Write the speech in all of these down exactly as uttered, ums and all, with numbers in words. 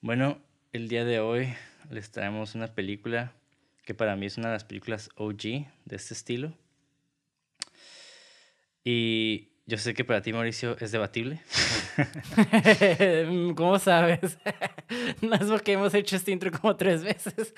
Bueno, el día de hoy les traemos una película que para mí es una de las películas O G de este estilo. Y yo sé que para ti, Mauricio, es debatible. ¿Cómo sabes? No es porque hemos hecho este intro como tres veces.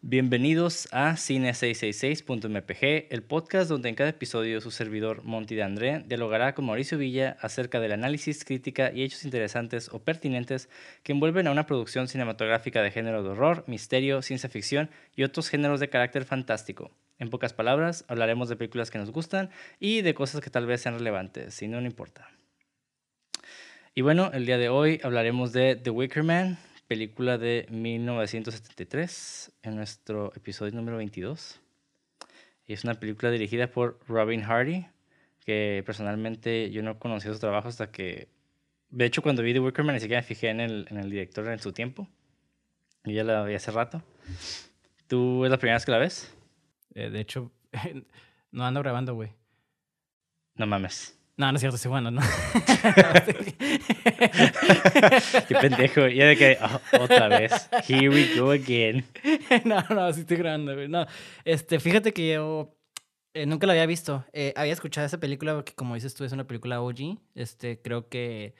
Bienvenidos a Cine seiscientos sesenta y seis punto m p g, el podcast donde en cada episodio su servidor Monty de André dialogará con Mauricio Villa acerca del análisis, crítica y hechos interesantes o pertinentes que envuelven a una producción cinematográfica de género de horror, misterio, ciencia ficción y otros géneros de carácter fantástico. En pocas palabras, hablaremos de películas que nos gustan y de cosas que tal vez sean relevantes, si no, no importa. Y bueno, el día de hoy hablaremos de The Wicker Man, película de mil novecientos setenta y tres, en nuestro episodio número veintidós. Y es una película dirigida por Robin Hardy, que personalmente yo no conocía su trabajo hasta que... De hecho, cuando vi The Wicker Man, ni siquiera me fijé en el, en el director en su tiempo. Yo ya la vi hace rato. ¿Tú es la primera vez que la ves? Eh, de hecho, no ando grabando, güey. No mames. No, no es cierto, sí, bueno, no. Qué pendejo. Ya de que, oh, otra vez. Here we go again. No, no, sí estoy grabando, güey. No, este, fíjate que yo eh, nunca la había visto. Eh, había escuchado esa película porque, como dices tú, es una película O G. Este, creo que,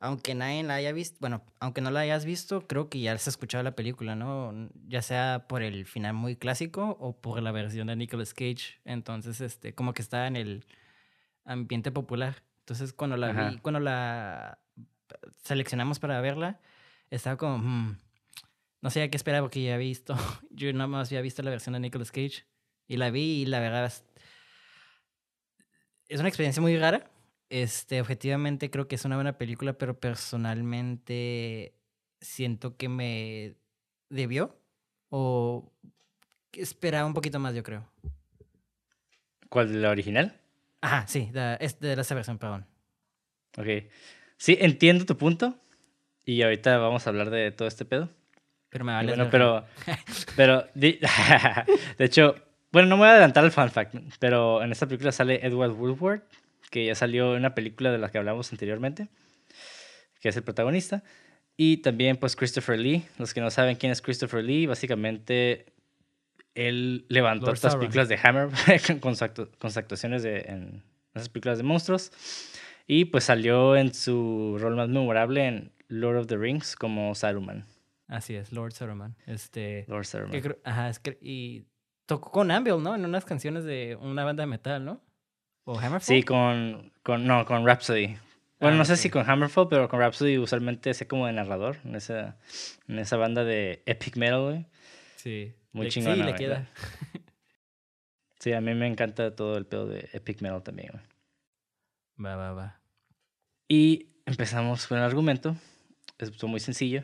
aunque nadie la haya visto, bueno, aunque no la hayas visto, creo que ya se ha escuchado la película, ¿no? Ya sea por el final muy clásico o por la versión de Nicolas Cage. Entonces, este, como que está en el ambiente popular. Entonces, cuando la Ajá. vi, cuando la seleccionamos para verla, estaba como, hmm, no sé a qué esperar porque ya había visto, yo nada más había visto la versión de Nicolas Cage y la vi y la verdad es, es una experiencia muy rara. Este, objetivamente creo que es una buena película, pero personalmente siento que me debió o esperaba un poquito más, yo creo. ¿Cuál, de la original? Ajá, sí, de, es de la versión, perdón. Ok. Sí, entiendo tu punto. Y ahorita vamos a hablar de todo este pedo. Pero me vale. Bueno, pero... pero de, de hecho, bueno, no me voy a adelantar al fan fact, pero en esta película sale Edward Woodward, que ya salió en una película de la que hablamos anteriormente, que es el protagonista. Y también, pues, Christopher Lee. Los que no saben quién es Christopher Lee, básicamente... Él levantó Lord estas Sauron. Películas de Hammer con, su actu- con sus actuaciones de, en esas películas de monstruos. Y pues salió en su rol más memorable en Lord of the Rings como Saruman. Así es, Lord Saruman. Este, Lord Saruman. Que creo, ajá, es que, y tocó con Anvil, ¿no? En unas canciones de una banda de metal, ¿no? ¿O Hammerfall? Sí, con, con, no, con Rhapsody. Bueno, ah, no sé sí. si con Hammerfall, pero con Rhapsody usualmente sé como de narrador. En esa, en esa banda de epic metal, güey. Sí. Muy chingona, sí, le queda. Sí, a mí me encanta todo el pedo de epic metal también, güey. Va, va, va. Y empezamos con el argumento. Es muy sencillo.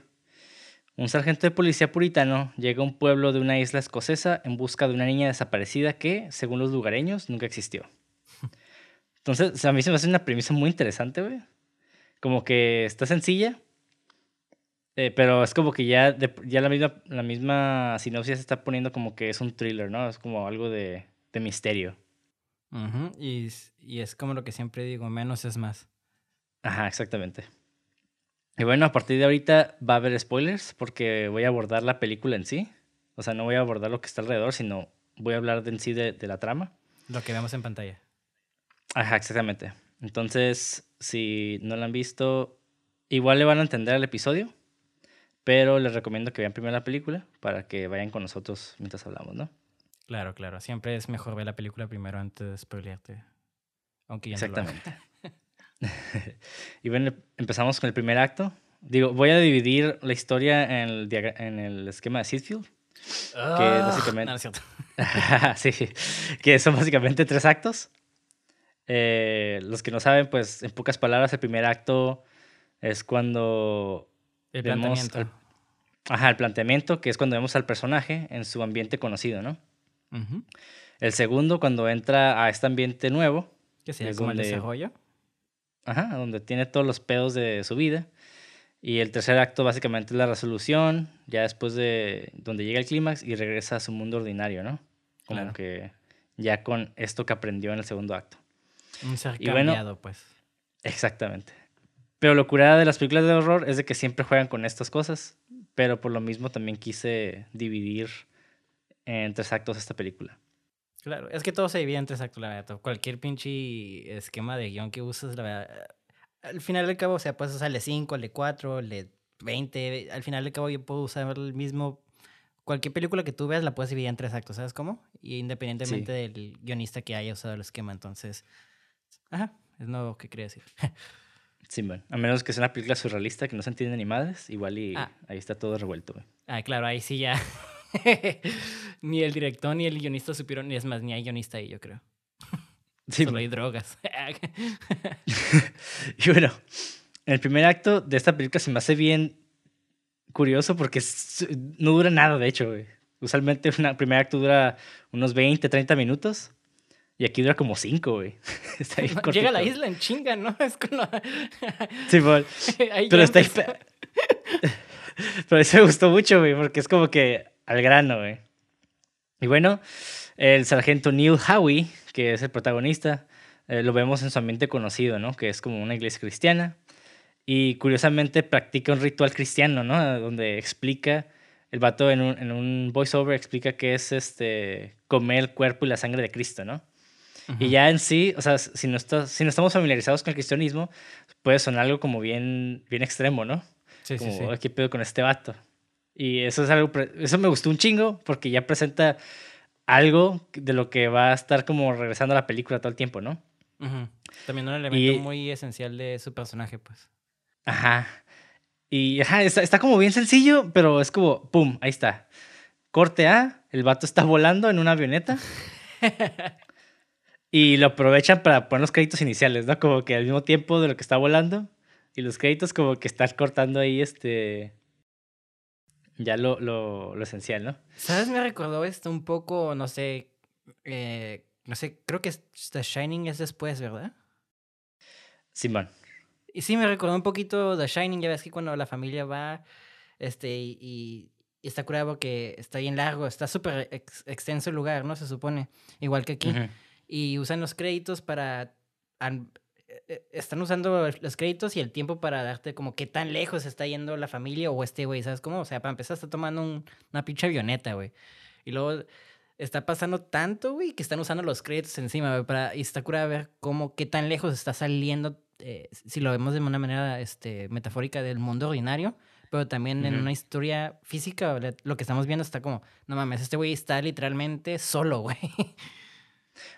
Un sargento de policía puritano llega a un pueblo de una isla escocesa en busca de una niña desaparecida que, según los lugareños, nunca existió. Entonces, a mí se me hace una premisa muy interesante, güey. Como que está sencilla. Eh, pero es como que ya, de, ya la, misma, la misma sinopsis se está poniendo como que es un thriller, ¿no? Es como algo de, de misterio. Uh-huh. Y, y es como lo que siempre digo, menos es más. Ajá, exactamente. Y bueno, a partir de ahorita va a haber spoilers porque voy a abordar la película en sí. O sea, no voy a abordar lo que está alrededor, sino voy a hablar de en sí de, de la trama. Lo que vemos en pantalla. Ajá, exactamente. Entonces, si no la han visto, igual le van a entender el episodio. Pero les recomiendo que vean primero la película para que vayan con nosotros mientras hablamos, ¿no? Claro, claro. Siempre es mejor ver la película primero antes de spoilearte. Aunque ya exactamente. No lo hagan. Y bueno, empezamos con el primer acto. Digo, voy a dividir la historia en el, diagra- en el esquema de Syd Field. Oh, que básicamente... No es cierto. Sí, que son básicamente tres actos. Eh, los que no saben, pues, en pocas palabras, el primer acto es cuando... El planteamiento. Al... Ajá, el planteamiento, que es cuando vemos al personaje en su ambiente conocido, ¿no? Uh-huh. El segundo, cuando entra a este ambiente nuevo. Que sería como donde... el desarrollo. Ajá, donde tiene todos los pedos de su vida. Y el tercer acto básicamente es la resolución, ya después de donde llega el clímax y regresa a su mundo ordinario, ¿no? Como claro. que ya con esto que aprendió en el segundo acto. Un ser cambiado, bueno, pues. Exactamente. Pero lo curada de las películas de horror es de que siempre juegan con estas cosas, pero por lo mismo también quise dividir en tres actos esta película. Claro, es que todo se divide en tres actos, la verdad. Cualquier pinche esquema de guión que uses, la verdad... Al final del cabo, o sea, puedes usar ele cinco, ele cuatro, ele veinte. Al final del cabo, yo puedo usar el mismo... Cualquier película que tú veas la puedes dividir en tres actos, ¿sabes cómo? Y independientemente sí. del guionista que haya usado el esquema, entonces... Ajá, es lo que quería decir. Sí, bueno. A menos que sea una película surrealista que no se entiende ni madres, igual y ah. ahí está todo revuelto. Güey. Ah, claro, ahí sí ya... Ni el director ni el guionista supieron, ni es más, ni hay guionista ahí, yo creo. Sí, solo hay drogas. Y bueno, el primer acto de esta película se me hace bien curioso porque no dura nada, de hecho, güey. Usualmente un primer acto dura unos veinte, treinta minutos y aquí dura como cinco, güey. Está bien no, cortito. Llega a la isla en chinga, ¿no? Es con la... Sí, por... pero está ahí... Pero eso me gustó mucho, güey, porque es como que al grano, güey. Y bueno, el sargento Neil Howie, que es el protagonista, eh, lo vemos en su ambiente conocido, ¿no? Que es como una iglesia cristiana. Y curiosamente practica un ritual cristiano, ¿no? Donde explica, el vato en un, en un voiceover explica que es este, comer el cuerpo y la sangre de Cristo, ¿no? Uh-huh. Y ya en sí, o sea, si no, está, si no estamos familiarizados con el cristianismo, puede sonar algo como bien, bien extremo, ¿no? Sí, como, sí, sí. ¿Qué pedo con este vato? Y eso es algo, eso me gustó un chingo porque ya presenta algo de lo que va a estar como regresando a la película todo el tiempo, ¿no? Uh-huh. También un elemento y, muy esencial de su personaje, pues. Ajá. Y ajá, está, está como bien sencillo, pero es como, pum, ahí está. Corte A, el vato está volando en una avioneta. Y lo aprovechan para poner los créditos iniciales, ¿no? Como que al mismo tiempo de lo que está volando. Y los créditos como que están cortando ahí este... Ya lo, lo, lo esencial, ¿no? ¿Sabes? Me recordó esto un poco, no sé, eh, no sé, creo que The Shining es después, ¿verdad? Simón. Y sí, me recordó un poquito The Shining, ya ves que cuando la familia va, este, y, y está curado que está bien largo, está súper ex, extenso el lugar, ¿no? Se supone, igual que aquí. Uh-huh. Y usan los créditos para... An, están usando los créditos y el tiempo para darte como qué tan lejos está yendo la familia o este güey, ¿sabes cómo? O sea, para empezar está tomando un, una pinche avioneta, güey. Y luego está pasando tanto, güey, que están usando los créditos encima, güey, para, y está curada ver cómo qué tan lejos está saliendo, eh, si lo vemos de una manera este, metafórica del mundo ordinario, pero también uh-huh. en una historia física, lo que estamos viendo está como, no mames, este güey está literalmente solo, güey.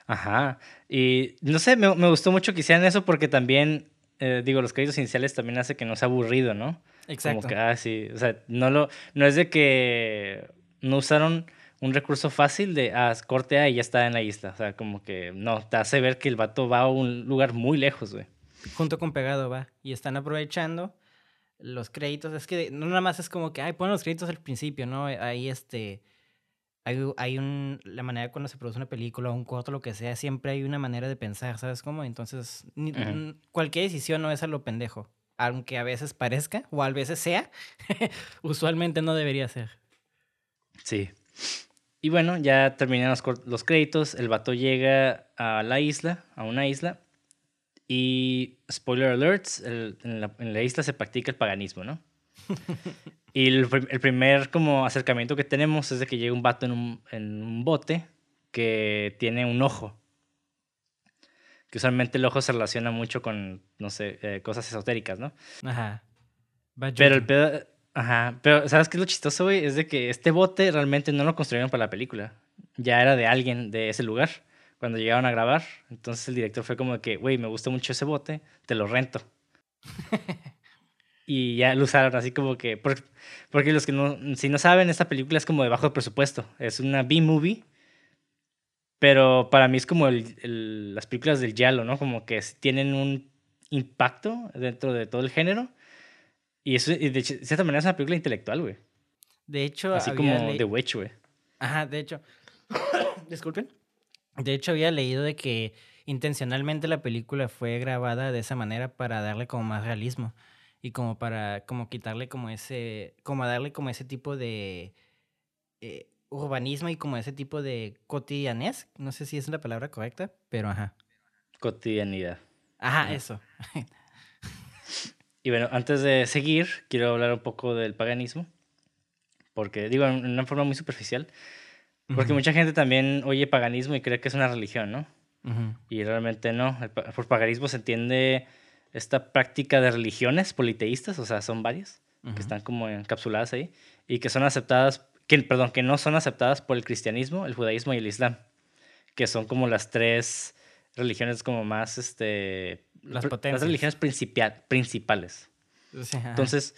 Ajá, y no sé, me, me gustó mucho que hicieran eso porque también, eh, digo, los créditos iniciales también hace que no sea aburrido, ¿no? Exacto. Como que, ah, sí, o sea, no, lo, no es de que no usaron un recurso fácil de, ah, corte A y ya está en la isla, o sea, como que no, te hace ver que el vato va a un lugar muy lejos, güey. Junto con pegado va, y están aprovechando los créditos, es que no nada más es como que, ay, ponen los créditos al principio, ¿no? Ahí este... Hay, hay un, la manera cuando se produce una película o un corto, lo que sea, siempre hay una manera de pensar, ¿sabes cómo? Entonces, ni, n- cualquier decisión no es a lo pendejo, aunque a veces parezca o a veces sea, usualmente no debería ser. Sí. Y bueno, ya terminan los, cort- los créditos, el vato llega a la isla, a una isla, y, spoiler alerts, el, en, la, en la isla se practica el paganismo, ¿no? Y el, el primer como acercamiento que tenemos es de que llega un vato en un, en un bote que tiene un ojo. Que usualmente el ojo se relaciona mucho con, no sé, eh, cosas esotéricas, ¿no? Ajá. Pero el pedo... Ajá. Pero, ¿sabes qué es lo chistoso, güey? Es de que este bote realmente no lo construyeron para la película. Ya era de alguien de ese lugar cuando llegaron a grabar. Entonces el director fue como que, güey, me gusta mucho ese bote, te lo rento. Y ya lo usaron así como que... Por, porque los que no... Si no saben, esta película es como de bajo presupuesto. Es una B-movie. Pero para mí es como el, el, las películas del giallo, ¿no? Como que tienen un impacto dentro de todo el género. Y, eso, y de, de cierta manera es una película intelectual, güey. De hecho... Así había como le... The Witch, güey. Ajá, de hecho... Disculpen. De hecho, había leído de que intencionalmente la película fue grabada de esa manera para darle como más realismo. Y como para como quitarle como ese... Como darle como ese tipo de eh, urbanismo y como ese tipo de cotidianez. No sé si es la palabra correcta, pero ajá. Cotidianidad. Ajá, ajá. Eso. Y bueno, antes de seguir, quiero hablar un poco del paganismo. Porque, digo, en una forma muy superficial. Porque uh-huh. mucha gente también oye paganismo y cree que es una religión, ¿no? Uh-huh. Y realmente no. Por paganismo se entiende... esta práctica de religiones politeístas, o sea, son varias, uh-huh. que están como encapsuladas ahí, y que son aceptadas, que, perdón, que no son aceptadas por el cristianismo, el judaísmo y el islam, que son como las tres religiones como más, este... Las potencias. Las religiones principia- principales. Sí, entonces,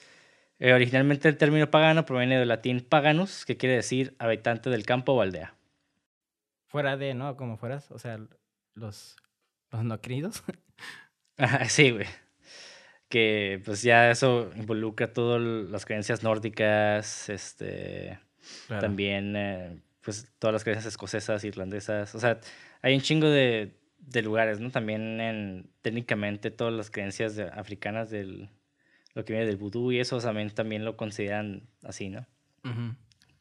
eh, originalmente el término pagano proviene del latín paganus, que quiere decir habitante del campo o aldea. Fuera de, ¿no? Como fueras, o sea, los, los no queridos... Ajá, sí, güey. Que pues ya eso involucra todas las creencias nórdicas, este, claro. También eh, pues todas las creencias escocesas, irlandesas. O sea, hay un chingo de, de lugares, ¿no? También en, técnicamente todas las creencias de, africanas del lo que viene del vudú y eso también, también lo consideran así, ¿no? Uh-huh.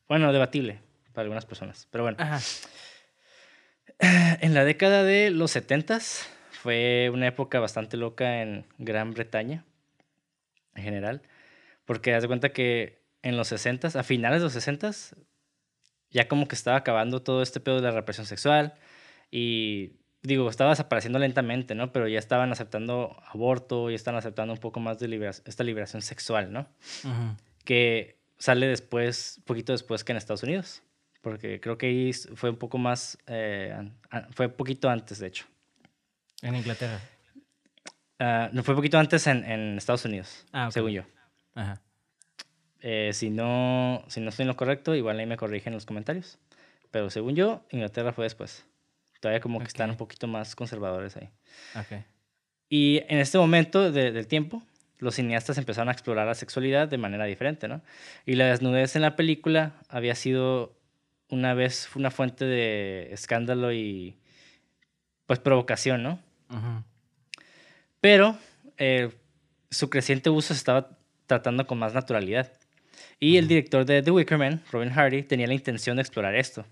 Bueno, debatible para algunas personas, pero bueno. Ajá. En la década de los setentas fue una época bastante loca en Gran Bretaña, en general, porque haz de cuenta que en los sesentas, a finales de los sesentas, ya como que estaba acabando todo este pedo de la represión sexual y, digo, estaba desapareciendo lentamente, ¿no? Pero ya estaban aceptando aborto, ya estaban aceptando un poco más de liberación, esta liberación sexual, ¿no? Uh-huh. Que sale después, poquito después que en Estados Unidos, porque creo que ahí fue un poco más, eh, fue poquito antes, de hecho. En Inglaterra. Uh, no, fue poquito antes en, en Estados Unidos, ah, okay. Según yo. Ajá. Eh, si, no, si no estoy en lo correcto, igual ahí me corrigen en los comentarios. Pero según yo, Inglaterra fue después. Todavía como okay. que están un poquito más conservadores ahí. Okay. Y en este momento de, del tiempo, los cineastas empezaron a explorar la sexualidad de manera diferente, ¿no? Y la desnudez en la película había sido una vez una fuente de escándalo y pues provocación, ¿no? Uh-huh. Pero eh, su creciente uso se estaba tratando con más naturalidad. Y uh-huh. el director de The Wicker Man, Robin Hardy, tenía la intención de explorar esto,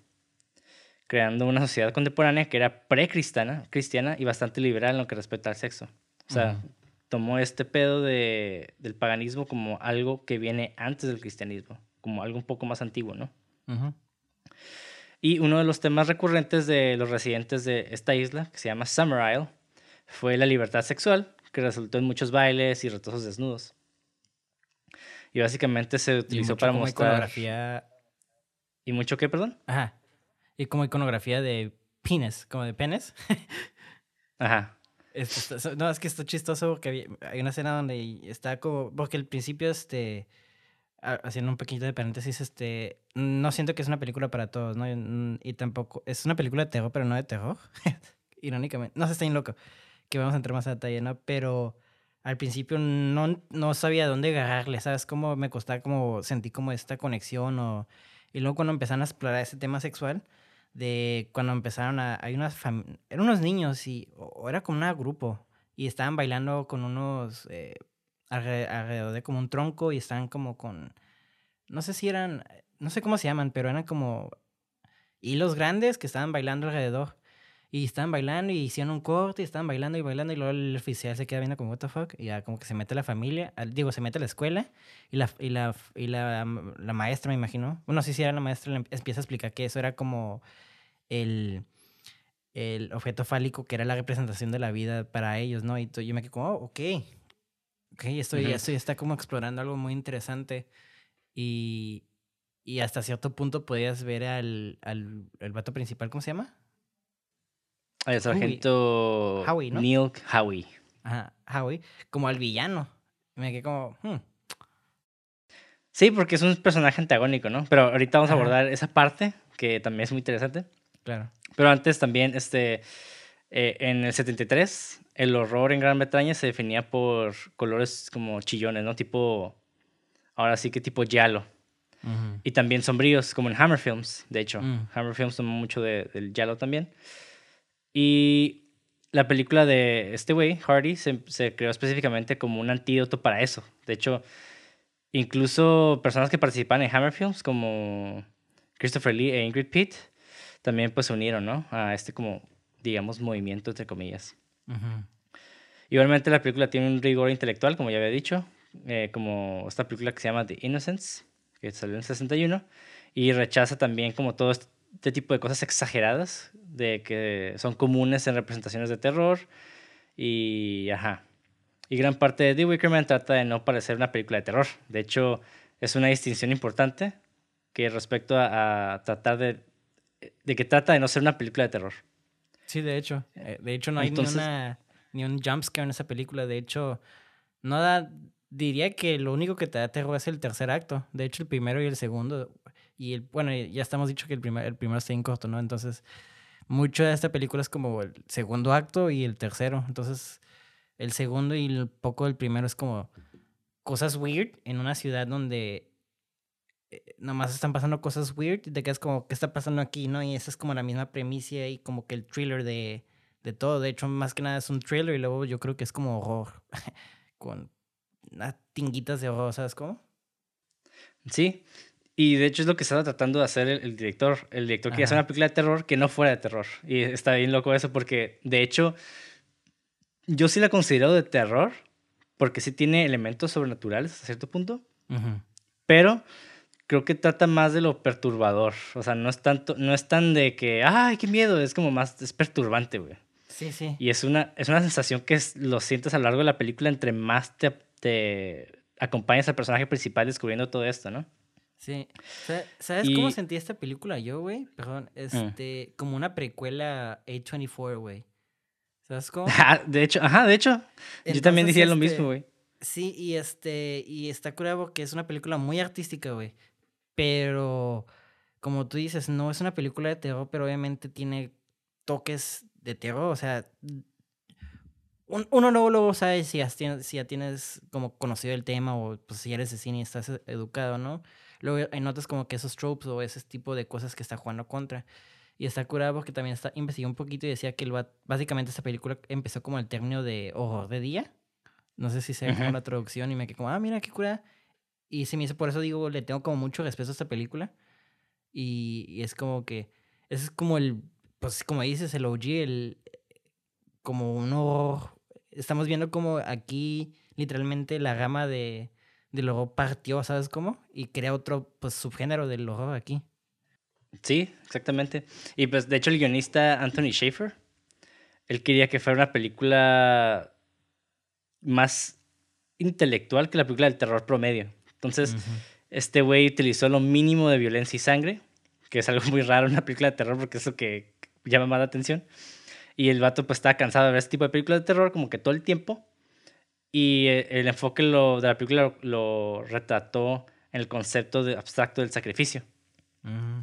creando una sociedad contemporánea que era pre-cristiana cristiana y bastante liberal en lo que respecta al sexo. O sea, uh-huh. tomó este pedo de, del paganismo como algo que viene antes del cristianismo, como algo un poco más antiguo, ¿no? Uh-huh. Y uno de los temas recurrentes de los residentes de esta isla, que se llama Summer Isle, fue la libertad sexual, que resultó en muchos bailes y retozos desnudos. Y básicamente se utilizó para como mostrar... Iconografía... ¿Y mucho qué, perdón? Ajá. Y como iconografía de penes, como de penes. Ajá. Esto está... No, es que esto es chistoso porque hay una escena donde está como... Porque al principio, este... haciendo un pequeñito de paréntesis, este... No siento que es una película para todos, ¿no? Y tampoco... Es una película de terror, pero no de terror. Irónicamente. No sé, está bien loco. Que vamos a entrar más a detalle, ¿no? Pero al principio no, no sabía dónde agarrarle, ¿sabes? Como me costaba, como sentí como esta conexión o... Y luego cuando empezaron a explorar ese tema sexual, de cuando empezaron a... Hay unas fam... Eran unos niños y... O era como un grupo. Y estaban bailando con unos... Eh, alrededor de como un tronco y estaban como con... No sé si eran... No sé cómo se llaman, pero eran como... hilos grandes que estaban bailando alrededor. Y estaban bailando y hicieron un corte y estaban bailando y bailando y luego el oficial se queda viendo como what the fuck y ya como que se mete a la familia, digo, se mete a la escuela y la, y la, y la, la maestra, me imagino, bueno, sí, sí era la maestra, le empieza a explicar que eso era como el, el objeto fálico que era la representación de la vida para ellos, ¿no? Y t- yo me quedé como, oh, ok, ok, esto ya uh-huh. está como explorando algo muy interesante y, y hasta cierto punto podías ver al, al el vato principal, ¿cómo se llama? El sargento Howie, ¿no? Neil Howie. Ajá, Howie, como al villano. Y me quedé como... Hmm. Sí, porque es un personaje antagónico, ¿no? Pero ahorita vamos a abordar esa parte, que también es muy interesante. Claro. Pero antes también, este... Eh, en el setenta y tres, el horror en Gran Bretaña se definía por colores como chillones, ¿no? Tipo, ahora sí que tipo giallo. Uh-huh. Y también sombríos, como en Hammer Films, de hecho. Uh-huh. Hammer Films tomó mucho de, del giallo también. Y la película de este güey, Hardy, se, se creó específicamente como un antídoto para eso. De hecho, incluso personas que participan en Hammer Films, como Christopher Lee e Ingrid Pitt, también pues se unieron, ¿no? A este como... digamos, movimiento, entre comillas. Uh-huh. Igualmente, la película tiene un rigor intelectual, como ya había dicho, eh, como esta película que se llama The Innocents, que salió en el sesenta y uno, y rechaza también como todo este tipo de cosas exageradas de que son comunes en representaciones de terror, y ajá. Y gran parte de The Wicker Man trata de no parecer una película de terror. De hecho, es una distinción importante que respecto a, a tratar de... de que trata de no ser una película de terror. Sí, de hecho. De hecho, no hay Entonces, ni, una, ni un jumpscare en esa película. De hecho, no da, diría que lo único que te da terror es el tercer acto. De hecho, el primero y el segundo. Y el, bueno, ya estamos dicho que el, primer, el primero está en corto, ¿no? Entonces, mucho de esta película es como el segundo acto y el tercero. Entonces, el segundo y el poco del primero es como cosas weird en una ciudad donde nomás están pasando cosas weird y te quedas como, ¿qué está pasando aquí? ¿No? Y esa es como la misma premisa y como que el thriller de, de todo. De hecho, más que nada es un thriller y luego yo creo que es como horror. Con unas tinguitas de horror, ¿sabes cómo? Sí. Y de hecho es lo que estaba tratando de hacer el, el director. El director quería hacer una película de terror que no fuera de terror. Y está bien loco eso porque, de hecho, yo sí la considero de terror porque sí tiene elementos sobrenaturales a cierto punto. Uh-huh. Pero... creo que trata más de lo perturbador. O sea, no es tanto, no es tan de que, ¡ay, qué miedo! Es como más, es perturbante, güey. Sí, sí. Y es una, es una sensación que es, lo sientes a lo largo de la película entre más te, te acompañas al personaje principal descubriendo todo esto, ¿no? Sí. ¿Sabes y... cómo sentí esta película yo, güey? Perdón, este, mm. como una precuela A veinticuatro, güey. ¿Sabes cómo? de hecho, ajá, de hecho. Entonces, yo también decía este... lo mismo, güey. Sí, y este, y está curado que es una película muy artística, güey. Pero, como tú dices, no es una película de terror, pero obviamente tiene toques de terror. O sea, un, uno luego, luego sabe si ya, tienes, si ya tienes como conocido el tema o pues, si eres de cine y estás educado, ¿no? Luego notas como que esos tropes o ese tipo de cosas que está jugando contra. Y está curado porque también está, investigó un poquito y decía que el, básicamente esta película empezó como el término de horror de día. No sé si se ve como la traducción y me quedé como, ah, mira, qué curada. Y se me hizo, por eso digo, le tengo como mucho respeto a esta película. Y, y es como que, es como el, pues como dices, el O G, el, como un horror. Estamos viendo como aquí, literalmente, la gama de, del horror partió, ¿sabes cómo? Y crea otro, pues, subgénero del horror aquí. Sí, exactamente. Y pues, de hecho, el guionista Anthony Shaffer, él quería que fuera una película más intelectual que la película del terror promedio. Entonces, uh-huh. este güey utilizó lo mínimo de violencia y sangre, que es algo muy raro en una película de terror porque es lo que llama más la atención. Y el vato pues estaba cansado de ver ese tipo de películas de terror como que todo el tiempo. Y el enfoque lo, de la película lo, lo retrató en el concepto de abstracto del sacrificio. Uh-huh.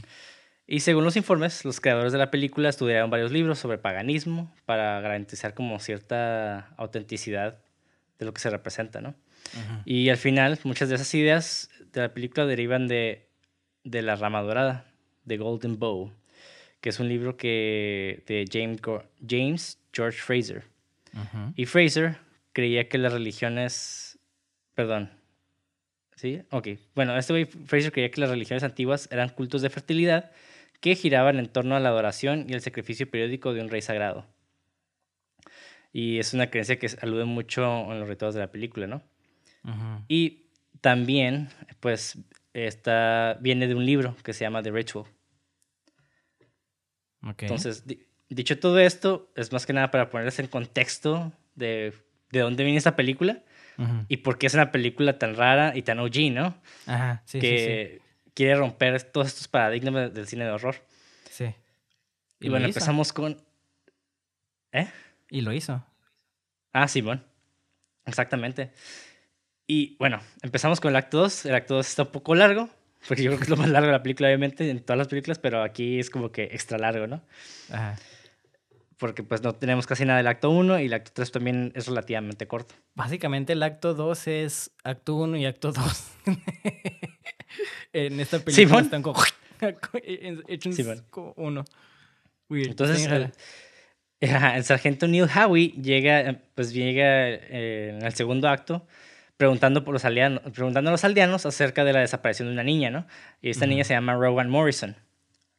Y según los informes, los creadores de la película estudiaron varios libros sobre paganismo para garantizar como cierta autenticidad de lo que se representa, ¿no? Uh-huh. Y al final, muchas de esas ideas de la película derivan de, de La Rama Dorada, The Golden Bough, que es un libro que, de James, James George Frazer. Uh-huh. Y Frazer creía que las religiones... Perdón. ¿Sí? Ok. Bueno, este güey, Frazer creía que las religiones antiguas eran cultos de fertilidad que giraban en torno a la adoración y el sacrificio periódico de un rey sagrado. Y es una creencia que alude mucho en los rituales de la película, ¿no? Uh-huh. Y también, pues, está, viene de un libro que se llama The Ritual. Okay. Entonces, di, dicho todo esto, es más que nada para ponerles en contexto de, de dónde viene esta película uh-huh. y por qué es una película tan rara y tan O G, ¿no? Ajá, sí, que sí, sí. quiere romper todos estos paradigmas del cine de horror. Sí. Y, y bueno, hizo? empezamos con... ¿Eh? Y lo hizo. Ah, Simón. Exactamente. Y bueno, empezamos con el acto dos. El acto dos está un poco largo, porque yo creo que es lo más largo de la película, obviamente, en todas las películas, pero aquí es como que extra largo, ¿no? Ajá. Porque pues no tenemos casi nada del acto uno y el acto tres también es relativamente corto. Básicamente el acto dos es acto uno y acto dos. En esta película ¿Simon? Están como... hechos como uno. Weird. Entonces, el, el sargento Neil Howie llega, pues llega eh, en el segundo acto preguntando por los aldeanos, preguntando a los aldeanos acerca de la desaparición de una niña, ¿no? Y esta uh-huh. niña se llama Rowan Morrison.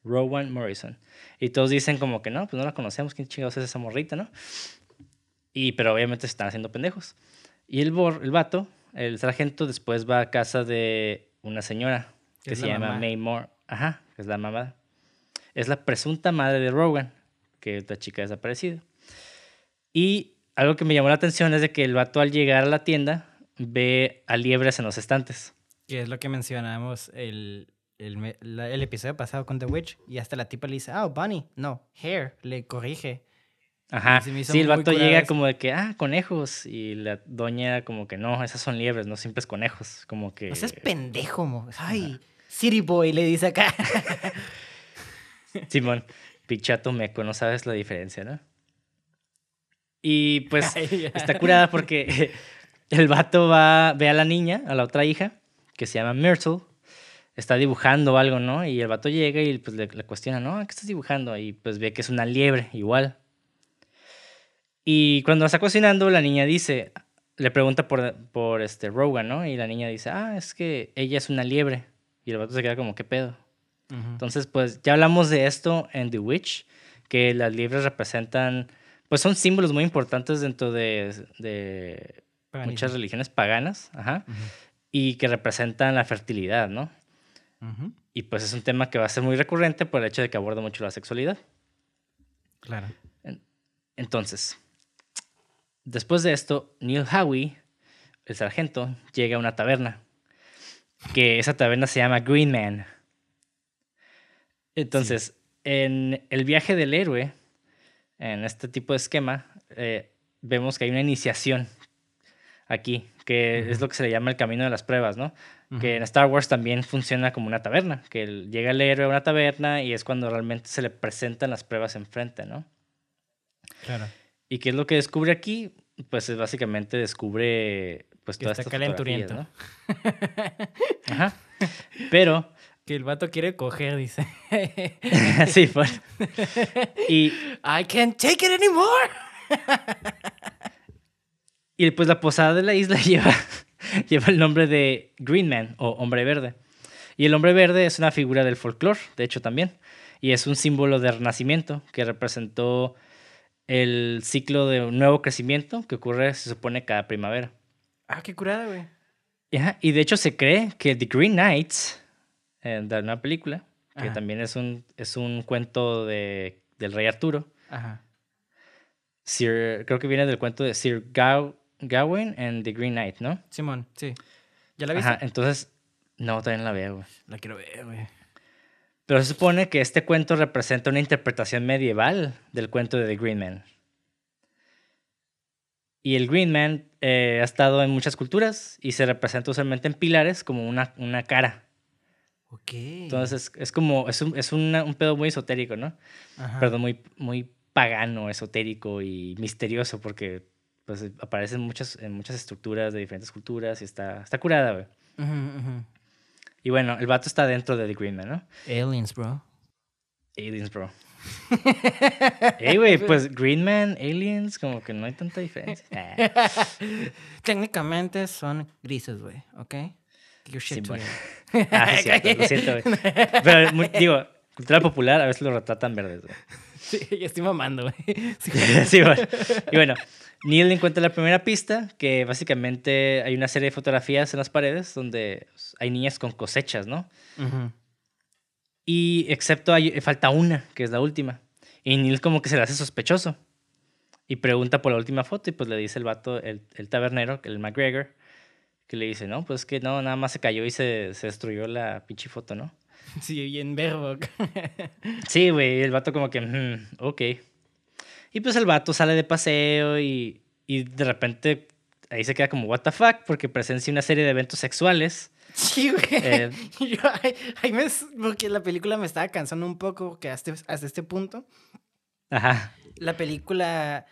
Rowan Morrison. Y todos dicen como que no, pues no la conocemos, ¿quién chingados es esa morrita, no? Y, pero obviamente se están haciendo pendejos. Y el, bor, el vato, el sargento, después va a casa de una señora que se llama mamá? May Moore. Ajá, que es la mamá. Es la presunta madre de Rowan, que es la chica desaparecida. Y algo que me llamó la atención es de que el vato al llegar a la tienda ve a liebres en los estantes. Que es lo que mencionamos el... El, la, el episodio pasado con The Witch, y hasta la tipa le dice, ah, oh, bunny, no, hair, le corrige. Ajá, sí, el vato llega como de que, ah, conejos, y la doña como que no, esas son liebres, no siempre es conejos, como que... No seas pendejo, mo. Ay, ajá. City Boy le dice acá. Simón, pichato meco, no sabes la diferencia, ¿no? Y pues ay, está curada porque el vato va, ve a la niña, a la otra hija, que se llama Myrtle, está dibujando algo, ¿no? Y el vato llega y pues, le, le cuestiona, ¿no? ¿Qué estás dibujando? Y pues ve que es una liebre, igual. Y cuando la está cocinando, la niña dice, le pregunta por, por este Rowan, ¿no? Y la niña dice, ah, es que ella es una liebre. Y el vato se queda como, ¿qué pedo? Uh-huh. Entonces, pues, ya hablamos de esto en The Witch, que las liebres representan, pues son símbolos muy importantes dentro de, de muchas religiones paganas, ajá, uh-huh. y que representan la fertilidad, ¿no? Uh-huh. Y pues es un tema que va a ser muy recurrente por el hecho de que aborda mucho la sexualidad. Claro. Entonces, después de esto, Neil Howie, el sargento, llega a una taberna. Que esa taberna se llama Green Man. Entonces, sí. En el viaje del héroe, en este tipo de esquema, eh, vemos que hay una iniciación aquí, que uh-huh. es lo que se le llama el camino de las pruebas, ¿no? Uh-huh. Que en Star Wars también funciona como una taberna, que llega el héroe a una taberna y es cuando realmente se le presentan las pruebas enfrente, ¿no? Claro. ¿Y qué es lo que descubre aquí? Pues básicamente descubre pues que todas está estas calenturiento, ¿no? Ajá. Pero... que el vato quiere coger, dice. Sí, bueno. Y... I can't take it anymore. Y pues la posada de la isla lleva, lleva el nombre de Green Man o Hombre Verde. Y el Hombre Verde es una figura del folclore, de hecho también. Y es un símbolo de renacimiento que representó el ciclo de un nuevo crecimiento que ocurre, se supone, cada primavera. Ah, qué curada, güey. Yeah, y de hecho se cree que The Green Knights, eh, de una película, que ajá. también es un, es un cuento de, del rey Arturo. Ajá. Sir, creo que viene del cuento de Sir Gawain. Gawain and the Green Knight, ¿no? Simón, sí. ¿Ya la viste? Ajá, entonces... No, todavía no la veo, güey. La quiero ver, güey. Pero se supone que este cuento representa una interpretación medieval del cuento de The Green Man. Y el Green Man eh, ha estado en muchas culturas y se representa usualmente en pilares como una, una cara. Ok. Entonces es como... Es un, es una, un pedo muy esotérico, ¿no? Ajá. Perdón, muy, muy pagano, esotérico y misterioso porque... pues aparecen muchas, en muchas estructuras de diferentes culturas y está, está curada, güey. Uh-huh, uh-huh. Y bueno, el vato está dentro de The Green Man, ¿no? Aliens, bro. Aliens, bro. Ey, güey, pues Green Man, aliens, como que no hay tanta diferencia. Técnicamente son grises, güey, ¿ok? Your shit sí, bueno. Ah, sí, cierto, lo siento, güey. Pero muy, digo, cultura popular a veces lo retratan verdes, güey. Sí, ya estoy mamando, güey. Sí, sí, bueno. Y bueno, Neil encuentra la primera pista, que básicamente hay una serie de fotografías en las paredes donde hay niñas con cosechas, ¿no? Uh-huh. Y excepto hay, falta una, que es la última. Y Neil como que se le hace sospechoso. Y pregunta por la última foto y pues le dice el vato, el, el tabernero, el McGregor, que le dice, no, pues que no, nada más se cayó y se, se destruyó la pinche foto, ¿no? Sí, bien verbo. Sí, güey, el vato como que, mm, ok. Y pues el vato sale de paseo y, y de repente ahí se queda como what the fuck, porque presencia una serie de eventos sexuales. Sí, güey. Eh, Yo, ay, ay, me, porque la película me estaba cansando un poco, que hasta, hasta este punto. Ajá. La película...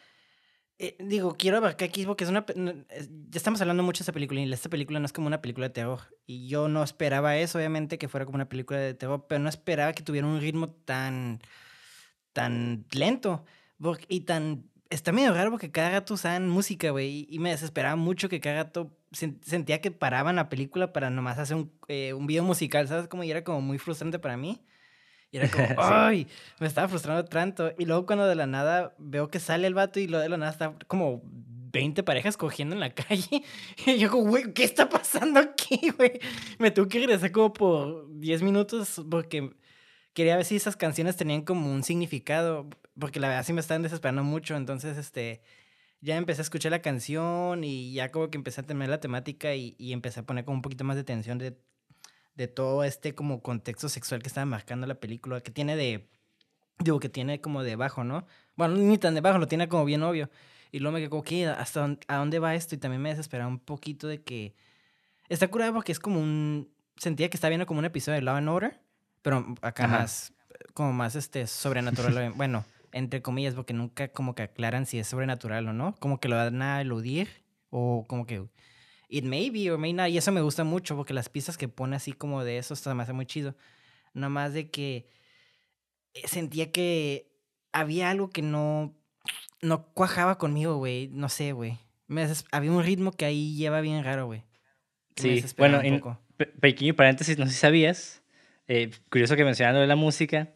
Eh, digo, quiero abarcar aquí porque es una... Ya estamos hablando mucho de esta película y esta película no es como una película de terror. Y yo no esperaba eso, obviamente, que fuera como una película de terror, pero no esperaba que tuviera un ritmo tan... tan lento porque, y tan... Está medio raro porque cada rato usaban música, güey, y me desesperaba mucho que cada rato sentía que paraban la película para nomás hacer un, eh, un video musical, ¿sabes? Como, y era como muy frustrante para mí. Y era como, ¡ay! Me estaba frustrando tanto. Y luego cuando de la nada veo que sale el vato y luego de la nada está como veinte parejas cogiendo en la calle. Y yo como, güey, ¿qué está pasando aquí, güey? Me tuve que regresar como por diez minutos porque quería ver si esas canciones tenían como un significado. Porque la verdad sí me estaban desesperando mucho. Entonces, este... ya empecé a escuchar la canción y ya como que empecé a tener la temática y, y empecé a poner como un poquito más de tensión de... de todo este como contexto sexual que estaba marcando la película, que tiene de... Digo, que tiene como de bajo, ¿no? Bueno, ni tan de bajo, lo tiene como bien obvio. Y luego me quedé como, ¿qué? ¿Hasta dónde, a dónde va esto? Y también me desesperaba un poquito de que... Está curado porque es como un... Sentía que estaba viendo como un episodio de Law and Order, pero acá ajá, más... Como más, este, sobrenatural. Bueno, entre comillas, porque nunca como que aclaran si es sobrenatural o no. Como que lo dan a eludir o como que... It may be or may not. Y eso me gusta mucho porque las pistas que pone así como de eso está más muy chido. Nada más de que sentía que había algo que no, no cuajaba conmigo, güey. No sé, güey. Había un ritmo que ahí lleva bien raro, güey. Sí, bueno, en pe- pequeño paréntesis, no sé si sabías. Eh, curioso que mencionando de la música.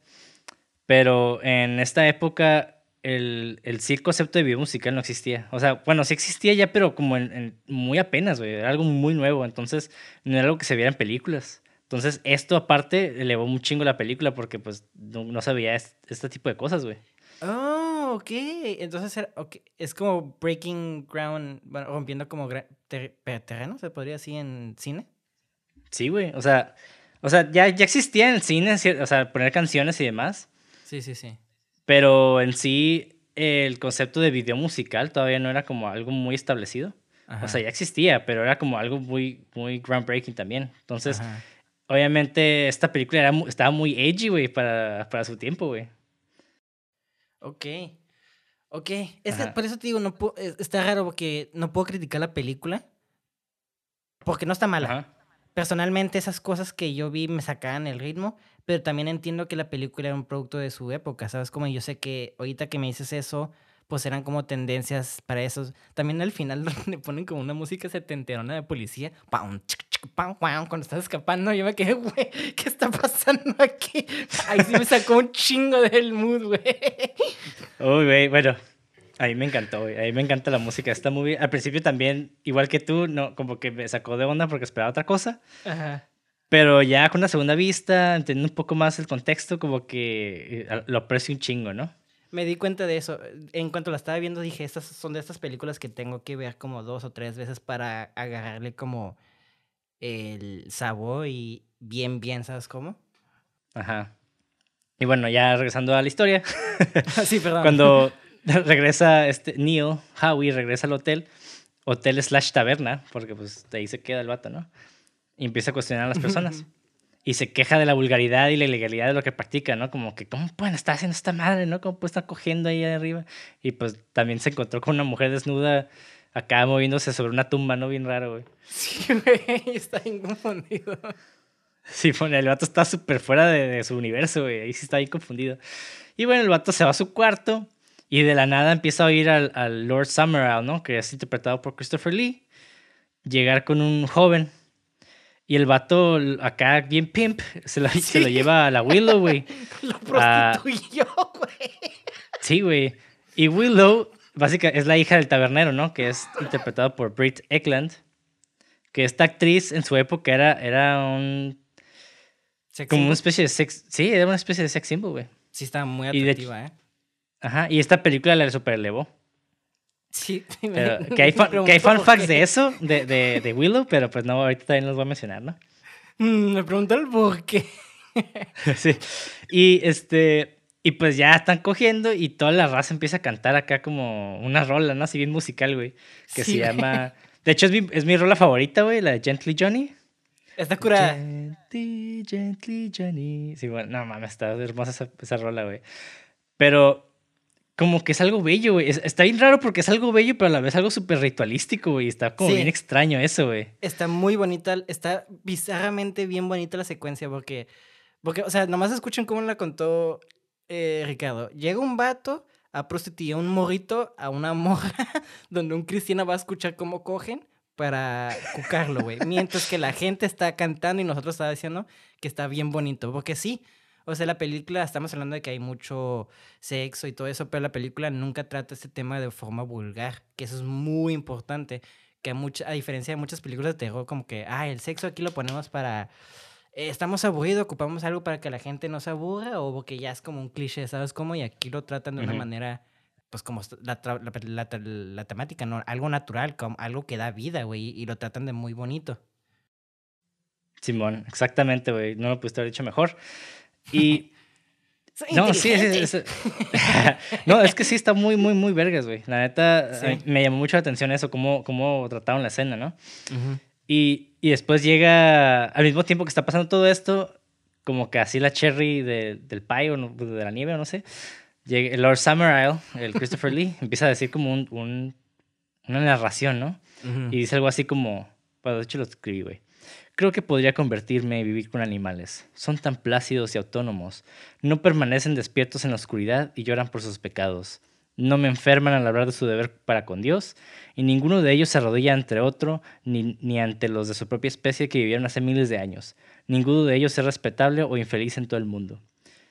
Pero en esta época... El, el sí, el concepto de video musical no existía. O sea, bueno, sí existía ya, pero como en, en, muy apenas, güey. Era algo muy nuevo. Entonces, no era algo que se viera en películas. Entonces, esto aparte elevó un chingo la película porque, pues, no, no sabía este, este tipo de cosas, güey. Oh, ok. Entonces, era, okay. Es como breaking ground, bueno, rompiendo como gra- ter- terreno, se podría decir, en cine. Sí, güey. O sea, o sea ya, ya existía en el cine, o sea, poner canciones y demás. Sí, sí, sí. Pero en sí, el concepto de video musical todavía no era como algo muy establecido. Ajá. O sea, ya existía, pero era como algo muy, muy groundbreaking también. Entonces, ajá, obviamente, esta película era, estaba muy edgy, güey, para, para su tiempo, güey. Ok. Ok. Es que, por eso te digo, no puedo, está raro porque no puedo criticar la película. Porque no está mala. Ajá. Personalmente, esas cosas que yo vi me sacaban el ritmo, pero también entiendo que la película era un producto de su época, ¿sabes? Como yo sé que ahorita que me dices eso, pues eran como tendencias para eso. También al final le ponen como una música setenterona de policía. Cuando estás escapando, yo me quedé, güey, ¿qué está pasando aquí? Ahí sí me sacó un chingo del mood, güey. Uy, güey, bueno... A mí me encantó, güey. A mí me encanta la música de esta movie. Al principio también, igual que tú, no, como que me sacó de onda porque esperaba otra cosa. Ajá. Pero ya con la segunda vista, entendiendo un poco más el contexto, como que lo aprecio un chingo, ¿no? Me di cuenta de eso. En cuanto la estaba viendo, dije, estas son de estas películas que tengo que ver como dos o tres veces para agarrarle como el sabor y bien, bien, ¿sabes cómo? Ajá. Y bueno, ya regresando a la historia. Sí, perdón. Cuando... regresa este Neil Howie, regresa al hotel, hotel slash taberna, porque pues ahí se queda el vato, ¿no? Y empieza a cuestionar a las personas. Y se queja de la vulgaridad y la ilegalidad de lo que practica, ¿no? Como que, ¿cómo pueden estar haciendo esta madre, no? ¿Cómo pueden estar cogiendo ahí arriba? Y pues también se encontró con una mujer desnuda acá moviéndose sobre una tumba, ¿no? Bien raro, güey. Sí, güey, está bien confundido. Sí, bueno, el vato está súper fuera de, de su universo, güey. Ahí sí está bien confundido. Y bueno, el vato se va a su cuarto. Y de la nada empieza a oír al, al Lord Summer Isle, ¿no? Que es interpretado por Christopher Lee, llegar con un joven. Y el vato, acá bien pimp, se lo, sí. se lo lleva a la Willow, güey. Lo prostituyó, güey. Uh, sí, güey. Y Willow, básicamente, es la hija del tabernero, ¿no? Que es interpretado por Britt Ekland. Que esta actriz en su época era, era un... Sex como symbol. Una especie de sex... Sí, era una especie de sex symbol, güey. Sí, estaba muy atractiva, ¿eh? Ajá, y esta película la superelevó. Sí. Me, pero, que hay fun, que hay fun facts de eso, de, de, de Willow, pero pues no, ahorita también los voy a mencionar, ¿no? Mm, me preguntaron por qué. Sí. Y, este, y pues ya están cogiendo y toda la raza empieza a cantar acá como una rola, ¿no? Así bien musical, güey. Que sí, se llama De hecho, es mi, es mi rola favorita, güey, la de Gently Johnny. Está curada. Gently, Gently Johnny. Sí, bueno, no mames, está hermosa esa, esa rola, güey. Pero como que es algo bello, güey. Está bien raro porque es algo bello, pero a la vez algo súper ritualístico, güey. Está como sí. bien extraño eso, güey. Está muy bonita, está bizarramente bien bonita la secuencia porque... Porque, o sea, nomás escuchen cómo la contó eh, Ricardo. Llega un vato a prostituir a un morrito, a una morra, donde un cristiano va a escuchar cómo cogen para cucarlo, güey. Mientras que la gente está cantando y nosotros está diciendo que está bien bonito. Porque sí, o sea, la película, estamos hablando de que hay mucho sexo y todo eso, pero la película nunca trata este tema de forma vulgar, que eso es muy importante. Que a, mucha, a diferencia de muchas películas de terror, como que, ah, el sexo aquí lo ponemos para... Estamos aburridos, ocupamos algo para que la gente no se aburra o porque ya es como un cliché, ¿sabes cómo? Y aquí lo tratan de una uh-huh. manera, pues como la, tra- la, la, la, la temática, ¿no? Algo natural, como algo que da vida, güey, y lo tratan de muy bonito. Simón, exactamente, güey, no lo pudiste haber dicho mejor. Y... no, sí, sí, sí. No, es que sí está muy, muy, muy vergas, güey. La neta, sí. me llamó mucho la atención eso, cómo, cómo trataron la escena, ¿no? Uh-huh. Y... Y después llega, al mismo tiempo que está pasando todo esto, como que así la cherry de, del pie o no, de la nieve o no sé, llega Lord Summer Isle, el Christopher Lee, empieza a decir como un, un, una narración, ¿no? Uh-huh. Y dice algo así como, bueno, de hecho lo escribí, güey. Creo que podría convertirme y vivir con animales. Son tan plácidos y autónomos. No permanecen despiertos en la oscuridad y lloran por sus pecados. No me enferman al hablar de su deber para con Dios, y ninguno de ellos se arrodilla ante otro ni, ni ante los de su propia especie que vivieron hace miles de años. Ninguno de ellos es respetable o infeliz en todo el mundo.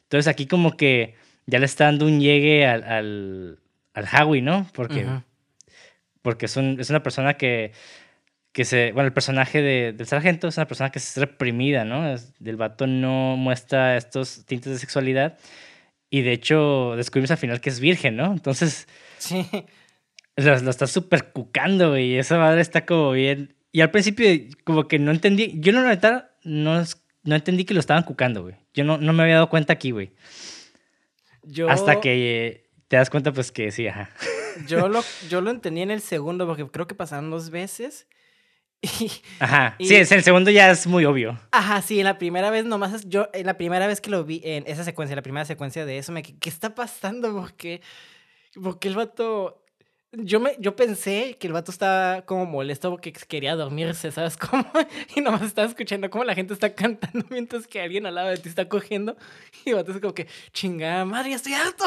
Entonces aquí como que ya le está dando un llegue al, al, al Howie, ¿no? Porque, uh-huh. porque es, un, es una persona que, que se... Bueno, el personaje de, del sargento es una persona que es reprimida, ¿no? Es, el vato no muestra estos tintes de sexualidad. Y de hecho, descubrimos al final que es virgen, ¿no? Entonces, sí. lo, lo está súper cucando, güey. Esa madre está como bien... Y al principio, como que no entendí... Yo, la verdad, no, no entendí que lo estaban cucando, güey. Yo no, no me había dado cuenta aquí, güey. Yo... Hasta que eh, te das cuenta, pues, que sí, ajá. Yo lo, yo lo entendí en el segundo, porque creo que pasaron dos veces... Y, ajá, y, sí, el segundo ya es muy obvio. Ajá, sí, la primera vez nomás, yo, la primera vez que lo vi en esa secuencia, la primera secuencia de eso, me ¿qué está pasando? Porque, porque el vato, yo, me, yo pensé que el vato estaba como molesto porque quería dormirse, ¿sabes cómo? Y nomás estaba escuchando cómo la gente está cantando mientras que alguien al lado de ti está cogiendo. Y el vato es como que, chingada madre, estoy harto.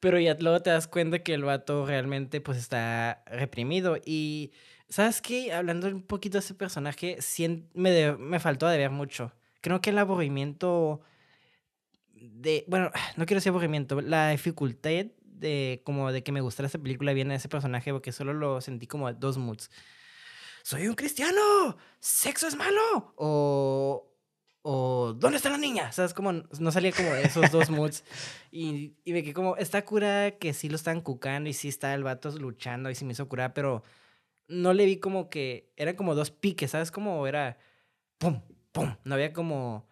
Pero ya luego te das cuenta que el vato realmente pues está reprimido y... ¿Sabes qué? Hablando un poquito de ese personaje, me, de, me faltó a deber mucho. Creo que el aburrimiento de... Bueno, no quiero decir aburrimiento. La dificultad de, como de que me gustara esa película viene de ese personaje porque solo lo sentí como dos moods. ¡Soy un cristiano! ¡Sexo es malo! O... O, ¿dónde está la niña? O sea, es como, no salía como de esos dos moods. Y, y me quedé como, está cura que sí lo están cucando y sí está el vato luchando y sí me hizo curar, pero... No le vi como que... Eran como dos piques, ¿sabes? Como era... ¡Pum! ¡Pum! No había como...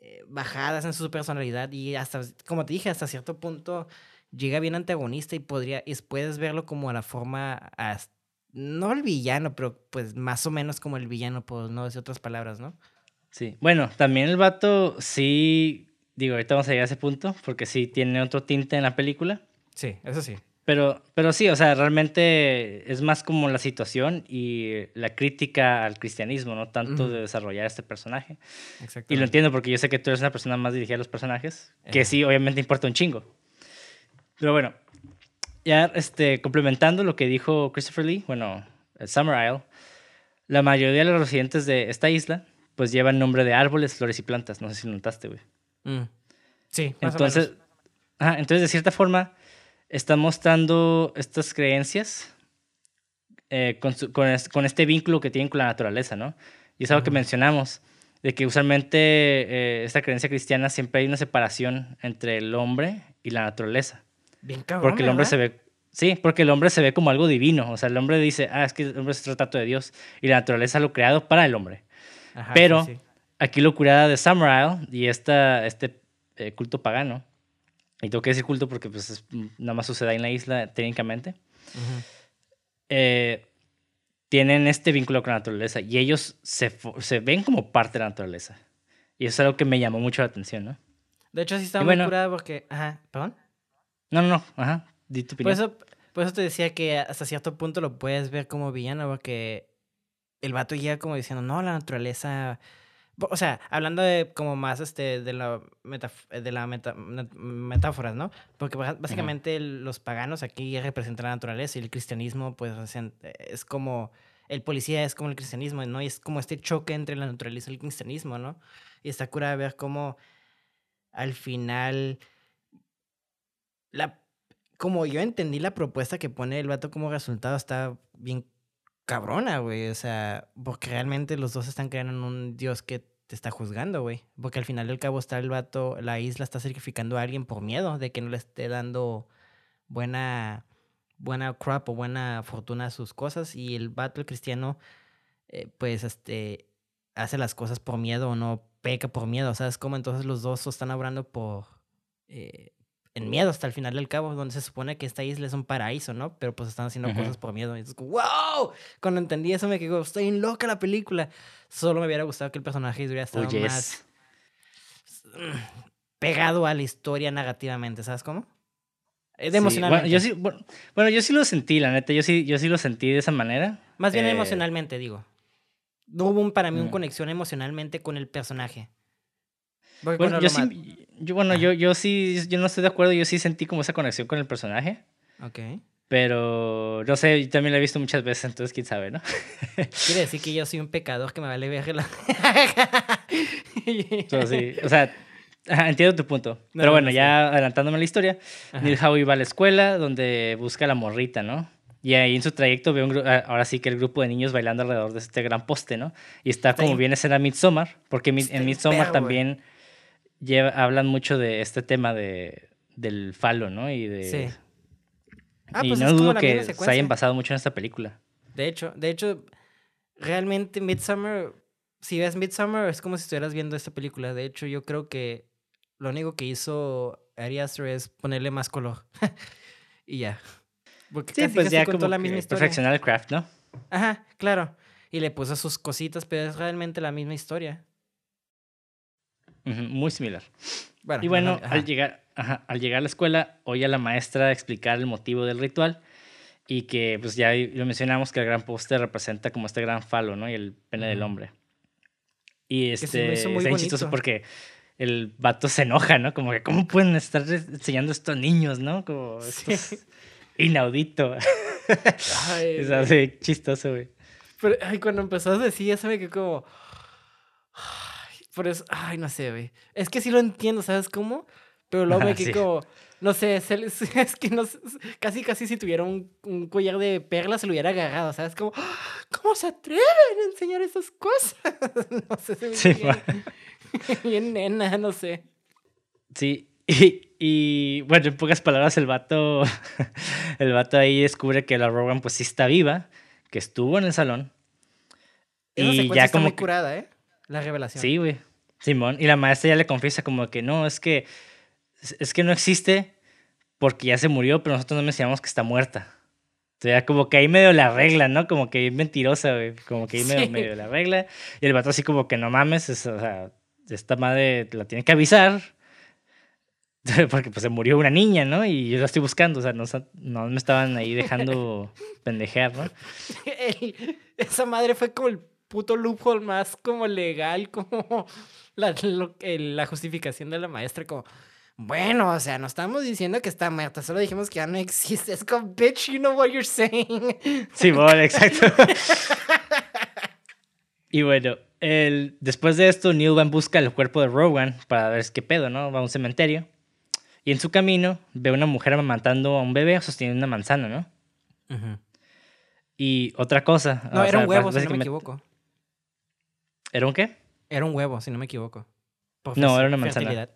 Eh, bajadas en su personalidad. Y hasta... Como te dije, hasta cierto punto... Llega bien antagonista y podría... Y puedes verlo como a la forma... Hasta, no el villano, pero pues más o menos como el villano. Pues no decir otras palabras, ¿no? Sí. Bueno, también el vato sí... Digo, ahorita vamos a llegar a ese punto. Porque sí tiene otro tinte en la película. Sí, eso sí. Pero, pero sí, o sea, realmente es más como la situación y la crítica al cristianismo, no tanto uh-huh. de desarrollar este personaje. Y lo entiendo porque yo sé que tú eres una persona más dirigida a los personajes, uh-huh. que sí, obviamente importa un chingo. Pero bueno, ya este, complementando lo que dijo Christopher Lee, bueno, Summer Isle, la mayoría de los residentes de esta isla pues llevan nombre de árboles, flores y plantas. No sé si lo notaste, güey. Uh-huh. Sí, más entonces, o menos. Ajá, entonces, de cierta forma... Está mostrando estas creencias eh, con, su, con, es, con este vínculo que tienen con la naturaleza, ¿no? Y es algo uh-huh. que mencionamos, de que usualmente eh, esta creencia cristiana siempre hay una separación entre el hombre y la naturaleza. Bien cabrón, porque el hombre ¿verdad? se ve, sí, porque el hombre se ve como algo divino. O sea, el hombre dice, ah, es que el hombre es retrato de Dios y la naturaleza lo creado para el hombre. Ajá, pero sí, sí. Aquí lo curada de Summer Isle y esta, este eh, culto pagano. Y tengo que decir culto porque pues, es, nada más sucede en la isla técnicamente. Uh-huh. Eh, tienen este vínculo con la naturaleza y ellos se, se ven como parte de la naturaleza. Y eso es algo que me llamó mucho la atención, ¿no? De hecho, sí está y muy bueno, curada porque... Ajá, ¿perdón? No, no, no, ajá, di tu opinión. Por eso, por eso te decía que hasta cierto punto lo puedes ver como villano, porque el vato llega como diciendo, no, la naturaleza... O sea, hablando de como más este de la, metaf- de la meta- metáforas, ¿no? Porque básicamente uh-huh. los paganos aquí representan la naturaleza y el cristianismo, pues, es como... El policía es como el cristianismo, ¿no? Y es como este choque entre la naturaleza y el cristianismo, ¿no? Y está cura de ver cómo al final... La, como yo entendí la propuesta que pone el vato como resultado está bien... cabrona, güey, o sea, porque realmente los dos están creando en un dios que te está juzgando, güey, porque al final del cabo está el vato, la isla está sacrificando a alguien por miedo de que no le esté dando buena buena crop o buena fortuna a sus cosas, y el vato, el cristiano, eh, pues, este, hace las cosas por miedo o no peca por miedo, ¿sabes cómo? Entonces los dos están obrando por, eh, en miedo hasta el final del cabo, donde se supone que esta isla es un paraíso, ¿no? Pero pues están haciendo uh-huh. cosas por miedo. Y es como, ¡wow! Cuando entendí eso me quedó, estoy en loca la película. Solo me hubiera gustado que el personaje hubiera estado oh, yes. más pegado a la historia narrativamente, ¿sabes cómo? Es de sí. emocionalmente. Bueno yo, sí, bueno, bueno, yo sí lo sentí, la neta. Yo sí, yo sí lo sentí de esa manera. Más bien eh... emocionalmente, digo. No hubo un, para mí mm. una conexión emocionalmente con el personaje. Porque bueno, yo sí... Yo, bueno, ah. yo, yo sí, yo no estoy de acuerdo. Yo sí sentí como esa conexión con el personaje. Ok. Pero, no sé, yo también la he visto muchas veces, entonces quién sabe, ¿no? Quiere decir que yo soy un pecador que me vale viaje la... so, sí, o sea, entiendo tu punto. No, pero bueno, no sé. Ya adelantándome a la historia, ajá. Neil Howie va a la escuela donde busca a la morrita, ¿no? Y ahí en su trayecto ve un gru- ahora sí que el grupo de niños bailando alrededor de este gran poste, ¿no? Y está como bien escena Midsommar, porque mi- en Midsommar también... Wey. Lleva, hablan mucho de este tema de, del falo, ¿no? Y de sí. Ah, y pues no dudo que se hayan basado mucho en esta película. De hecho, de hecho, realmente Midsommar, si ves Midsommar, es como si estuvieras viendo esta película. De hecho, yo creo que lo único que hizo Ari Aster es ponerle más color. Y ya. Porque sí, casi pues casi ya contó como la misma historia. Perfeccionar el craft, ¿no? Ajá, claro. Y le puso sus cositas, pero es realmente la misma historia. Muy similar. Bueno, y bueno, ajá. al llegar ajá, al llegar a la escuela, oye a la maestra explicar el motivo del ritual y que, pues ya lo mencionamos, que el gran poste representa como este gran falo, ¿no? Y el pene uh-huh. del hombre. Y este es muy chistoso porque el vato se enoja, ¿no? Como que, ¿cómo pueden estar enseñando esto a niños, no? Como, sí. Esto es inaudito. Ay, es así, chistoso, güey. Pero ay, cuando empezó a decir, ya sabe que como... Por eso, ay, no sé, güey. Es que sí lo entiendo, ¿sabes cómo? Pero luego me ah, quedé sí. como, no sé, es que no sé, casi, casi si tuviera un, un collar de perlas se lo hubiera agarrado, ¿sabes? Como, ¿cómo se atreven a enseñar esas cosas? No sé, se me sí, bien, bien nena, no sé. Sí, y, y bueno, en pocas palabras, el vato, el vato ahí descubre que la Rowan pues sí está viva, que estuvo en el salón. Esa y ya como está muy curada, ¿eh? La revelación. Sí, güey. Simón, y la maestra ya le confiesa como que no, es que es que no existe porque ya se murió, pero nosotros no mencionamos que está muerta. O sea, como que ahí medio la regla, ¿no? Como que es mentirosa, güey. Como que ahí sí. medio, medio la regla. Y el vato así como que no mames, es, o sea, esta madre la tiene que avisar porque pues se murió una niña, ¿no? Y yo la estoy buscando, o sea, no, no me estaban ahí dejando pendejear, ¿no? Ey, esa madre fue como el puto loophole más como legal, como la, lo, la justificación de la maestra, como, bueno, o sea, no estamos diciendo que está muerta, solo dijimos que ya no existe. Es como, bitch, you know what you're saying. Sí, bueno, exacto. Y bueno, el, después de esto, Neil va en busca del cuerpo de Rowan para ver qué pedo, ¿no? Va a un cementerio y en su camino ve a una mujer amamantando a un bebé sosteniendo una manzana, ¿no? Uh-huh. Y otra cosa. No, era un huevo, si no me equivoco. ¿Era un qué? Era un huevo, si no me equivoco. Por no, era una manzana.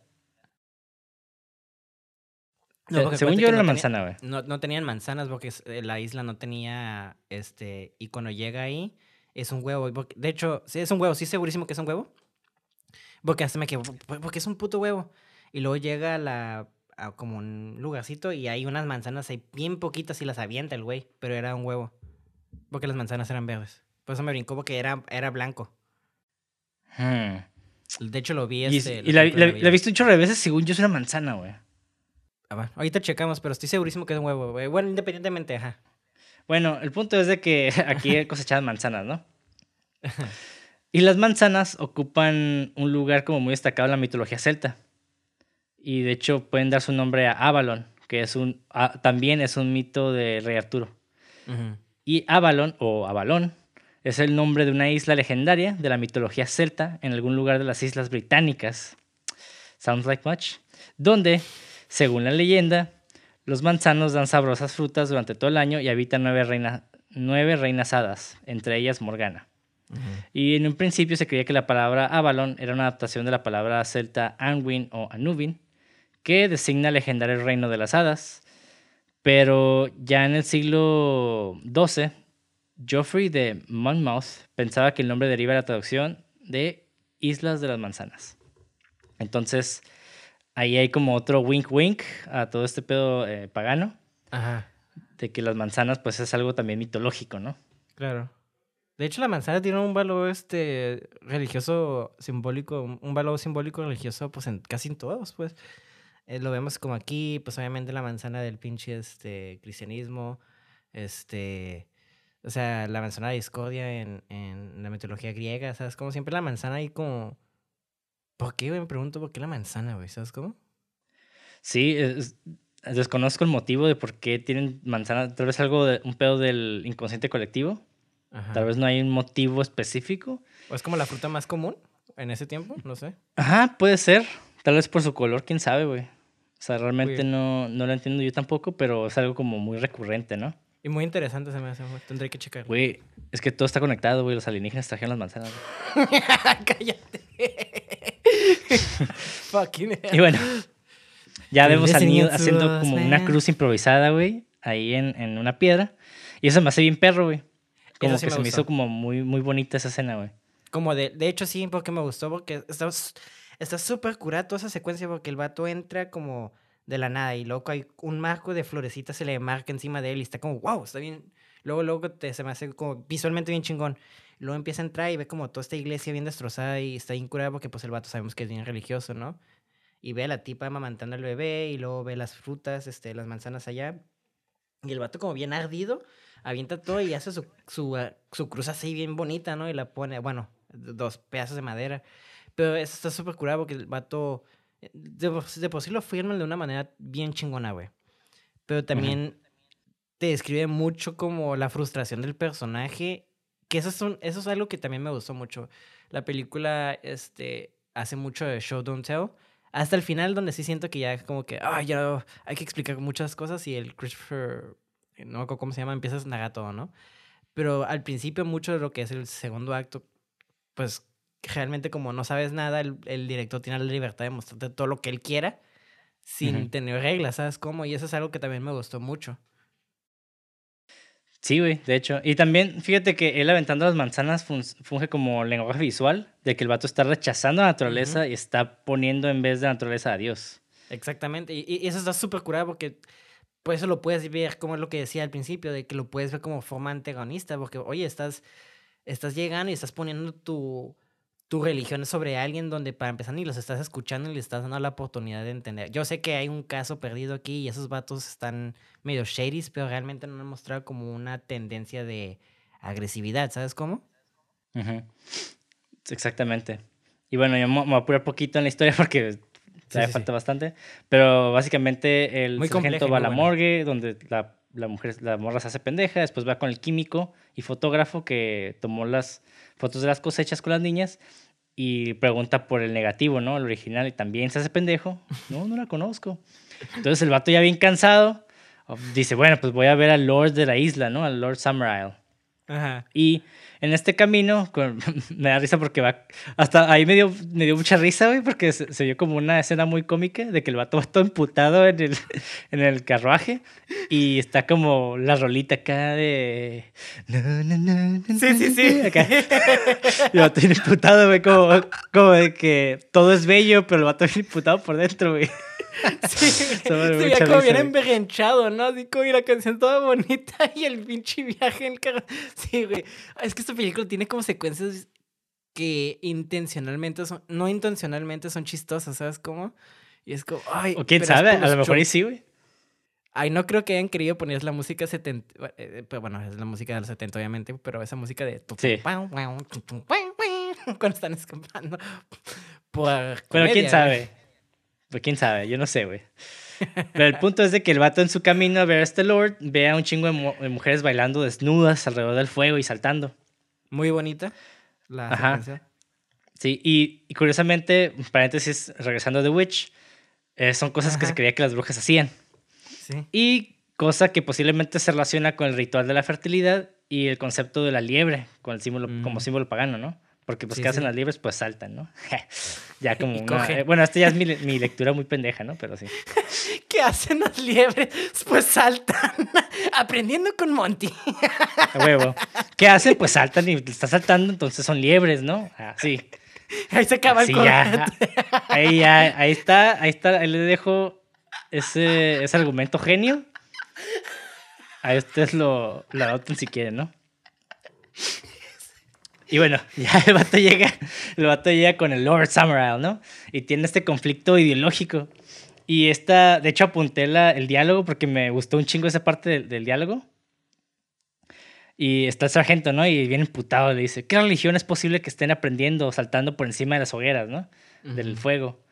No, según yo era una no manzana, güey. No, no tenían manzanas porque la isla no tenía, este, y cuando llega ahí, es un huevo. Porque, de hecho, sí es un huevo, sí segurísimo que es un huevo. Porque hasta me equivoco, porque es un puto huevo. Y luego llega a, la, a como un lugarcito y hay unas manzanas, hay bien poquitas y las avienta el güey, pero era un huevo. Porque las manzanas eran verdes. Por eso me brincó, porque era, era blanco. Hmm. De hecho, lo vi este... Y, y la, la, la, la he visto un chorro de veces, según yo, es una manzana, güey. Ah, bueno. Ahorita checamos, pero estoy segurísimo que es un huevo, güey. Bueno, independientemente, ajá. Bueno, el punto es de que aquí cosechaban manzanas, ¿no? Y las manzanas ocupan un lugar como muy destacado en la mitología celta. Y de hecho pueden dar su nombre a Avalon, que es un, a, también es un mito del rey Arturo. Uh-huh. Y Avalon, o Avalón, es el nombre de una isla legendaria de la mitología celta en algún lugar de las Islas Británicas. Sounds like much. Donde, según la leyenda, los manzanos dan sabrosas frutas durante todo el año y habitan nueve, reina, nueve reinas hadas, entre ellas Morgana. Uh-huh. Y en un principio se creía que la palabra Avalon era una adaptación de la palabra celta Anwin o Anubin, que designa el legendario reino de las hadas. Pero ya en el siglo doce, Geoffrey de Monmouth pensaba que el nombre deriva de la traducción de Islas de las Manzanas. Entonces, ahí hay como otro wink wink a todo este pedo eh, pagano. Ajá. De que las manzanas, pues, es algo también mitológico, ¿no? Claro. De hecho, la manzana tiene un valor este, religioso simbólico, un valor simbólico religioso, pues, en casi en todos, pues. Eh, lo vemos como aquí, pues, obviamente, la manzana del pinche este, cristianismo, este... O sea, la manzana de discordia en, en la mitología griega, ¿sabes? Como siempre la manzana ahí como... ¿Por qué, güey? Me pregunto por qué la manzana, güey, ¿sabes cómo? Sí, es, desconozco el motivo de por qué tienen manzana. Tal vez algo, de, un pedo del inconsciente colectivo. Ajá. Tal vez no hay un motivo específico. ¿O es como la fruta más común en ese tiempo? No sé. Ajá, puede ser. Tal vez por su color, quién sabe, güey. O sea, realmente no, no lo entiendo yo tampoco, pero es algo como muy recurrente, ¿no? Y muy interesante se me hace, güey. Tendré que checar. Güey, es que todo está conectado, güey. Los alienígenas trajeron las manzanas, güey. ¡Cállate! Fucking hell. Y bueno, ya vemos a Neil haciendo como man. una cruz improvisada, güey. Ahí en, en una piedra. Y eso me hace bien perro, güey. Como sí que me se gustó. Me hizo como muy, muy bonita esa escena, güey. Como de... De hecho, sí, porque me gustó. Porque está súper curada toda esa secuencia. Porque el vato entra como... de la nada, y loco, hay un marco de florecitas, se le marca encima de él, y está como, wow, está bien. Luego, luego te, se me hace como visualmente bien chingón. Luego empieza a entrar y ve como toda esta iglesia bien destrozada y está incurada, porque pues el vato sabemos que es bien religioso, ¿no? Y ve a la tipa amamantando al bebé, y luego ve las frutas, este, las manzanas allá. Y el vato como bien ardido, avienta todo y hace su, su, su cruz así bien bonita, ¿no? Y la pone, bueno, dos pedazos de madera. Pero eso está súper curado porque el vato... De, de por sí lo firman de una manera bien chingona, güey. Pero también uh-huh. te describe mucho como la frustración del personaje. Que eso es, un, eso es algo que también me gustó mucho. La película este, hace mucho de show, don't tell. Hasta el final, donde sí siento que ya es como que... Ah, oh, ya hay que explicar muchas cosas. Y el Christopher... No me acuerdo cómo se llama. Empieza a snagar todo, ¿no? Pero al principio mucho de lo que es el segundo acto... Pues... Realmente, como no sabes nada, el, el director tiene la libertad de mostrarte todo lo que él quiera sin uh-huh. tener reglas, ¿sabes cómo? Y eso es algo que también me gustó mucho. Sí, güey, de hecho. Y también, fíjate que él aventando las manzanas fun- funge como lenguaje visual, de que el vato está rechazando la naturaleza uh-huh. y está poniendo en vez de la naturaleza a Dios. Exactamente. Y, y eso está súper curado porque... Por eso lo puedes ver, como es lo que decía al principio, de que lo puedes ver como forma antagonista, porque, oye, estás, estás llegando y estás poniendo tu... tu religión sobre alguien donde para empezar ni los estás escuchando y le estás dando la oportunidad de entender. Yo sé que hay un caso perdido aquí y esos vatos están medio shadys, pero realmente no han mostrado como una tendencia de agresividad, ¿sabes cómo? Uh-huh. Exactamente. Y bueno, yo me voy a apurar poquito en la historia porque sí, me sí, falta sí. bastante, pero básicamente el muy sargento complejo, va a la bueno. morgue donde la, la, mujer, la morra se hace pendeja, después va con el químico y fotógrafo que tomó las fotos de las cosechas con las niñas y pregunta por el negativo, ¿no? El original, y también se hace pendejo. No, no la conozco. Entonces el vato ya bien cansado dice, bueno, pues voy a ver al Lord de la isla, ¿no? Al Lord Summer Isle. Ajá. Y en este camino, con, me da risa porque va... Hasta ahí me dio, me dio mucha risa, güey, porque se, se vio como una escena muy cómica de que el vato va todo emputado en el, en el carruaje y está como la rolita acá de... Sí, sí, sí. Acá. El vato bien emputado, güey, como, como de que todo es bello, pero el vato bien emputado por dentro, güey. Sí, se veía como bien envejenchado, ¿no? Así como y la canción toda bonita y el pinche viaje en el carro. Sí, güey. Es que esta película tiene como secuencias que intencionalmente son... No intencionalmente son chistosas, ¿sabes cómo? Y es como... Ay, o quién sabe, a lo mejor y sí, güey. Ay, no creo que hayan querido poner la música setenta... Bueno, es la música de los setenta, obviamente, pero esa música de... Sí. Cuando están escapando. Por comedia, pero quién sabe. Pues quién sabe, yo no sé, güey. Pero el punto es de que el vato en su camino a ver a este Lord ve a un chingo de, mu de mujeres bailando desnudas alrededor del fuego y saltando. Muy bonita la secuencia. Sí, y, y curiosamente, paréntesis, regresando a The Witch, eh, son cosas Ajá. que se creía que las brujas hacían. Sí. Y cosa que posiblemente se relaciona con el ritual de la fertilidad y el concepto de la liebre con el símbolo, mm. como símbolo pagano, ¿no? Porque, pues, sí, ¿qué hacen sí. las liebres? Pues saltan, ¿no? Ya como una... eh, bueno, esta ya es mi, le mi lectura muy pendeja, ¿no? Pero sí. ¿Qué hacen las liebres? Pues saltan. Aprendiendo con Monty. A huevo. ¿Qué hacen? Pues saltan y está saltando, entonces son liebres, ¿no? Ah, sí. Ahí se acaba Así el corte. Ya. Ahí ya, ahí está, ahí está. Ahí le dejo ese, ese argumento genio. Ahí ustedes lo, lo adopten si quieren, ¿no? Y bueno, ya el vato llega, el vato llega con el Lord Summer Isle, ¿no? Y tiene este conflicto ideológico. Y esta, de hecho, apunté la, el diálogo porque me gustó un chingo esa parte del, del diálogo. Y está el sargento, ¿no? Y viene emputado, le dice, ¿qué religión es posible que estén aprendiendo o saltando por encima de las hogueras, ¿no? Uh-huh. Del fuego.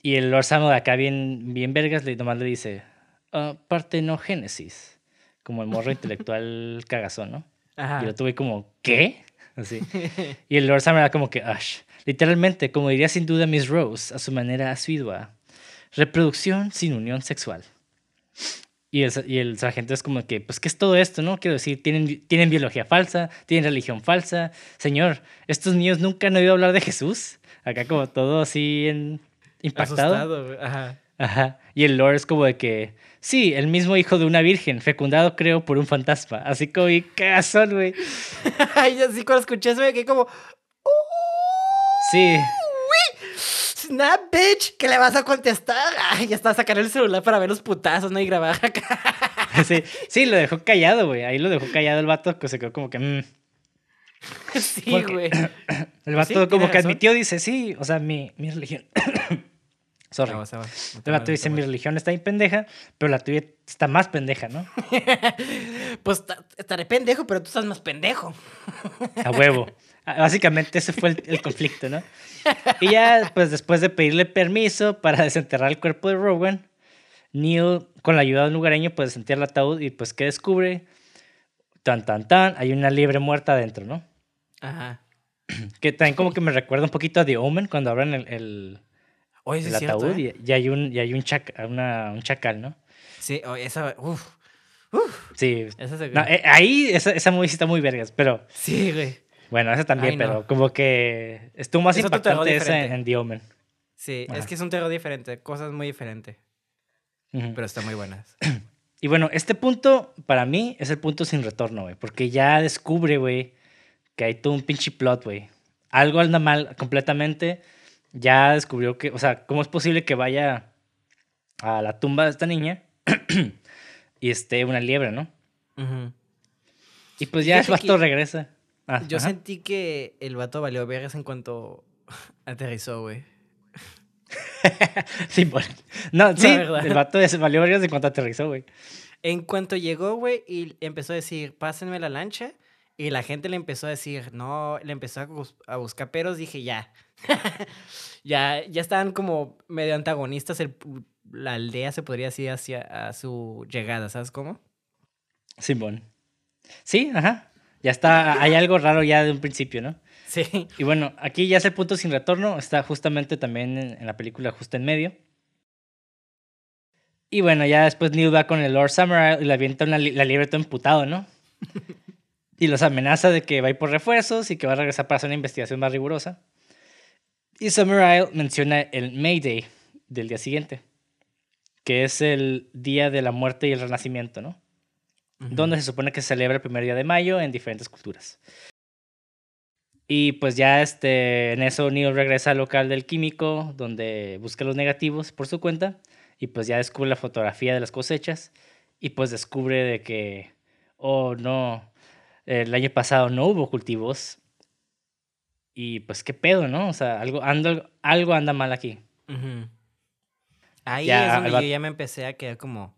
Y el Lord Summer Isle acá, bien, bien vergas, le, nomás le dice, uh, partenogénesis. Como el morro intelectual cagazón, ¿no? Ajá. Y lo tuve como, ¿qué? Así. Y el Lord Summer Isle como que, ash, literalmente, como diría sin duda Miss Rose, a su manera asidua, reproducción sin unión sexual. Y el, y el sargento es como que, pues, ¿qué es todo esto, no? Quiero decir, tienen, tienen biología falsa, tienen religión falsa. Señor, estos niños nunca han oído hablar de Jesús. Acá como todo así en, impactado. Asustado, ajá. Ajá. Y el Lord es como de que, sí, el mismo hijo de una virgen, fecundado, creo, por un fantasma. Así como, y cagazón, güey. Ay, yo así cuando escuché eso, me quedé como... Sí. Snap, bitch, ¿qué le vas a contestar? Ay, ya está, sacar el celular para ver los putazos, ¿no? Y grabar acá. Sí, sí, lo dejó callado, güey. Ahí lo dejó callado el vato, que se quedó como que... Mm. Sí, güey. El vato sí, como que razón. Admitió, dice, sí, o sea, mi, mi religión... Sorry. No, se va. No te la tuya dice, mi religión está bien pendeja, pero la tuya está más pendeja, ¿no? Pues estaré pendejo, pero tú estás más pendejo. A huevo. Básicamente ese fue el, el conflicto, ¿no? Y ya, pues después de pedirle permiso para desenterrar el cuerpo de Rowan, Neil, con la ayuda de un lugareño, pues desentierra el ataúd y pues, ¿qué descubre? Tan, tan, tan, hay una liebre muerta adentro, ¿no? Ajá. Que también como que me recuerda un poquito a The Omen cuando abren el... el Oye, el ataúd, ¿eh? y, y hay un, y hay un, chaca, una, un chacal, ¿no? Sí, oh, esa... Uf, uf. Sí. Esa se... no, eh, ahí esa, esa movie está muy vergas, pero... Sí, güey. Bueno, esa también, Ay, pero no. como que... Estuvo más es impactante esa en, en The Omen. Sí, Ajá. es que es un terror diferente, cosas muy diferentes. Uh-huh. Pero están muy buenas. Y bueno, este punto, para mí, es el punto sin retorno, güey. Porque ya descubre, güey, que hay todo un pinche plot, güey. Algo anda mal completamente... Ya descubrió que, o sea, ¿cómo es posible que vaya a la tumba de esta niña y esté una liebre, ¿no? Uh-huh. Y pues ya Fíjate el vato regresa. Ah, yo ajá. sentí que el vato valió vergas en cuanto aterrizó, güey. sí, bueno. No, sí, el vato valió vergas en cuanto aterrizó, güey. En cuanto llegó, güey, y empezó a decir, pásenme la lancha. Y la gente le empezó a decir, no, le empezó a, bus a buscar peros. Dije, ya. ya. Ya estaban como medio antagonistas. El, la aldea se podría decir hacia a su llegada, ¿sabes cómo? Simón. Sí, ajá. Ya está, hay algo raro ya de un principio, ¿no? Sí. Y bueno, aquí ya es el punto sin retorno. Está justamente también en, en la película justo en medio. Y bueno, ya después Neil va con el Lord Summer Isle y le avienta una li la liebre todo emputado, ¿no? Y los amenaza de que va a ir por refuerzos y que va a regresar para hacer una investigación más rigurosa. Y Summer Isle menciona el May Day del día siguiente, que es el día de la muerte y el renacimiento, ¿no? Uh-huh. Donde se supone que se celebra el primer día de mayo en diferentes culturas. Y pues ya este, en eso Neil regresa al local del químico, donde busca los negativos por su cuenta, y pues ya descubre la fotografía de las cosechas y pues descubre de que, oh no, el año pasado no hubo cultivos y pues qué pedo, ¿no? O sea, algo, ando, algo anda mal aquí. Uh-huh. Ahí ya, es donde va... yo ya me empecé a quedar como,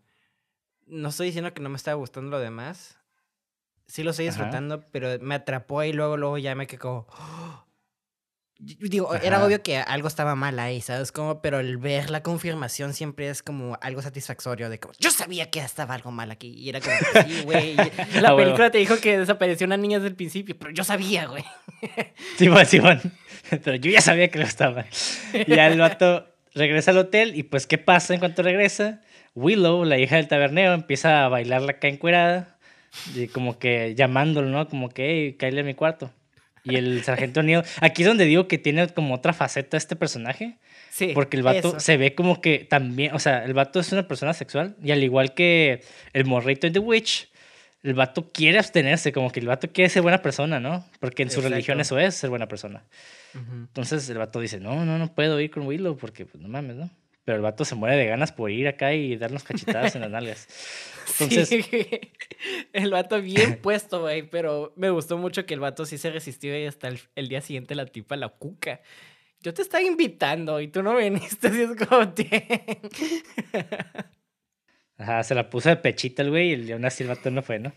no estoy diciendo que no me estaba gustando lo demás, sí lo estoy disfrutando, ajá, pero me atrapó y luego, luego ya me quedé como... ¡Oh! Digo, ajá, era obvio que algo estaba mal ahí, ¿sabes? Como, pero el ver la confirmación siempre es como algo satisfactorio de como, yo sabía que estaba algo mal aquí. Y era como, sí, güey. La ah, película bueno. te dijo que desapareció una niña desde el principio, pero yo sabía, güey. Sí, bueno, sí, bueno. Pero yo ya sabía que lo estaba. Ya el vato regresa al hotel y pues, ¿qué pasa en cuanto regresa? Willow, la hija del tabernero, empieza a bailar la caencuerada y como que llamándolo, ¿no? Como que, hey, cállale a mi cuarto. Y el sargento Neil... Aquí es donde digo que tiene como otra faceta este personaje. Sí, porque el vato eso. se ve como que también... O sea, el vato es una persona sexual. Y al igual que el morrito en The Witch, el vato quiere abstenerse. Como que el vato quiere ser buena persona, ¿no? Porque en su Exacto. religión eso es, ser buena persona. Uh-huh. Entonces el vato dice, no, no, no puedo ir con Willow porque pues no mames, ¿no? Pero el vato se muere de ganas por ir acá y darnos cachetadas en las nalgas. Entonces... Sí. El vato bien puesto, güey, pero me gustó mucho que el vato sí se resistió y hasta el, el día siguiente la tipa la cuca. Yo te estaba invitando y tú no viniste, así es como te... Ajá, se la puso de pechita el güey y aún así el vato no fue, ¿no?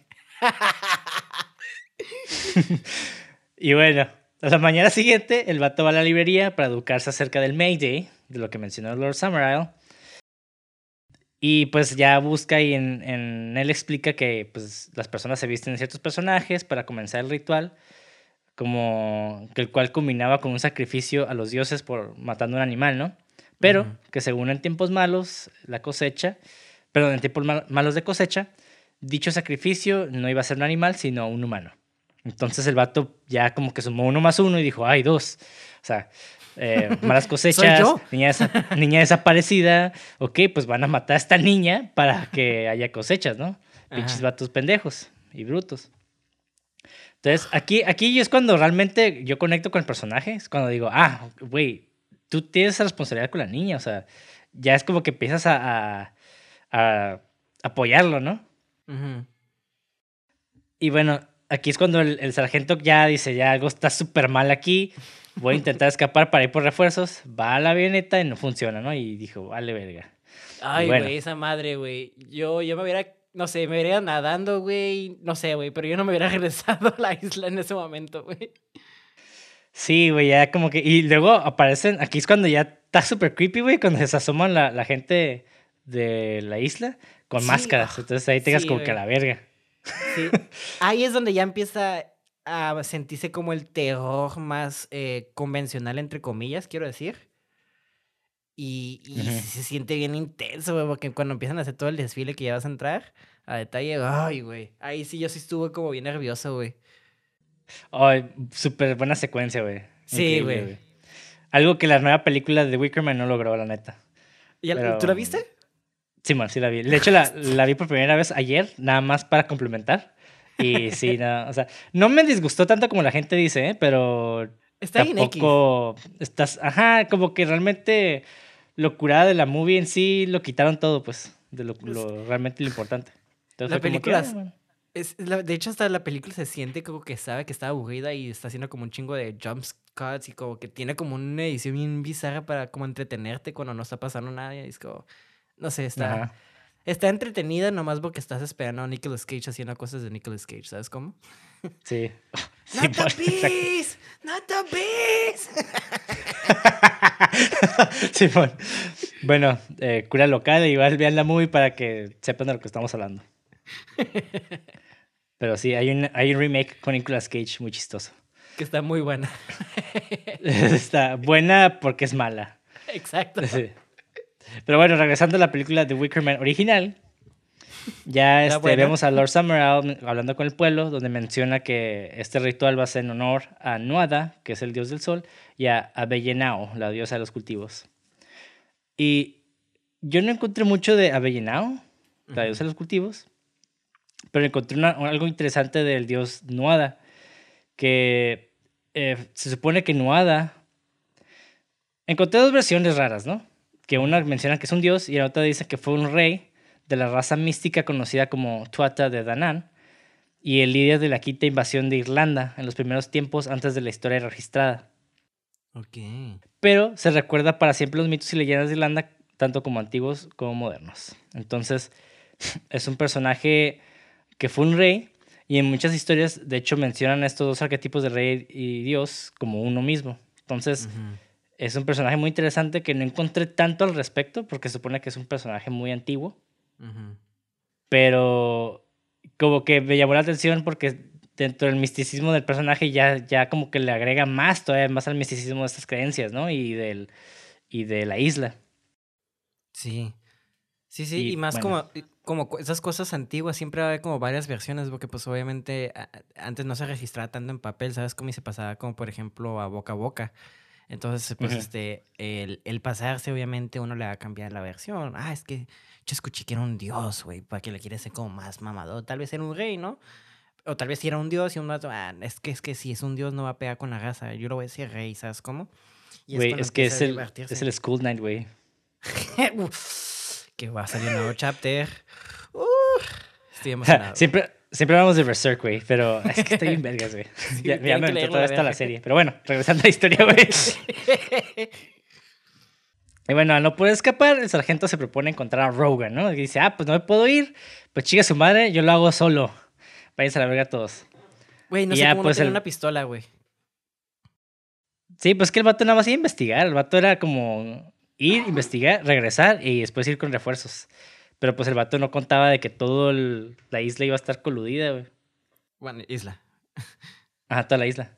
Y bueno, a la mañana siguiente el vato va a la librería para educarse acerca del May Day, de lo que mencionó Lord Summer Isle. Y pues ya busca y en, en él explica que pues, las personas se visten de ciertos personajes para comenzar el ritual, como el cual combinaba con un sacrificio a los dioses por matando un animal, ¿no? Pero uh-huh. que según en tiempos malos, la cosecha, perdón, en tiempos mal, malos de cosecha, dicho sacrificio no iba a ser un animal, sino un humano. Entonces el vato ya como que sumó uno más uno y dijo, ay, dos. O sea... Eh, malas cosechas, niña, desa- niña desaparecida, ok, pues van a matar a esta niña para que haya cosechas, ¿no? Ajá. Pinches vatos pendejos y brutos. Entonces, aquí, aquí es cuando realmente yo conecto con el personaje, es cuando digo, ah, güey, tú tienes esa responsabilidad con la niña, o sea, ya es como que empiezas a, a, a apoyarlo, ¿no? Uh-huh. Y bueno, aquí es cuando el, el sargento ya dice, ya algo está súper mal aquí. Voy a intentar escapar para ir por refuerzos. Va a la avioneta y no funciona, ¿no? Y dijo, vale, verga. Ay, güey, bueno. esa madre, güey. Yo, yo me hubiera, no sé, me hubiera nadando, güey. No sé, güey, pero yo no me hubiera regresado a la isla en ese momento, güey. Sí, güey, ya como que... Y luego aparecen... Aquí es cuando ya está súper creepy, güey. Cuando se asoman la, la gente de la isla con sí. máscaras. Entonces ahí tengas sí, como wey. que a la verga. Sí. Ahí es donde ya empieza... a sentirse como el terror más eh, convencional, entre comillas, quiero decir. Y, y uh-huh. se siente bien intenso, güey, porque cuando empiezan a hacer todo el desfile que ya vas a entrar, a detalle, ay, güey. Ahí sí yo sí estuve como bien nervioso, güey. Ay, oh, súper buena secuencia, güey. Sí, güey. Algo que la nueva película de The Wicker Man no logró, la neta. ¿Y el, Pero, ¿tú la viste? Sí, man, sí la vi. De hecho, la, la vi por primera vez ayer, nada más para complementar. Y sí, no, o sea, no me disgustó tanto como la gente dice, ¿eh? Pero está tampoco estás, ajá, como que realmente lo curada de la movie en sí lo quitaron todo, pues, de lo, lo realmente lo importante. Entonces, la película, que, ah, bueno. es, la, de hecho, hasta la película se siente como que sabe que está aburrida y está haciendo como un chingo de jump cuts y como que tiene como una edición bien bizarra para como entretenerte cuando no está pasando nada y es como, no sé, está... Ajá. Está entretenida nomás porque estás esperando a Nicolas Cage haciendo cosas de Nicolas Cage, ¿sabes cómo? Sí. sí ¡Not the beast! ¡Not the beast! Simón. Bueno, eh, cura local, igual vean la movie para que sepan de lo que estamos hablando. Pero sí, hay un, hay un remake con Nicolas Cage muy chistoso. Que está muy buena. Está buena porque es mala. Exacto. Sí. Pero bueno, regresando a la película The Wicker Man original, ya este, bueno. vemos a Lord Summer Isle hablando con el pueblo, donde menciona que este ritual va a ser en honor a Nuada, que es el dios del sol, y a Avellanao, la diosa de los cultivos. Y yo no encontré mucho de Avellanao, la uh-huh. diosa de los cultivos, pero encontré una, algo interesante del dios Nuada, que eh, se supone que Nuada... Encontré dos versiones raras, ¿no? que una menciona que es un dios y la otra dice que fue un rey de la raza mística conocida como Tuatha de Danann y el líder de la quinta invasión de Irlanda en los primeros tiempos antes de la historia registrada. Okay. Pero se recuerda para siempre los mitos y leyendas de Irlanda, tanto como antiguos como modernos. Entonces, es un personaje que fue un rey y en muchas historias, de hecho, mencionan estos dos arquetipos de rey y dios como uno mismo. Entonces, uh-huh. es un personaje muy interesante que no encontré tanto al respecto porque se supone que es un personaje muy antiguo. Uh-huh. Pero como que me llamó la atención porque dentro del misticismo del personaje ya, ya como que le agrega más, todavía más al misticismo de estas creencias, ¿no? Y, del, y de la isla. Sí, sí, sí, y, y más bueno. como, como esas cosas antiguas, siempre va a haber como varias versiones, porque pues obviamente antes no se registraba tanto en papel, ¿sabes? Como y se pasaba como, por ejemplo, a boca a boca. Entonces, pues, uh-huh. este, el, el pasarse, obviamente, uno le va a cambiar la versión. Ah, es que yo escuché que era un dios, güey, para que le quiera ser como más mamado. Tal vez era un rey, ¿no? O tal vez sí era un dios y un vato, ah, es que, es que si es un dios no va a pegar con la raza. Yo lo voy a decir rey, ¿sabes cómo? Güey, es, es que es el, es el School Night, güey. Que va a salir un nuevo chapter. Uh, estoy emocionado. Siempre, siempre hablamos de Berserk, güey, pero es que estoy en vergas, güey. Sí, ya ya me entró toda esta la serie. Pero bueno, regresando a la historia, güey. Y bueno, al no poder escapar, el sargento se propone encontrar a Rogan, ¿no? Y dice, ah, pues no me puedo ir. Pues chica su madre, yo lo hago solo. Váyanse a la verga a todos. Güey, no y sé ya, cómo pues, no tenía el... una pistola, güey. Sí, pues que el vato nada más iba a investigar. El vato era como... ir, investigar, regresar y después ir con refuerzos. Pero pues el vato no contaba de que toda la isla iba a estar coludida, güey. Bueno, isla. Ajá, toda la isla.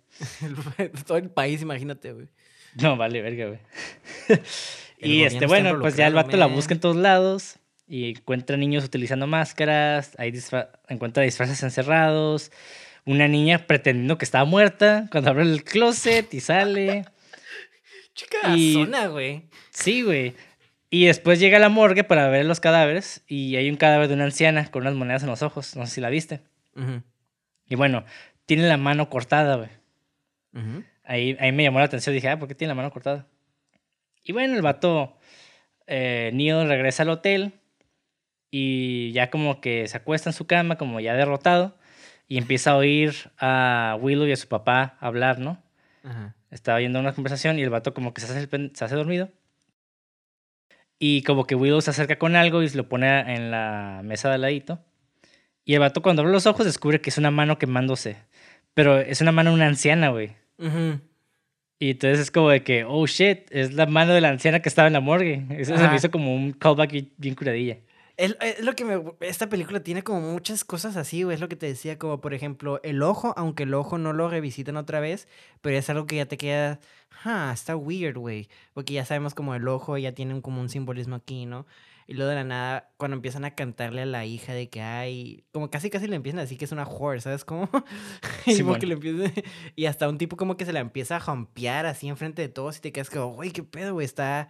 el, todo el país, imagínate, güey. No, vale, verga, güey. Y este, bueno, pues ya el vato man. la busca en todos lados y encuentra niños utilizando máscaras, ahí disfra- encuentra disfraces encerrados, una niña pretendiendo que estaba muerta cuando abre el closet y sale... Chica y, zona, güey. Sí, güey. Y después llega a la morgue para ver los cadáveres y hay un cadáver de una anciana con unas monedas en los ojos. No sé si la viste. Uh-huh. Y bueno, tiene la mano cortada, güey. Uh-huh. Ahí, ahí me llamó la atención. Dije, ah, ¿por qué tiene la mano cortada? Y bueno, el vato, eh, Neil regresa al hotel y ya como que se acuesta en su cama, como ya derrotado, y empieza a oír a Willow y a su papá hablar, ¿no? Ajá. Uh-huh. Estaba oyendo una conversación y el vato como que se hace, se hace dormido. Y como que Willow se acerca con algo y se lo pone en la mesa de al ladito. Y el vato cuando abre los ojos descubre que es una mano quemándose. Pero es una mano de una anciana, güey. Uh-huh. Y entonces es como de que, oh shit, es la mano de la anciana que estaba en la morgue. Eso ah. se me hizo como un callback bien, bien curadilla. Es, es lo que me... Esta película tiene como muchas cosas así, güey. Es lo que te decía, como por ejemplo, el ojo, aunque el ojo no lo revisitan otra vez, pero es algo que ya te queda... Ah, está weird, güey. Porque ya sabemos como el ojo ya tiene como un simbolismo aquí, ¿no? Y luego de la nada, cuando empiezan a cantarle a la hija de que hay... Como casi casi le empiezan a decir que es una whore, ¿sabes cómo? Sí, y, bueno. que le empiezan... y hasta un tipo como que se la empieza a jompear así enfrente de todos y te quedas como, güey, qué pedo, güey, está...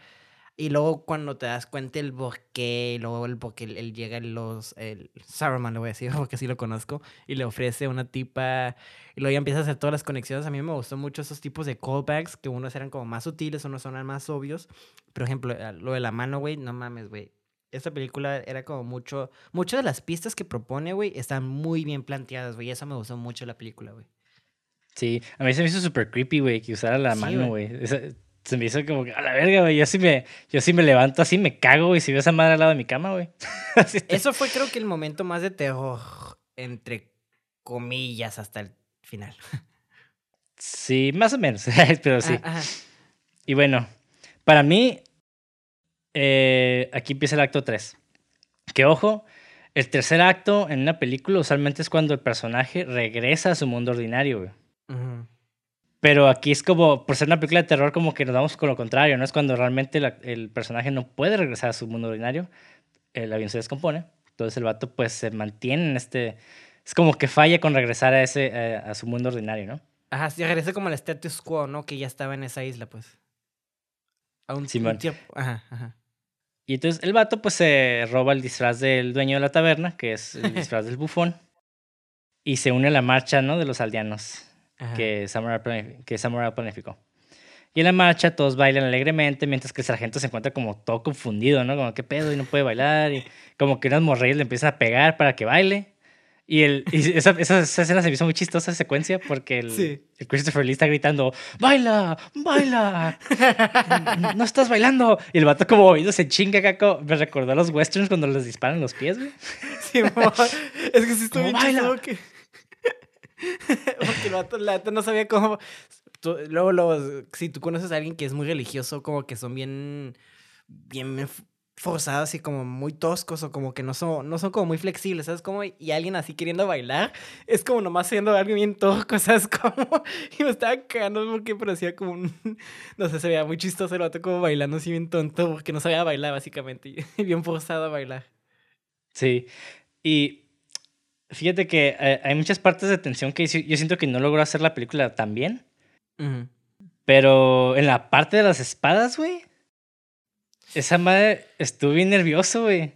Y luego cuando te das cuenta el porqué, y luego el porqué, él llega los... El Saruman, le voy a decir, porque así lo conozco, y le ofrece una tipa, y luego ya empieza a hacer todas las conexiones. A mí me gustó mucho esos tipos de callbacks, que unos eran como más sutiles, unos eran más obvios. Por ejemplo, lo de la mano, güey, no mames, güey. Esta película era como mucho... Muchas de las pistas que propone, güey, están muy bien planteadas, güey. Eso me gustó mucho la película, güey. Sí, a mí se me hizo súper creepy, güey, que usara la sí, mano, güey. Se me hizo como que, a la verga, güey, yo sí me, yo sí me levanto así, me cago, güey, si veo esa madre al lado de mi cama, güey. Eso fue creo que el momento más de terror, entre comillas, hasta el final. Sí, más o menos, pero sí. Ah, y bueno, para mí, eh, aquí empieza el acto tres. Que ojo, el tercer acto en una película usualmente es cuando el personaje regresa a su mundo ordinario, güey. Uh-huh. Pero aquí es como, por ser una película de terror, como que nos vamos con lo contrario, ¿no? Es cuando realmente la, el personaje no puede regresar a su mundo ordinario, el avión se descompone, entonces el vato pues se mantiene en este... Es como que falla con regresar a ese eh, a su mundo ordinario, ¿no? Ajá, sí, regresa como al status quo, ¿no? Que ya estaba en esa isla, pues. A un, sí, un bueno. tiempo. Ajá, ajá. Y entonces el vato pues se eh, roba el disfraz del dueño de la taberna, que es el disfraz del bufón, y se une a la marcha, ¿no? De los aldeanos. Ajá. Que Summer Isle planificó. Y en la marcha todos bailan alegremente, mientras que el sargento se encuentra como todo confundido, ¿no? Como, ¿qué pedo? Y no puede bailar. Y como que unas morrillas le empiezan a pegar para que baile. Y, el, y esa, esa, esa escena se me hizo muy chistosa, esa secuencia, porque el, sí. el Christopher Lee está gritando, ¡baila! ¡Baila! no, ¡No estás bailando! Y el vato como oído se chinga, caco. Me recordó a los westerns cuando les disparan los pies, güey. Sí, mamá. Es que sí estoy bien chistoso que... porque el vato, la vato no sabía cómo... Tú, luego, luego, si tú conoces a alguien que es muy religioso, como que son bien... bien forzados y como muy toscos o como que no son, no son como muy flexibles, ¿sabes cómo? Y alguien así queriendo bailar es como nomás siendo alguien bien tosco, ¿sabes cómo? Y me estaba cagando porque parecía como un... No sé, se veía muy chistoso el vato como bailando así bien tonto porque no sabía bailar básicamente y bien forzado a bailar. Sí, y fíjate que eh, hay muchas partes de tensión que yo siento que no logró hacer la película tan bien, uh-huh. pero en la parte de las espadas, güey, esa madre, estuve bien nervioso, güey.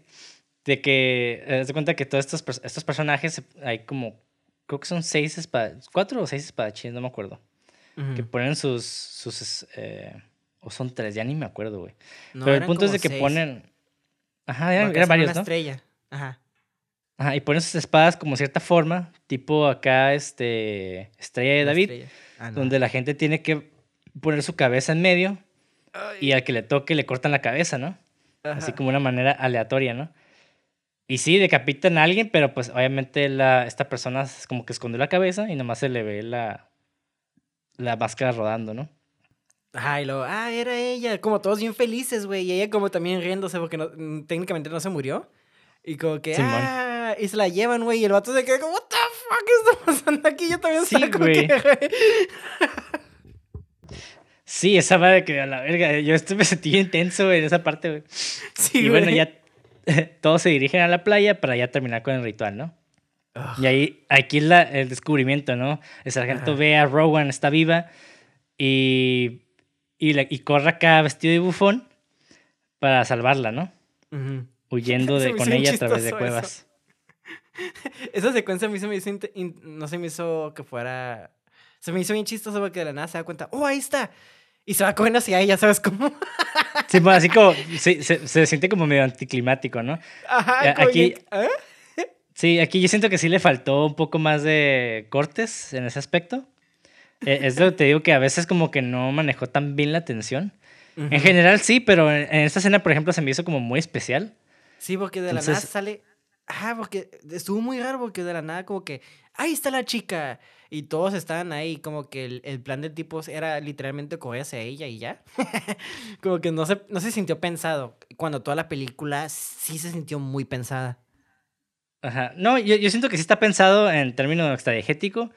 De que, eh, de cuenta que todos estos, estos personajes, hay como, creo que son seis espadas, cuatro o seis espadachines, no me acuerdo. Uh-huh. Que ponen sus, sus eh, o son tres, ya ni me acuerdo, güey. No, pero el punto es de que seis. Ponen, ajá, eran, eran varios, una ¿no? estrella, ajá. Ajá, y ponen sus espadas como cierta forma, tipo acá, este, Estrella de David, estrella. Ah, no. Donde la gente tiene que poner su cabeza en medio. Y al que le toque le cortan la cabeza, ¿no? Ajá. Así como una manera aleatoria, ¿no? Y sí, decapitan a alguien, pero pues obviamente la, esta persona es como que escondió la cabeza y nomás se le ve la, la máscara rodando, ¿no? Ajá, y luego, ah, era ella. Como todos bien felices, güey. Y ella como también riéndose porque no, técnicamente no se murió. Y como que, Simón. ah, y se la llevan, güey. Y el vato se queda como, what the fuck, ¿qué está pasando aquí? Yo también sí, saco que... Sí, esa madre que a la verga, yo esto me sentí intenso en esa parte, güey. Sí, y bueno, güey. ya todos se dirigen a la playa para ya terminar con el ritual, ¿no? Ugh. Y ahí, aquí es la, el descubrimiento, ¿no? El sargento Ajá. ve a Rowan, está viva, y, y, la, y corre acá vestido de bufón para salvarla, ¿no? Uh-huh. Huyendo de, con ella a través de cuevas. Eso. Esa secuencia a mí se me hizo, in, in, no se me hizo que fuera... Se me hizo bien chistoso porque de la nada se da cuenta, ¡oh, ahí está! Y se va corriendo hacia ella, ¿sabes cómo? Sí, pues así como, se, se, se siente como medio anticlimático, ¿no? Ajá. Aquí, ¿eh? Sí, aquí yo siento que sí le faltó un poco más de cortes en ese aspecto. Eh, es lo que te digo, que a veces como que no manejó tan bien la tensión. Uh-huh. En general sí, pero en, en esta escena, por ejemplo, se me hizo como muy especial. Sí, porque de Entonces, la nada sale... Ajá, porque estuvo muy raro porque de la nada como que... ¡Ahí está la chica! Y todos estaban ahí, como que el, el plan del tipo era literalmente correr hacia ella y ya. Como que no se, no se sintió pensado, cuando toda la película sí se sintió muy pensada. Ajá. No, yo, yo siento que sí está pensado en términos extradiegético,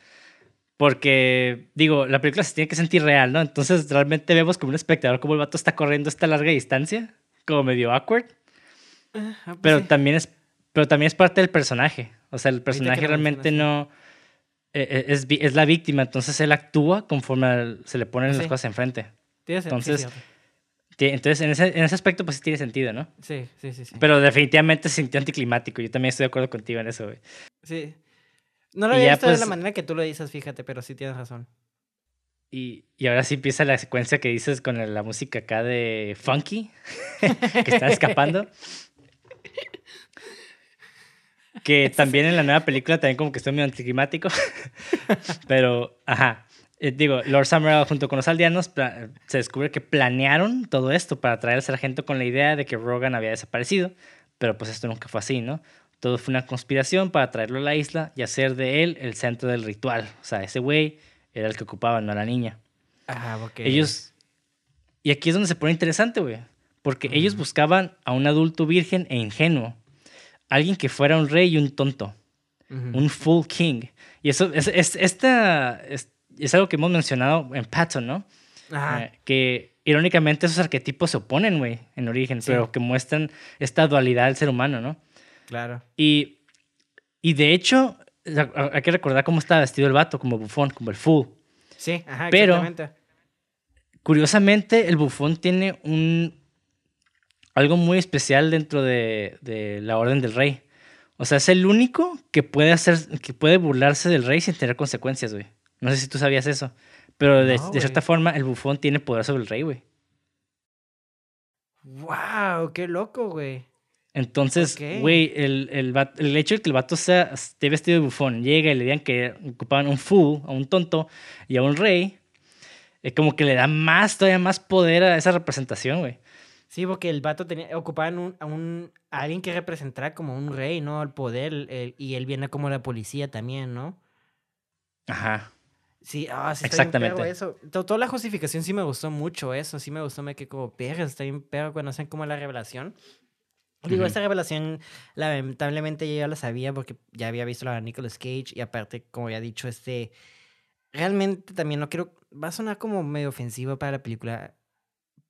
porque, digo, la película se tiene que sentir real, ¿no? Entonces realmente vemos como un espectador como el vato está corriendo esta larga distancia, como medio awkward. Ajá, pues pero sí. también es... Pero también es parte del personaje. O sea, el personaje realmente no... Eh, es, es la víctima. Entonces, él actúa conforme se le ponen sí. las cosas enfrente. Entonces, sí, sí, sí. entonces en, ese, en ese aspecto, pues sí tiene sentido, ¿no? Sí, sí, sí, sí. Pero definitivamente se sintió anticlimático. Yo también estoy de acuerdo contigo en eso, güey. Sí. No lo había visto pues, de la manera que tú lo dices, fíjate, pero sí tienes razón. Y, y ahora sí empieza la secuencia que dices con la música acá de Funky, que está escapando. Que también en la nueva película también como que estoy medio anticlimático. Pero, ajá. Eh, digo, Lord Summerall junto con los aldeanos pla- se descubre que planearon todo esto para traer al sargento con la idea de que Rogan había desaparecido. Pero pues esto nunca fue así, ¿no? Todo fue una conspiración para traerlo a la isla y hacer de él el centro del ritual. O sea, ese güey era el que ocupaba, no la niña. Ajá, porque... Okay. Ellos... Y aquí es donde se pone interesante, güey. Porque mm. ellos buscaban a un adulto virgen e ingenuo. Alguien que fuera un rey y un tonto. Uh-huh. Un full king. Y eso es, es, esta, es, es algo que hemos mencionado en Patton, ¿no? Ajá. Eh, que irónicamente esos arquetipos se oponen, güey, en origen. Sí. Pero que muestran esta dualidad del ser humano, ¿no? Claro. Y, y de hecho, hay que recordar cómo estaba vestido el vato, como bufón, como el fool. Sí, ajá, pero, exactamente. Curiosamente, el bufón tiene un... algo muy especial dentro de, de la Orden del Rey. O sea, es el único que puede hacer, que puede burlarse del rey sin tener consecuencias, güey. No sé si tú sabías eso. Pero de, no, de cierta forma, el bufón tiene poder sobre el rey, güey. ¡Wow! ¡Qué loco, güey! Entonces, güey, okay. el, el, el hecho de que el vato sea, esté vestido de bufón, llega y le digan que ocupaban un fool, a un tonto y a un rey, es como que le da más, todavía más poder a esa representación, güey. Sí, porque el vato tenía, ocupaban un, a, un, a alguien que representara como un rey, ¿no? El poder, el, y él viene como la policía también, ¿no? Ajá. Sí, ah, oh, sí, exactamente. Está bien perro eso. Toda la justificación sí me gustó mucho eso, sí me gustó, me quedé como perro, está bien perro cuando hacen como la revelación. Digo, uh-huh. Esta revelación, lamentablemente yo ya la sabía porque ya había visto la de Nicolas Cage y aparte, como ya he dicho, este... Realmente también no quiero... Va a sonar como medio ofensivo para la película,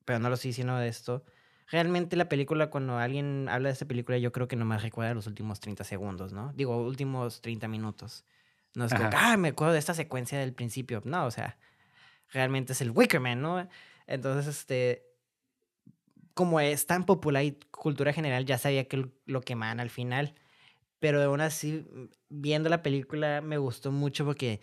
pero no lo estoy diciendo de esto. Realmente la película, cuando alguien habla de esta película, yo creo que nomás recuerda los últimos treinta segundos, ¿no? Digo, últimos treinta minutos. No es como, ah, me acuerdo de esta secuencia del principio. No, o sea, realmente es el Wicker Man, ¿no? Entonces, este... como es tan popular y cultura general, ya sabía que lo quemaban al final. Pero aún así, viendo la película, me gustó mucho porque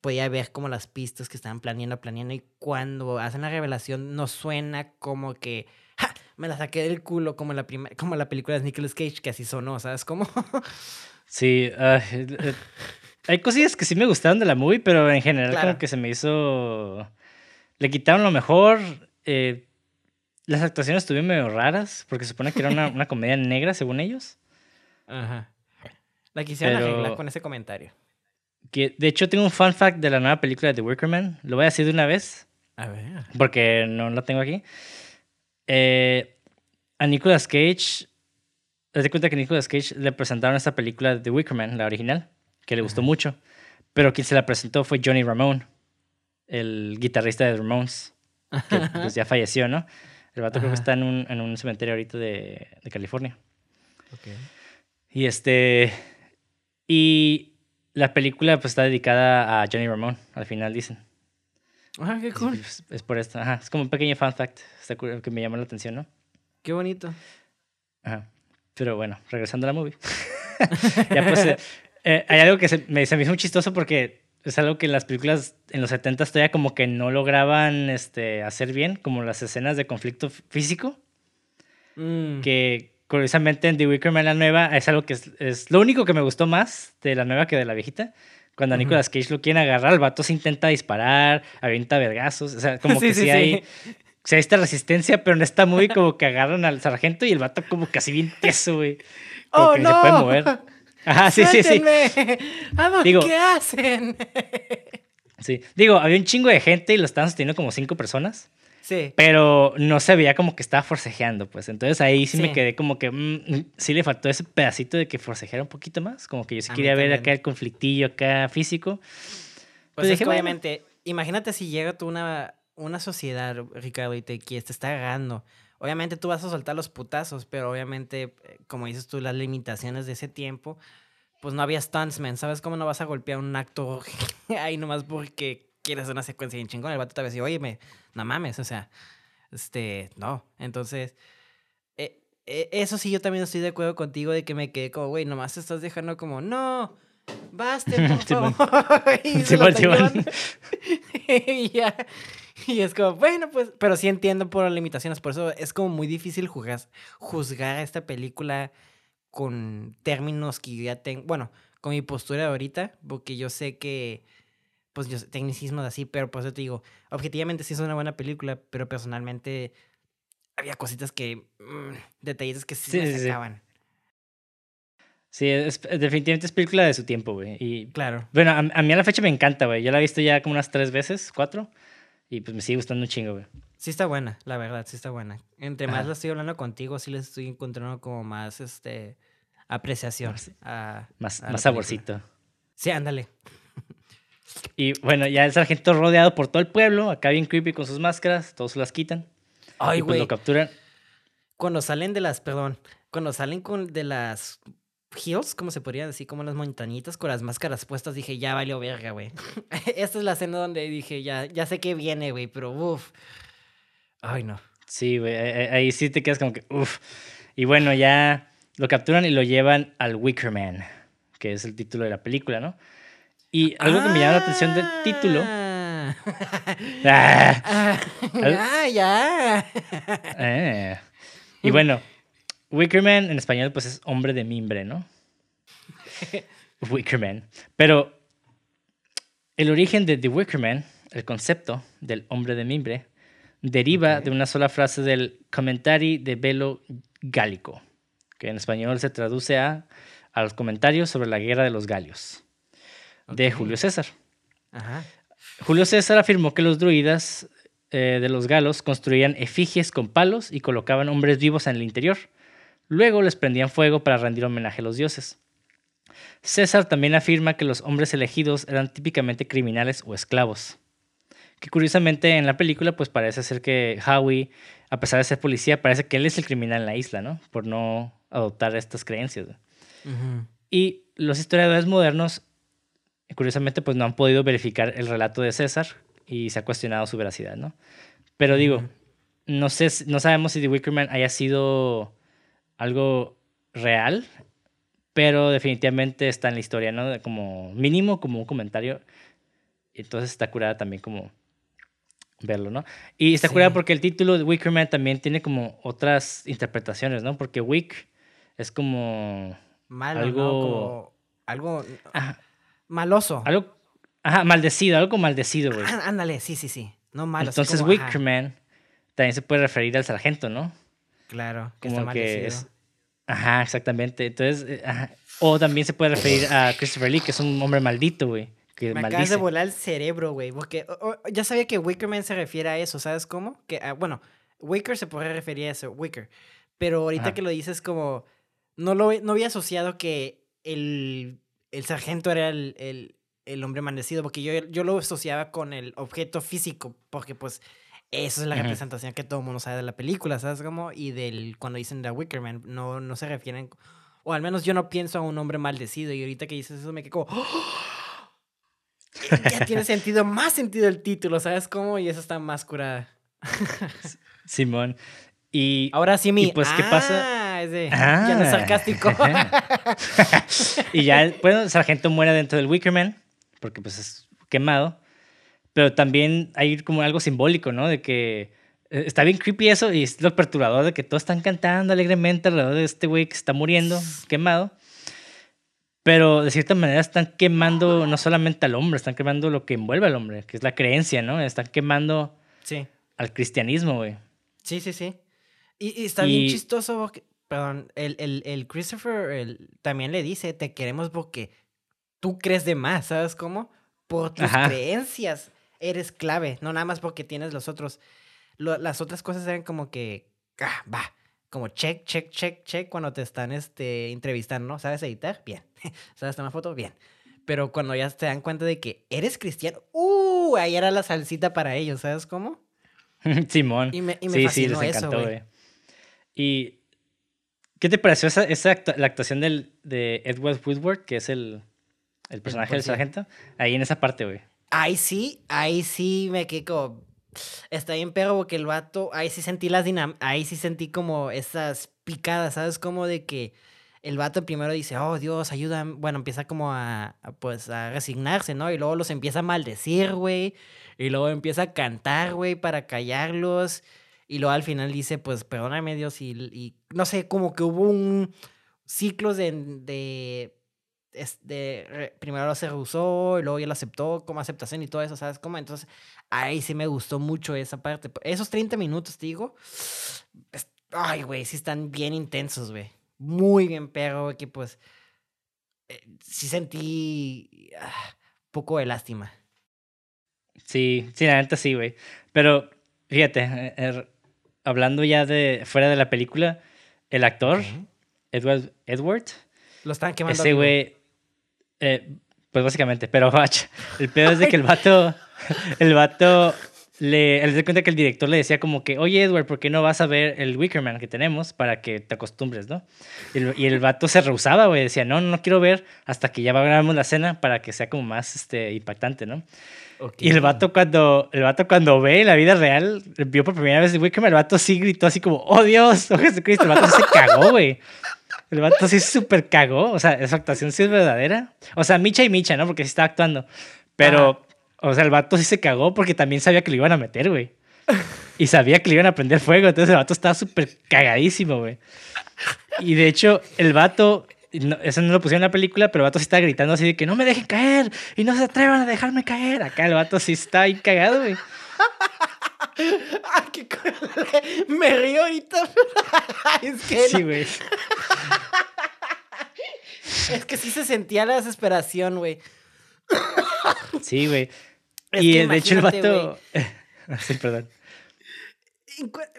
podía ver como las pistas que estaban planeando, planeando. Y cuando hacen la revelación, no suena como que... ¡Ja! Me la saqué del culo como la, prima, como la película de Nicolas Cage, que así sonó, ¿sabes cómo? Sí, uh, hay cosillas que sí me gustaron de la movie, pero en general claro. Como que se me hizo... Le quitaron lo mejor... Eh... Las actuaciones estuvieron medio raras, porque se supone que era una, una comedia negra, según ellos. Ajá. La quisieron Pero, arreglar con ese comentario. Que, de hecho, tengo un fun fact de la nueva película de The Wicker Man. Lo voy a decir de una vez. A ver. Porque no la tengo aquí. Eh, a Nicolas Cage... Te das cuenta que a Nicolas Cage le presentaron esta película de The Wicker Man, la original, que le gustó Ajá. mucho. Pero quien se la presentó fue Johnny Ramone, el guitarrista de Ramones, que pues, ya falleció, ¿no? El vato Ajá. creo que está en un, en un cementerio ahorita de, de California. Okay. Y este... Y la película pues está dedicada a Johnny Ramone, al final dicen. Ajá, qué cool. Es, es por esto. Ajá, es como un pequeño fun fact que me llamó la atención, ¿no? Qué bonito. Ajá. Pero bueno, regresando a la movie. ya pues... Eh, eh, hay algo que se me, se me hizo muy chistoso porque... Es algo que las películas en los setentas todavía como que no lograban este, hacer bien, como las escenas de conflicto físico. Mm. Que, curiosamente, en The Wicker Man, la nueva, es algo que es, es lo único que me gustó más de la nueva que de la viejita. Cuando a Nicolas Cage lo quieren agarrar, el vato se intenta disparar, avienta vergazos. O sea, como sí, que sí, sí hay... Sí. O sea, esta resistencia, pero en esta movie como que agarran al sargento y el vato como casi bien tieso, güey. Como oh, que no. Se puede mover. Ajá, sí, ¡suéltenme! sí, sí. Vamos, digo, ¿qué hacen? Sí, digo, había un chingo de gente y lo estaban sosteniendo como cinco personas. Sí. Pero no se veía como que estaba forcejeando, pues. Entonces ahí sí, sí. me quedé como que... Mmm, sí le faltó ese pedacito de que forcejeara un poquito más. Como que yo sí quería ver también. Acá el conflictillo acá físico. Pues es que obviamente, bueno. Imagínate si llega tú una, una sociedad, Ricardo, y te, que te está agarrando... Obviamente tú vas a soltar los putazos, pero obviamente, como dices tú, las limitaciones de ese tiempo, pues no había stuntsmen. ¿Sabes cómo no vas a golpear un acto ahí nomás porque quieres una secuencia bien chingón? El vato te va a decir, oye, me, no mames, o sea, este, no. Entonces, eh, eh, eso sí, yo también estoy de acuerdo contigo de que me quedé como, güey, nomás te estás dejando como, no, basta, por favor. Y se lo tallaron. Y ya... Y es como, bueno, pues... Pero sí entiendo por las limitaciones. Por eso es como muy difícil juzgar, juzgar esta película con términos que yo ya tengo... Bueno, con mi postura de ahorita. Porque yo sé que... Pues yo sé tecnicismos así, pero por eso te digo... Objetivamente sí es una buena película, pero personalmente... Había cositas que... Mmm, detallitos que sí, sí me sacaban. Sí, sí es, definitivamente es película de su tiempo, güey. Y claro. Bueno, a, a mí a la fecha me encanta, güey. Yo la he visto ya como unas tres veces, cuatro... Y pues me sigue gustando un chingo, güey. Sí está buena, la verdad, sí está buena. Entre más Ajá. la estoy hablando contigo, sí les estoy encontrando como más, este... Apreciación. Más, a, más, a más saborcito. Sí, ándale. Y bueno, ya el sargento rodeado por todo el pueblo. Acá bien creepy con sus máscaras. Todos se las quitan. Ay, güey. Y pues wey. Lo capturan. Cuando salen de las... Perdón. Cuando salen con, de las... Hills, como se podría decir, como las montañitas con las máscaras puestas, dije, ya valió verga, güey. Esta es la escena donde dije, ya, ya sé que viene, güey, pero uff. Ay, no. Sí, güey, ahí sí te quedas como que uff. Y bueno, ya lo capturan y lo llevan al Wicker Man, que es el título de la película, ¿no? Y algo ah, que me llama la atención del título Ah. Ah. Ah. Ah, ya. Ah. Y bueno, Wicker Man en español pues es hombre de mimbre, ¿no? Wicker Man. Pero el origen de The Wicker Man, el concepto del hombre de mimbre, deriva okay. de una sola frase del Commentari de Velo Gálico, que en español se traduce a, a los comentarios sobre la guerra de los Galios, okay. de Julio César. Ajá. Julio César afirmó que los druidas eh, de los galos construían efigies con palos y colocaban hombres vivos en el interior. Luego les prendían fuego para rendir homenaje a los dioses. César también afirma que los hombres elegidos eran típicamente criminales o esclavos. Que curiosamente en la película pues parece ser que Howie, a pesar de ser policía, parece que él es el criminal en la isla, ¿no? Por no adoptar estas creencias. Uh-huh. Y los historiadores modernos, curiosamente, pues no han podido verificar el relato de César y se ha cuestionado su veracidad, ¿no? Pero uh-huh. digo, no sé, no sabemos si The Wicker Man haya sido algo real, pero definitivamente está en la historia, ¿no? Como mínimo, como un comentario. Entonces está curada también como verlo, ¿no? Y está sí. curada porque el título de Wicker Man también tiene como otras interpretaciones, ¿no? Porque Wick es como malo, algo... ¿no? Como algo ajá. maloso. Algo, ajá, maldecido, algo maldecido, güey. Ah, ándale, sí, sí, sí. No malo. Entonces como, Wicker ajá. Man también se puede referir al sargento, ¿no? Claro, que como está que maldecido. Es, ajá, exactamente. Entonces, ajá. o también se puede referir a Christopher Lee, que es un hombre maldito, güey. Me maldice. Acabas de volar el cerebro, güey. Porque oh, oh, ya sabía que Wicker Man se refiere a eso, ¿sabes cómo? Que, uh, bueno, Wicker se podría referir a eso, Wicker. Pero ahorita ajá. que lo dices como... No, lo, no había asociado que el, el sargento era el, el, el hombre maldecido, porque yo, yo lo asociaba con el objeto físico, porque pues eso es la ajá. representación que todo el mundo sabe de la película, ¿sabes cómo? Y del cuando dicen The Wicker Man, no, no se refieren... O al menos yo no pienso a un hombre maldecido, y ahorita que dices eso me quedo como... ¡Oh! Ya tiene sentido, más sentido el título, ¿sabes cómo? Y eso está más curada. Simón. Y ahora sí, mi. Y pues, ah, ¿qué pasa? Ese, ah. Ya no es sarcástico. Y ya, bueno, el sargento muere dentro del Wicker Man, porque pues es quemado. Pero también hay como algo simbólico, ¿no? De que eh, está bien creepy eso y es lo perturbador de que todos están cantando alegremente alrededor de este güey que está muriendo, quemado. Pero de cierta manera están quemando no solamente al hombre, están quemando lo que envuelve al hombre, que es la creencia, ¿no? Están quemando sí. al cristianismo, güey. Sí, sí, sí. Y, y está y... bien chistoso porque, perdón, el, el, el Christopher el, también le dice, te queremos porque tú crees de más, ¿sabes cómo? Por tus ajá. creencias eres clave, no nada más porque tienes los otros. Lo, las otras cosas eran como que, ah, va. Como check, check, check, check cuando te están este, entrevistando, ¿no? ¿Sabes editar? Bien. ¿Sabes tomar fotos? Bien. Pero cuando ya te dan cuenta de que eres cristiano, ¡uh! Ahí era la salsita para ellos, ¿sabes cómo? Simón. Y me, y me sí, fascinó sí, les encantó, güey. ¿Y qué te pareció esa, esa actu la actuación del, de Edward Woodward, que es el, el personaje el del sargento? Ahí en esa parte, güey. Ahí sí, ahí sí me quedé como... Está bien, pero porque el vato, ahí sí sentí las dinam... Ahí sí sentí como esas picadas, ¿sabes? Como de que el vato primero dice, oh, Dios, ayúdame. Bueno, empieza como a, a pues, a resignarse, ¿no? Y luego los empieza a maldecir, güey. Y luego empieza a cantar, güey, para callarlos. Y luego al final dice, pues, perdóname, Dios. Y, y no sé, como que hubo un ciclo de... de... Este, primero se rehusó y luego ya lo aceptó como aceptación y todo eso, ¿sabes cómo? Entonces, ahí sí me gustó mucho esa parte. Esos treinta minutos, te digo, es, ay, güey, sí están bien intensos, güey. Muy bien, pero que pues eh, sí sentí un ah, poco de lástima. Sí, sí, la neta sí, güey. Pero, fíjate, eh, eh, hablando ya de fuera de la película, el actor, okay. Edward, Edward, lo están quemando. Ese güey... Eh, pues básicamente, pero bacha, el pedo es de que el vato, el vato le, le da cuenta que el director le decía como que, oye Edward, ¿por qué no vas a ver el Wicker Man que tenemos para que te acostumbres, no? Y el, y el vato se rehusaba, güey, decía, no, no quiero ver hasta que ya grabamos la escena para que sea como más este, impactante, ¿no? Okay. Y el vato cuando, el vato cuando ve la vida real, vio por primera vez el Wicker Man, el vato sí gritó así como, oh Dios, oh Jesucristo, el vato se cagó, güey. El vato sí súper cagó. O sea, esa actuación sí es verdadera. O sea, micha y micha, ¿no? Porque sí estaba actuando. Pero, ajá. O sea, el vato sí se cagó porque también sabía que lo iban a meter, güey. Y sabía que le iban a prender fuego. Entonces el vato estaba súper cagadísimo, güey. Y de hecho, el vato... No, eso no lo pusieron en la película, pero el vato sí está gritando así de que no me dejen caer y no se atrevan a dejarme caer. Acá el vato sí está ahí cagado, güey. Ay, qué me río ahorita. Es que sí, güey. No. Es que sí se sentía la desesperación, güey. Sí, güey. Y de hecho el vato... Sí, perdón.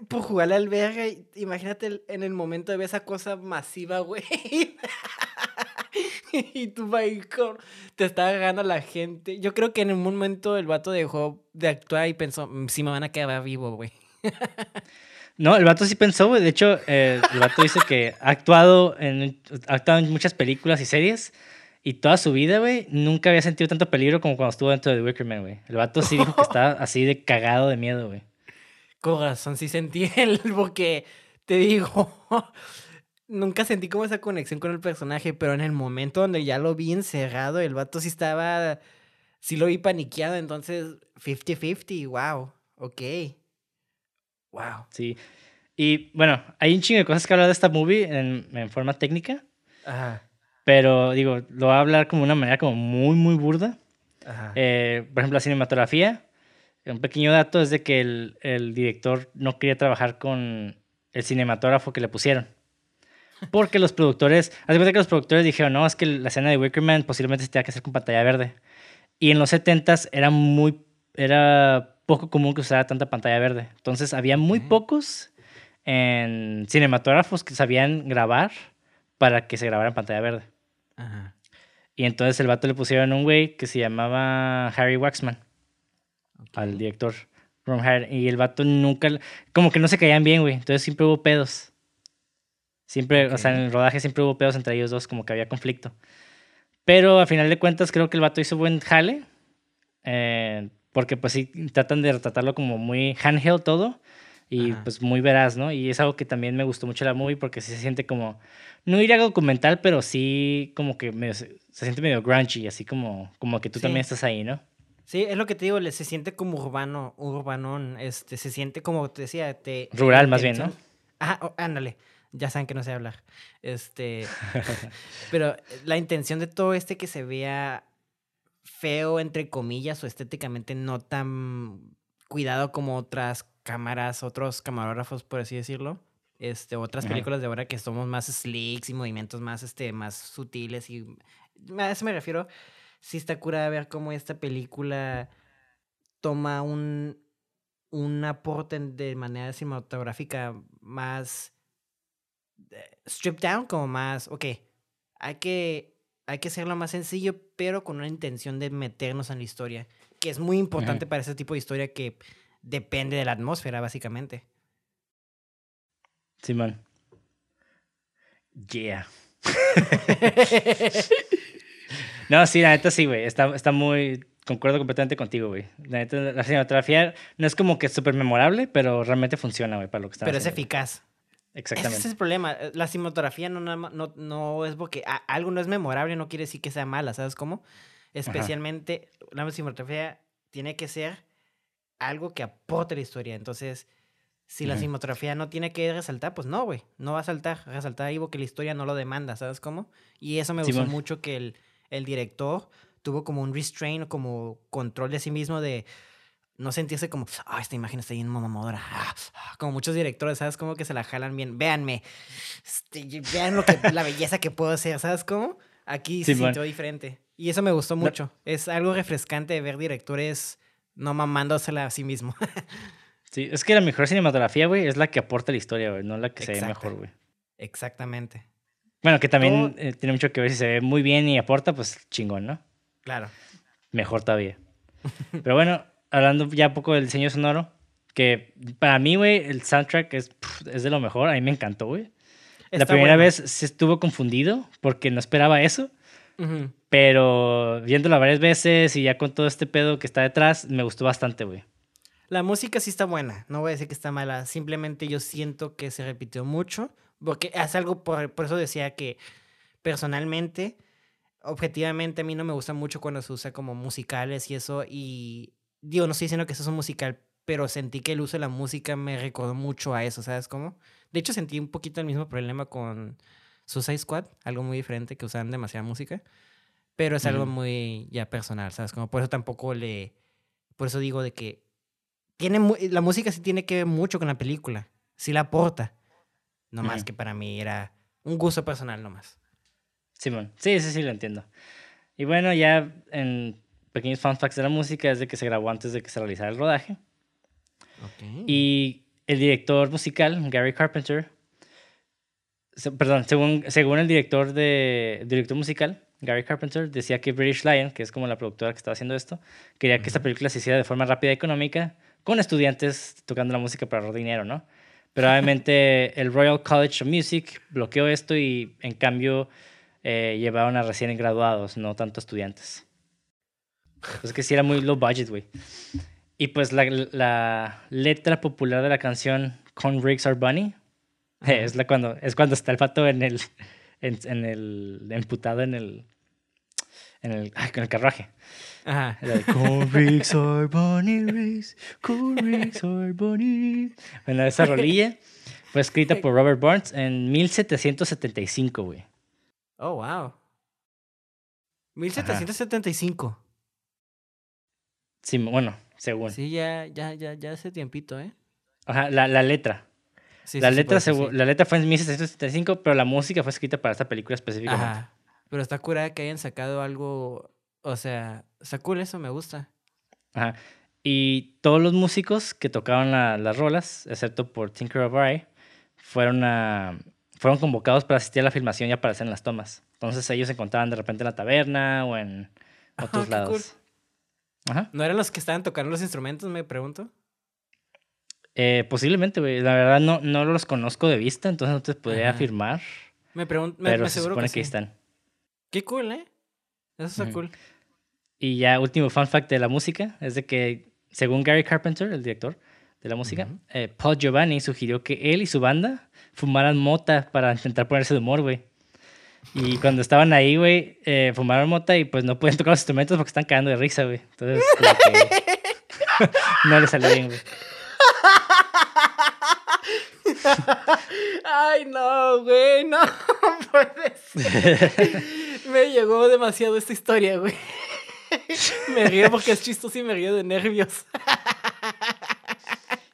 Por jugarle al verga, imagínate en el momento de ver esa cosa masiva, güey. Y tu maricón te está agarrando a la gente. Yo creo que en un momento el vato dejó de actuar y pensó, sí me van a quedar vivo, güey. No, el vato sí pensó, güey. De hecho, eh, el vato dice que ha actuado en, ha actuado en muchas películas y series. Y toda su vida, güey, nunca había sentido tanto peligro como cuando estuvo dentro de The Wicker Man, güey. El vato sí dijo que estaba así de cagado de miedo, güey. Corazón, sí sentí él, porque te digo, nunca sentí como esa conexión con el personaje, pero en el momento donde ya lo vi encerrado, el vato sí estaba, sí lo vi paniqueado, entonces cincuenta cincuenta, wow, ok, wow. Sí, y bueno, hay un chingo de cosas que hablar de esta movie en, en forma técnica, ajá, pero digo, lo va a hablar como de una manera como muy, muy burda, ajá. Eh, por ejemplo, la cinematografía. Un pequeño dato es de que el, el director no quería trabajar con el cinematógrafo que le pusieron. Porque los productores... Hace cuenta que los productores dijeron, no, es que la escena de Wicker Man posiblemente se tenga que hacer con pantalla verde. Y en los setentas era muy... Era poco común que usara tanta pantalla verde. Entonces había muy pocos en cinematógrafos que sabían grabar para que se grabara en pantalla verde. Ajá. Y entonces el vato le pusieron un güey que se llamaba Harry Waxman. Okay. Al director Ron Hard. Y el vato nunca... Como que no se caían bien, güey. Entonces siempre hubo pedos. Siempre, okay. O sea, en el rodaje siempre hubo pedos entre ellos dos. Como que había conflicto. Pero al final de cuentas creo que el vato hizo buen jale. Eh, porque pues sí, tratan de retratarlo como muy handheld todo. Y ajá, pues muy veraz, ¿no? Y es algo que también me gustó mucho la movie. Porque sí se siente como... No iría a documental, pero sí como que medio, se siente medio grungy. Así como, como que tú sí también estás ahí, ¿no? Sí, es lo que te digo, se siente como urbano, urbanón, este, se siente como te decía, te rural te, más te, bien, ¿no? Ajá, oh, ándale, ya saben que no sé hablar, este, pero la intención de todo este que se vea feo entre comillas o estéticamente no tan cuidado como otras cámaras, otros camarógrafos por así decirlo, este, otras películas de ahora que somos más slicks y movimientos más, este, más sutiles y a eso me refiero. Sí está curada ver cómo esta película toma un, un aporte de manera cinematográfica más stripped down, como más, ok, hay que, hay que hacerlo más sencillo, pero con una intención de meternos en la historia, que es muy importante uh-huh. para ese tipo de historia que depende de la atmósfera, básicamente. Simón. Yeah. No, sí, la neta sí, güey. Está, está muy... Concuerdo completamente contigo, güey. La neta, la cinematografía no es como que súper memorable, pero realmente funciona, güey, para lo que está haciendo. Pero es eficaz. Exactamente. Ese es el problema. La cinematografía no, no, no es porque... A, algo no es memorable, no quiere decir que sea mala, ¿sabes cómo? Especialmente, ajá, la cinematografía tiene que ser algo que aporte la historia. Entonces, si la uh-huh. cinematografía no tiene que resaltar, pues no, güey. No va a saltar. Resaltar algo que la historia no lo demanda, ¿sabes cómo? Y eso me sí, gustó bueno. mucho que el... El director tuvo como un restraint, como control de sí mismo de no sentirse como, ah, oh, esta imagen está bien mamadora. Ah, ah, como muchos directores, ¿sabes? Como que se la jalan bien. Véanme, este, vean lo que, la belleza que puedo hacer, ¿sabes cómo? Aquí sí, se sintió man. diferente. Y eso me gustó mucho. No. Es algo refrescante de ver directores no mamándosela a sí mismo. Sí, es que la mejor cinematografía, güey, es la que aporta la historia, güey, no la que Exacto. se ve mejor, güey. Exactamente. Bueno, que también eh, tiene mucho que ver si se ve muy bien y aporta, pues chingón, ¿no? Claro. Mejor todavía. Pero bueno, hablando ya un poco del diseño sonoro, que para mí, güey, el soundtrack es, pff, es de lo mejor. A mí me encantó, güey. La primera bueno. vez se estuvo confundido porque no esperaba eso. Uh-huh. Pero viéndolo varias veces y ya con todo este pedo que está detrás, me gustó bastante, güey. La música sí está buena. No voy a decir que está mala. Simplemente yo siento que se repitió mucho. Porque hace algo, por, por eso decía que personalmente, objetivamente a mí no me gusta mucho cuando se usa como musicales y eso, y digo, no estoy diciendo que eso es un musical, pero sentí que el uso de la música me recordó mucho a eso, ¿sabes cómo? De hecho, sentí un poquito el mismo problema con Suicide Squad, algo muy diferente, que usaban demasiada música, pero es mm. algo muy ya personal, ¿sabes? Como por eso tampoco le... Por eso digo de que tiene mu... la música sí tiene que ver mucho con la película, sí la aporta, nomás mm. que para mí era un gusto personal nomás. Simón, sí, sí, sí, lo entiendo. Y bueno, ya en pequeños fun facts de la música es de que se grabó antes de que se realizara el rodaje. Okay. Y el director musical, Gary Carpenter, se, perdón, según, según el director, de, director musical, Gary Carpenter, decía que British Lion, que es como la productora que estaba haciendo esto, quería uh-huh. que esta película se hiciera de forma rápida y económica, con estudiantes tocando la música para ahorrar dinero, ¿no? Pero obviamente el Royal College of Music bloqueó esto y en cambio... Eh, llevaron a recién graduados, no tanto estudiantes. Pues que sí era muy low budget, güey. Y pues la, la letra popular de la canción Corn Rigs Are Bunny uh-huh. eh, es, la cuando, es cuando está el pato en el... En, en el emputado en el... En el, ay, con el carruaje. Ajá. Corn Rigs Are Bunny Rigs, Corn Rigs Are Bunny. Bueno, esa rolilla fue escrita por Robert Burns en mil setecientos setenta y cinco, güey. Oh, wow. mil setecientos setenta y cinco. Ajá. Sí, bueno, según. Sí, ya, ya, ya, ya hace tiempito, ¿eh? Ajá, la, la letra. Sí, la, sí, letra sí, segu- sí. la letra fue en mil setecientos setenta y cinco, pero la música fue escrita para esta película específicamente. Ajá. Pero está curada que hayan sacado algo... O sea, está cool eso, me gusta. Ajá. Y todos los músicos que tocaban la, las rolas, excepto por Tinker O'Brien, fueron a... fueron convocados para asistir a la filmación y aparecer en las tomas. Entonces ellos se encontraban de repente en la taberna o en otros oh, lados. Cool. Ajá. ¿No eran los que estaban tocando los instrumentos, me pregunto? Eh, posiblemente, güey. La verdad no, no los conozco de vista, entonces no te podría Ajá. afirmar. Me pregunto, me, pero me se supone que, sí. que ahí están. Qué cool, ¿eh? Eso está uh-huh. cool. Y ya último fun fact de la música es de que, según Gary Carpenter, el director de la música, uh-huh. eh, Paul Giovanni sugirió que él y su banda fumaran mota para intentar ponerse de humor, güey. Y cuando estaban ahí, güey, eh, fumaron mota y pues no pueden tocar los instrumentos porque están cagando de risa, güey. Entonces, que... no le salió bien, güey. Ay, no, güey, no puedes. Me llegó demasiado esta historia, güey. Me río porque es chistoso y me río de nervios.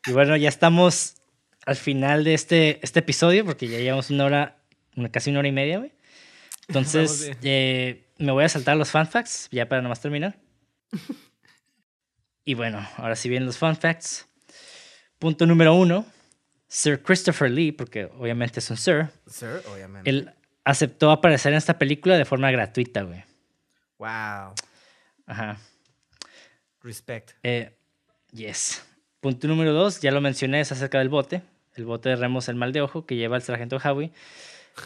Y bueno, ya estamos al final de este, este episodio, porque ya llevamos una hora, casi una hora y media, güey. Entonces, eh, me voy a saltar los fun facts, ya para nomás terminar. Y bueno, ahora sí vienen los fun facts. Punto número uno, Sir Christopher Lee, porque obviamente es un Sir. Sir, obviamente. Él aceptó aparecer en esta película de forma gratuita, güey. Wow. Ajá. Respect. Eh, yes. Punto número dos, ya lo mencioné, es acerca del bote. El bote de remos El Mal de Ojo, que lleva el sargento Howie.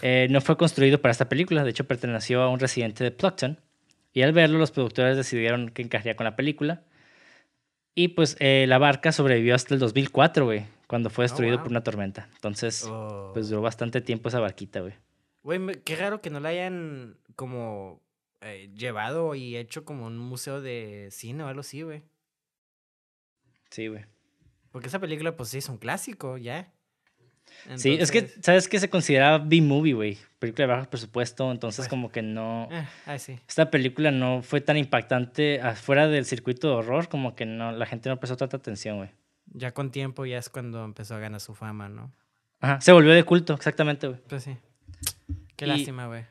Eh, no fue construido para esta película, de hecho perteneció a un residente de Pluckton. Y al verlo, los productores decidieron que encajaría con la película. Y pues eh, la barca sobrevivió hasta el dos mil cuatro, güey, cuando fue destruido oh, wow. por una tormenta. Entonces, oh. pues duró bastante tiempo esa barquita, güey. Güey, qué raro que no la hayan como eh, llevado y hecho como un museo de cine o algo así, güey. Sí, güey. Porque esa película, pues sí, es un clásico, ya. Entonces... Sí, es que, ¿sabes qué? Se consideraba B-movie, güey. Película de bajo presupuesto, entonces bueno. como que no... Eh, ay, sí. Esta película no fue tan impactante afuera del circuito de horror, como que no la gente no prestó tanta atención, güey. Ya con tiempo ya es cuando empezó a ganar su fama, ¿no? Ajá, se volvió de culto, exactamente, güey. Pues sí. Qué y... lástima, güey.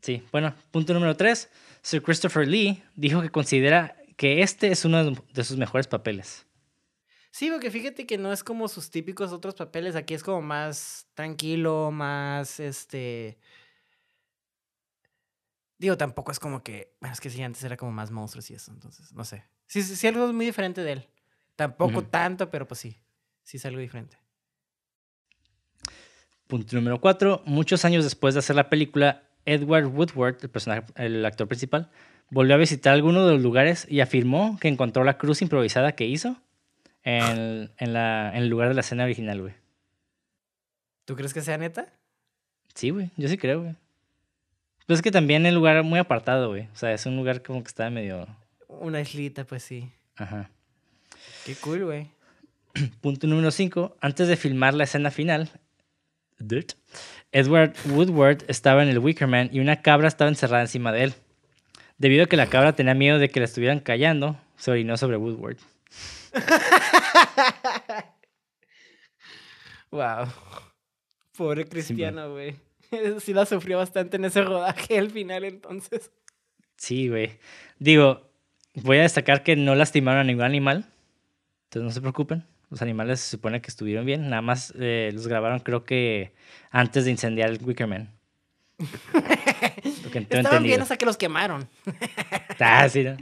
Sí, bueno, punto número tres. Sir Christopher Lee dijo que considera que este es uno de sus mejores papeles. Sí, porque fíjate que no es como sus típicos otros papeles. Aquí es como más tranquilo, más, este... Digo, tampoco es como que... Bueno, es que sí, antes era como más monstruos y eso, entonces, no sé. Sí, sí, sí algo muy diferente de él. Tampoco uh-huh. tanto, pero pues sí. Sí es algo diferente. Punto número cuatro. Muchos años después de hacer la película, Edward Woodward, el personaje, el actor principal, volvió a visitar alguno de los lugares y afirmó que encontró la cruz improvisada que hizo En, en, la, en el lugar de la escena original, güey. ¿Tú crees que sea neta? Sí, güey. Yo sí creo, güey. Pues es que también el lugar muy apartado, güey. O sea, es un lugar como que está medio... Una islita, pues sí. Ajá. Qué cool, güey. Punto número cinco. Antes de filmar la escena final, Dirt, Edward Woodward estaba en el Wicker Man y una cabra estaba encerrada encima de él. Debido a que la cabra tenía miedo de que la estuvieran callando, se orinó sobre Woodward. Wow. Pobre cristiano, güey. Sí la sufrió bastante en ese rodaje al final, entonces. Sí, güey. Digo, voy a destacar que no lastimaron a ningún animal. Entonces no se preocupen. Los animales se supone que estuvieron bien. Nada más eh, los grabaron, creo que antes de incendiar el Wicker Man. Lo que estaban entendido. Bien hasta que los quemaron. Ah, sí, ¿no?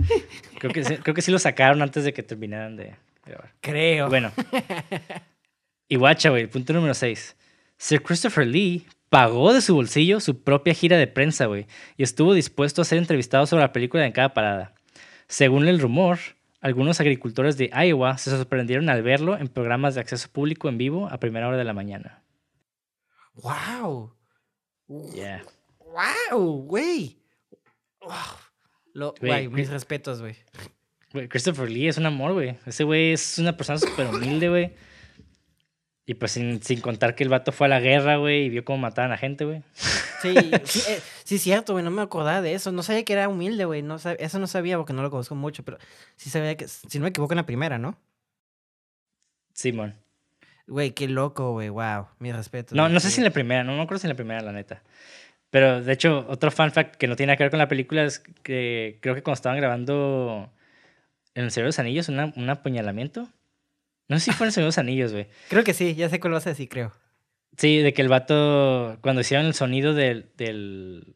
creo, que, creo que sí los sacaron antes de que terminaran de grabar. Creo. Bueno. Y guacha, güey. Punto número seis. Sir Christopher Lee pagó de su bolsillo su propia gira de prensa, güey, y estuvo dispuesto a ser entrevistado sobre la película en cada parada. Según el rumor, algunos agricultores de Iowa se sorprendieron al verlo en programas de acceso público en vivo a primera hora de la mañana. ¡Wow! Yeah. ¡Wow, güey! Wow. Güey, mis respetos, güey. Christopher Lee es un amor, güey. Ese güey es una persona súper humilde, güey. Y pues sin, sin contar que el vato fue a la guerra, güey, y vio cómo mataban a gente, güey. Sí, sí, eh, sí, cierto, güey, no me acordaba de eso. No sabía que era humilde, güey. No sab... Eso no sabía porque no lo conozco mucho, pero sí sabía que, si no me equivoco, en la primera, ¿no? Simón. Güey, qué loco, güey, wow, mi respeto. No, no sé si en la primera, no me acuerdo si en la primera, la neta. Pero, de hecho, otro fun fact que no tiene nada que ver con la película es que creo que cuando estaban grabando en El Señor de los Anillos, una, un apuñalamiento... No sé si fue en El Señor de los Anillos, güey. Creo que sí, ya sé cuál vas a decir, creo. Sí, de que el vato, cuando hicieron el sonido del, del,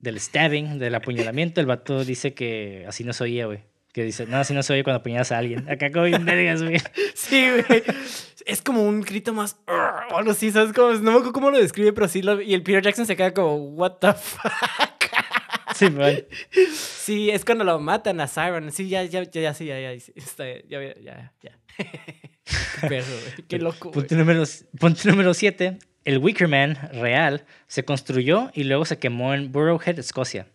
del stabbing, del apuñalamiento, el vato dice que así no se oía, güey. Que dice, no, así no se oye cuando apuñalas a alguien. Acá como bien vergas, güey. Sí, güey. Es como un grito más... O algo así, ¿sabes? Como, no me acuerdo cómo lo describe, pero sí lo... Y el Peter Jackson se queda como, what the fuck. Sí, güey. Sí, es cuando lo matan a Siren. Sí, ya, ya, ya, sí, ya, ya, está, ya, ya, ya, ya. Pero, qué loco. Punto número, punto número siete. El Wicker Man real se construyó y luego se quemó en Burrowhead, Escocia.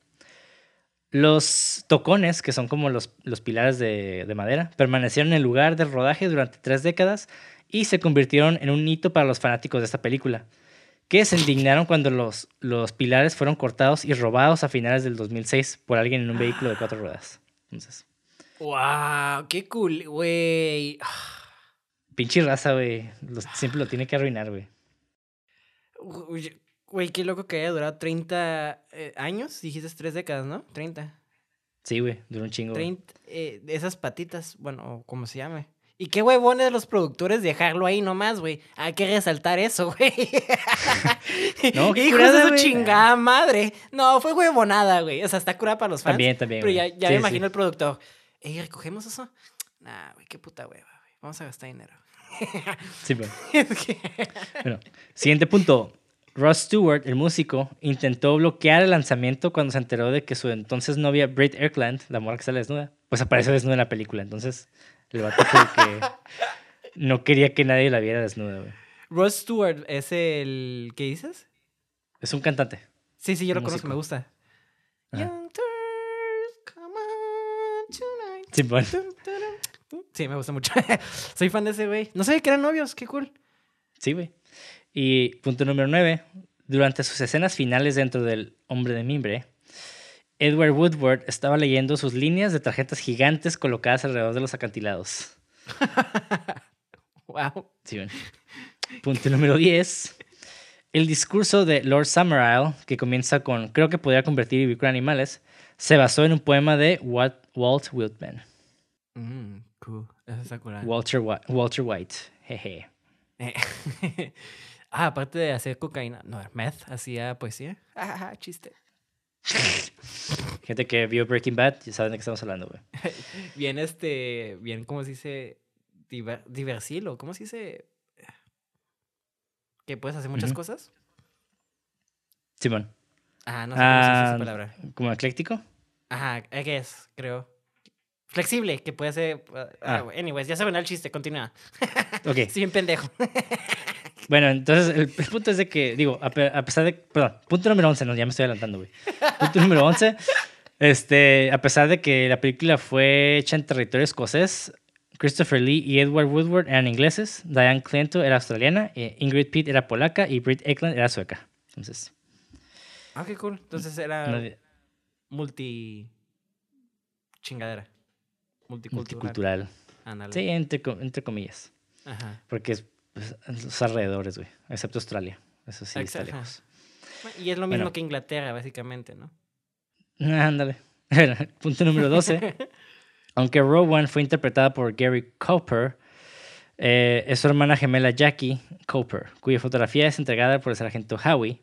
Los tocones, que son como los, los pilares de, de madera, permanecieron en el lugar del rodaje durante tres décadas y se convirtieron en un hito para los fanáticos de esta película, que se indignaron cuando los, los pilares fueron cortados y robados a finales del dos mil seis por alguien en un vehículo de cuatro ruedas. Entonces... ¡Wow! ¡Qué cool, güey! Pinche raza, güey. Siempre lo tiene que arruinar, güey. Güey, qué loco que haya durado treinta eh, años. Dijiste tres décadas, ¿no? treinta. Sí, güey. Duró un chingo. treinta, eh, esas patitas, bueno, como se llame. Y qué huevones de los productores dejarlo ahí nomás, güey. Hay que resaltar eso, güey. No, qué hijos de su chingada madre. No, fue huevonada, güey. O sea, está curada para los fans. También, también. Pero wey. ya, ya sí, me imagino sí. El productor. ¿Eh, recogemos eso? Nah, güey, qué puta hueva, güey. Vamos a gastar dinero. Sí, pero... Bueno, siguiente punto. Ross Stewart, el músico, intentó bloquear el lanzamiento cuando se enteró de que su entonces novia, Britt Ekland, la morra que sale desnuda, pues aparece desnuda en la película. Entonces, el vato que no quería que nadie la viera desnuda, güey. Ross Stewart es el... ¿Qué dices? Es un cantante. Sí, sí, yo lo músico. Conozco, me gusta. Young Turks, come on tonight. Sí, bueno. Sí, me gusta mucho. Soy fan de ese güey. No sabía que eran novios, qué cool. Sí, güey. Y punto número nueve. Durante sus escenas finales dentro del Hombre de Mimbre, Edward Woodward estaba leyendo sus líneas de tarjetas gigantes colocadas alrededor de los acantilados. Wow. Sí, bueno. Punto número diez. El discurso de Lord Summer Isle, que comienza con creo que podría convertir y vivir con animales, se basó en un poema de Walt, Walt Whitman. Mm, cool. Eso está cool. Walter, Walter White. Jeje. Eh. Ah, aparte de hacer cocaína, no, meth, hacía poesía. Ajá, chiste. Gente que vio Breaking Bad ya saben de qué estamos hablando, güey. Bien, este, bien, ¿cómo se dice? Diver, Diversilo, ¿cómo se dice? Que puedes hacer muchas uh-huh. cosas. Simón. Ajá, no sé ah, cómo se dice esa palabra. ¿Como ecléctico? Ajá, ¿qué es? Creo. Flexible, que puede ser... Ah. Anyways, ya saben el chiste, continúa. Ok. Sí, un pendejo. Bueno, entonces el, el punto es de que, digo, a, a pesar de... Perdón, punto número once, no, ya me estoy adelantando, güey. Punto número once, este, a pesar de que la película fue hecha en territorio escocés, Christopher Lee y Edward Woodward eran ingleses, Diane Clinton era australiana, eh, Ingrid Pitt era polaca y Britt Ekland era sueca. Entonces... Ah, qué cool. Entonces era no, multi... chingadera. Multicultural. Multicultural. Anal. Sí, entre, entre comillas. Ajá. Porque es pues, los alrededores, güey. Excepto Australia. Eso sí, exacto, está lejos. Y es lo mismo bueno, que Inglaterra, básicamente, ¿no? Ándale. Punto número doce. Aunque Rowan fue interpretada por Gary Cooper, eh, es su hermana gemela Jackie Cooper, cuya fotografía es entregada por el sargento Howie.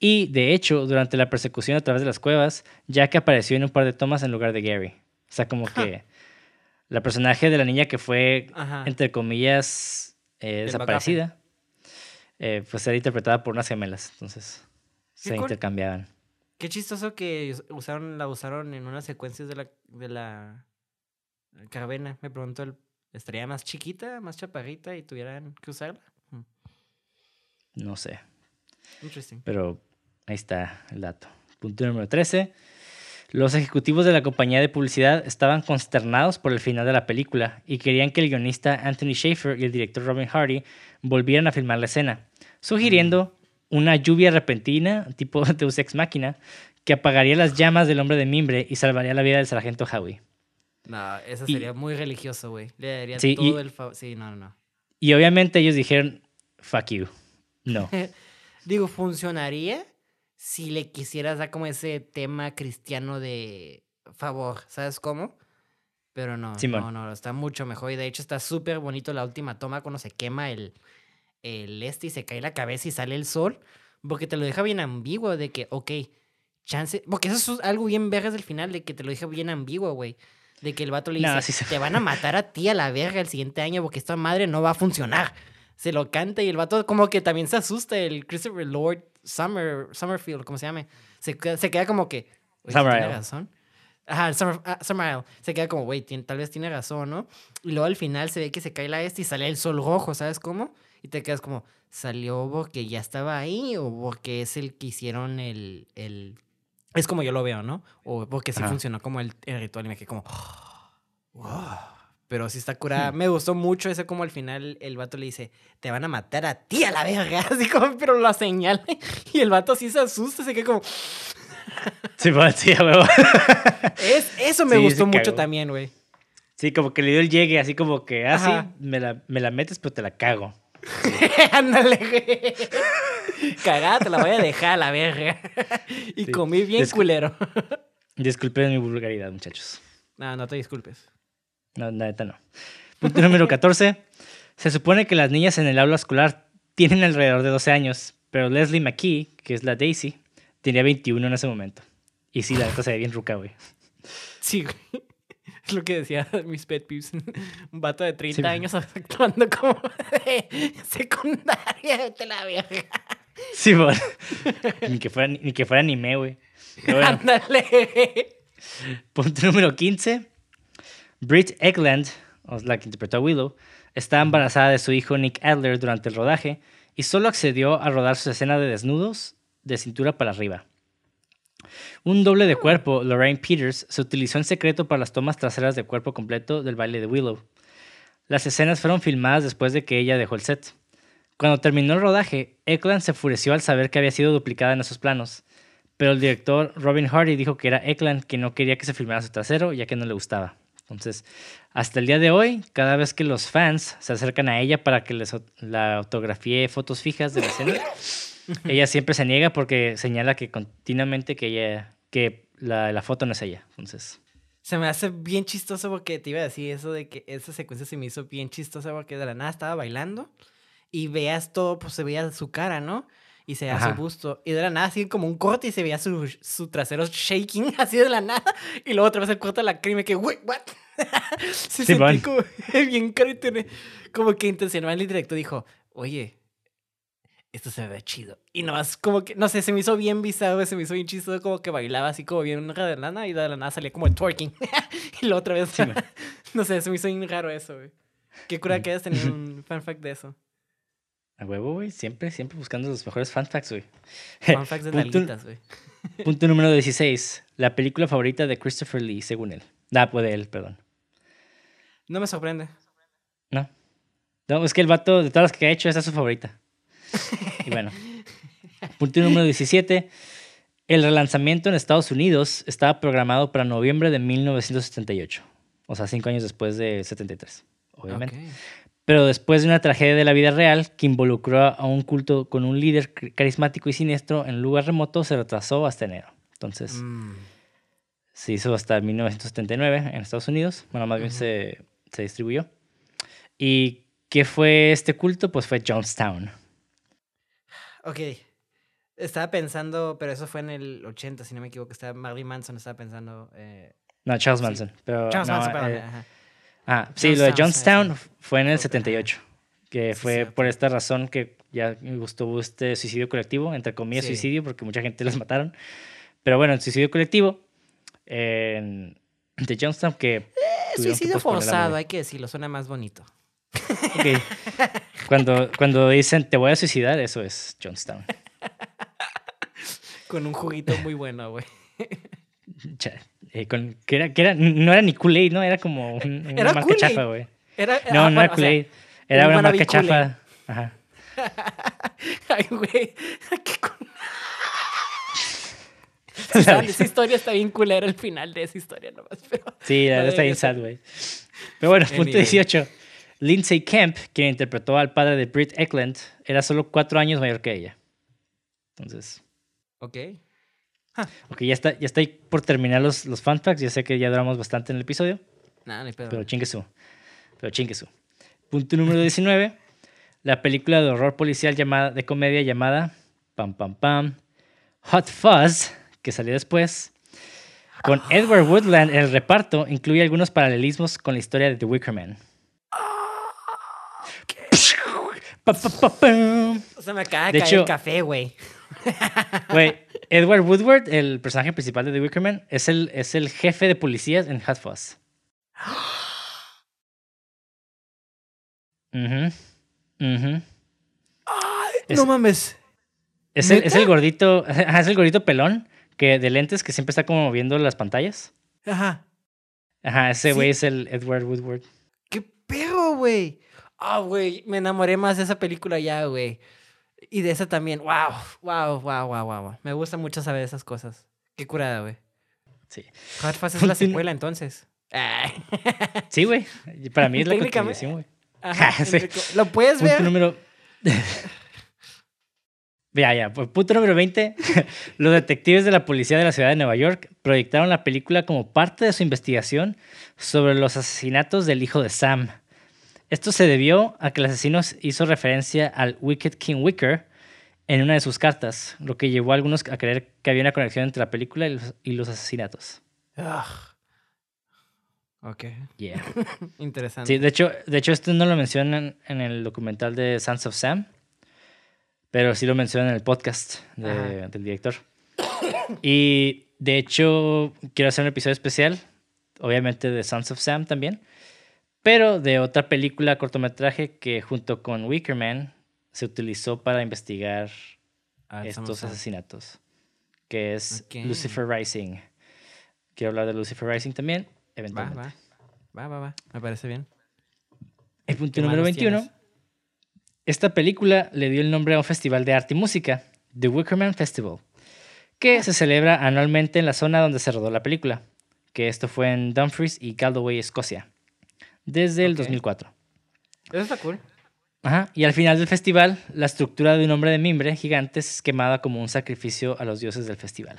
Y, de hecho, durante la persecución a través de las cuevas, Jackie apareció en un par de tomas en lugar de Gary. O sea, como que... La personaje de la niña que fue, ajá, entre comillas, eh, desaparecida, eh, pues era interpretada por unas gemelas. Entonces, se cool, intercambiaban. Qué chistoso que usaron, la usaron en unas secuencias de la, de la caravana. Me preguntó, el, ¿estaría más chiquita, más chaparrita y tuvieran que usarla? Hmm. No sé. Interesting. Pero ahí está el dato. Punto número trece. Los ejecutivos de la compañía de publicidad estaban consternados por el final de la película y querían que el guionista Anthony Shaffer y el director Robin Hardy volvieran a filmar la escena, sugiriendo una lluvia repentina, tipo Deus Ex Machina, que apagaría las llamas del hombre de mimbre y salvaría la vida del sargento Howie. No, eso sería y, muy religioso, güey. Le daría sí, todo y, el favor. Sí, no, no, no. Y obviamente ellos dijeron, fuck you. No. Digo, ¿funcionaría? Si le quisieras dar como ese tema cristiano de favor, ¿sabes cómo? Pero no, Simón. no, no, está mucho mejor. Y de hecho está súper bonito la última toma cuando se quema el, el este y se cae la cabeza y sale el sol. Porque te lo deja bien ambiguo de que, ok, chance... Porque eso es algo bien vergas del final, de que te lo deja bien ambiguo, güey. De que el vato le dice, no, sí se... te van a matar a ti a la verga el siguiente año porque esta madre no va a funcionar. Se lo canta y el vato como que también se asusta, el Christopher Lord Summer, Summerfield, ¿cómo se llama? Se, se queda como que... Summer Isle. ¿Tiene razón? Ajá, Summer, uh, Summer Isle. Se queda como, güey, tal vez tiene razón, ¿no? Y luego al final se ve que se cae la este y sale el sol rojo, ¿sabes cómo? Y te quedas como, ¿salió porque ya estaba ahí o porque es el que hicieron el... el... Es como yo lo veo, ¿no? O porque sí, ajá, funcionó como el, el ritual y me quedé como... ¡Wow! Pero sí está curada. Me gustó mucho eso como al final el vato le dice, te van a matar a ti a la verga. Así como, pero la señala. Y el vato sí se asusta, se queda como... Sí, pues, sí, huevo. Es, eso me sí, gustó mucho cago. también, güey. Sí, como que le dio el llegue, así como que, así, ah, me la, me la metes, pero te la cago. Ándale, güey. Cagada, te la voy a dejar a la verga. Y sí, comí bien Discul- culero. Disculpen mi vulgaridad, muchachos. No, no te disculpes. No, la neta no. Punto número catorce. Se supone que las niñas en el aula escolar tienen alrededor de doce años, pero Leslie McKee, que es la Daisy, tenía veintiuno en ese momento. Y sí, la neta se ve bien ruca, güey. Sí, güey. Es lo que decía mis pet peeves. Un vato de treinta sí, años actuando como de secundaria de Telavia. Sí, bueno. Ni que fuera, ni que fuera anime, güey. Bueno. Ándale. Punto número quince. Britt Ekland, la que interpretó a Willow, estaba embarazada de su hijo Nick Adler durante el rodaje y solo accedió a rodar su escena de desnudos de cintura para arriba. Un doble de cuerpo, Lorraine Peters, se utilizó en secreto para las tomas traseras de cuerpo completo del baile de Willow. Las escenas fueron filmadas después de que ella dejó el set. Cuando terminó el rodaje, Ekland se enfureció al saber que había sido duplicada en esos planos, pero el director Robin Hardy dijo que era Ekland que no quería que se filmara su trasero ya que no le gustaba. Entonces, hasta el día de hoy, cada vez que los fans se acercan a ella para que les la autografíe fotos fijas de la escena, ella siempre se niega porque señala que continuamente que ella que la, la foto no es ella. Entonces, se me hace bien chistoso porque te iba a decir eso de que esa secuencia se me hizo bien chistosa porque de la nada estaba bailando y veas todo, pues se veía su cara, ¿no? Y se veía, ajá, su busto. Y de la nada así como un corte y se veía su, su trasero shaking así de la nada. Y luego otra vez el corte de la crema que, güey, what? Se sí, sentí como bien caritone. Como que intencional el director dijo, oye, esto se ve chido. Y nomás como que, no sé, se me hizo bien bizarro, se me hizo bien chistoso, como que bailaba así como bien de la nada y de la nada salía como el twerking. Y luego otra vez, sí, no sé, se me hizo bien raro eso, güey. Qué cura que hayas tenido un fan fact de eso. A huevo, güey. Siempre, siempre buscando los mejores fan facts, güey. Fan facts de nalguitas, güey. Punto número dieciséis. La película favorita de Christopher Lee, según él. Nah, pues de él, perdón. No me sorprende. No. No, es que el vato, de todas las que ha hecho, esa es su favorita. Y bueno. Punto número diecisiete. El relanzamiento en Estados Unidos estaba programado para noviembre de mil novecientos setenta y ocho. O sea, cinco años después de setenta y tres, obviamente. Okay. Pero después de una tragedia de la vida real que involucró a un culto con un líder carismático y siniestro en un lugar remoto, se retrasó hasta enero. Entonces, mm. se hizo hasta mil novecientos setenta y nueve en Estados Unidos. Bueno, más uh-huh. bien se, se distribuyó. ¿Y qué fue este culto? Pues fue Jonestown. Ok. Estaba pensando, pero eso fue en el ochenta, si no me equivoco. Estaba Marilyn Manson, estaba pensando... Eh, no, Charles sí. Manson. Pero Charles no, Manson, perdón. Eh, ajá. Ah, sí, Jonestown, lo de Jonestown sí, sí. fue en el setenta y ocho, que sí, fue sí. por esta razón que ya me gustó este suicidio colectivo, entre comillas sí. suicidio, porque mucha gente los mataron. Pero bueno, el suicidio colectivo eh, de Jonestown que... Eh, suicidio que forzado, hay que decirlo, suena más bonito. Okay. cuando, cuando dicen, te voy a suicidar, eso es Jonestown. Con un juguito muy bueno, güey. Eh, con, que era, que era, no era ni Kool-Aid, ¿no? Era como un, una era marca Kool-Aid. Chafa, güey. Era, no, ah, no era bueno, Kool-Aid. O sea, era una marca Kool-Aid. Chafa. Ajá. Ay, güey. Con... esa, esa historia está bien culera, el final de esa historia nomás. Pero... sí, la verdad está bien sad, güey. Pero bueno, punto dieciocho. Lindsay Kemp, quien interpretó al padre de Britt Ekland, era solo cuatro años mayor que ella. Entonces... ok. Huh. Ok, ya está, ya estoy por terminar los, los fun facts. Ya sé que ya duramos bastante en el episodio. Nah, no hay pedo. Pero chinguesú. Pero chinguesú. Punto número diecinueve. La película de horror policial llamada, de comedia llamada Pam Pam Pam Hot Fuzz, que salió después, con oh. Edward Woodland en el reparto, incluye algunos paralelismos con la historia de The Wicker Man. Oh, okay. pa, pa, pa, pa. O sea, me acaba de, de caer hecho, el café, güey. Güey, Edward Woodward, el personaje principal de The Wicker Man, es el, es el jefe de policías en Hot Fuzz. Uh-huh, uh-huh. Ay, es, no mames. Es el, es el gordito, es el gordito pelón que, de lentes que siempre está como moviendo las pantallas. Ajá. Ajá, ese güey sí. es el Edward Woodward. ¡Qué perro, güey! Ah, oh, güey, me enamoré más de esa película ya, güey. Y de esa también. ¡Wow! ¡Wow! ¡Wow! ¡Wow! ¡Wow! Me gusta mucho saber esas cosas. ¡Qué curada, güey! Sí. Hot Fuzz es la secuela, entonces. Sí, güey. Para mí es la continuación, güey. Sí. ¿Lo puedes punto ver? Número... ya, ya. Punto número veinte. Los detectives de la policía de la ciudad de Nueva York proyectaron la película como parte de su investigación sobre los asesinatos del hijo de Sam. Esto se debió a que el asesino hizo referencia al Wicked King Wicker en una de sus cartas, lo que llevó a algunos a creer que había una conexión entre la película y los, y los asesinatos. Ugh. Ok. Yeah. Interesante. Sí, de hecho, de hecho, esto no lo mencionan en el documental de Sons of Sam, pero sí lo mencionan en el podcast de, del director. Y de hecho, quiero hacer un episodio especial, obviamente de Sons of Sam también, pero de otra película cortometraje que junto con Wicker Man se utilizó para investigar ah, estos asesinatos, que es okay. Lucifer Rising. Quiero hablar de Lucifer Rising también, eventualmente. Va, va, va, va. Me parece bien. El punto número veintiuno. Tienes? Esta película le dio el nombre a un festival de arte y música, The Wicker Man Festival, que se celebra anualmente en la zona donde se rodó la película, que esto fue en Dumfries y Caldaway, Escocia. Desde el okay. dos mil cuatro. Eso está cool. Ajá. Y al final del festival, la estructura de un hombre de mimbre gigante es quemada como un sacrificio a los dioses del festival.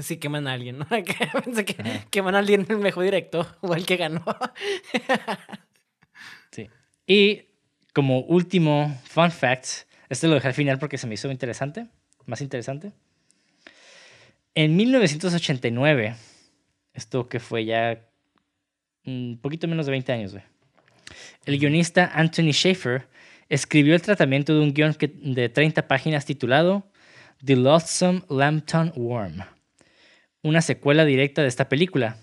Sí, queman a alguien, ¿no? Pensé que uh-huh. queman a alguien el mejor directo o el que ganó. Sí. Y como último fun fact, este lo dejé al final porque se me hizo interesante, más interesante. En mil novecientos ochenta y nueve, esto que fue ya... un poquito menos de veinte años, güey. El guionista Anthony Shaffer escribió el tratamiento de un guión que, de treinta páginas titulado The Loathsome Lambton Worm, una secuela directa de esta película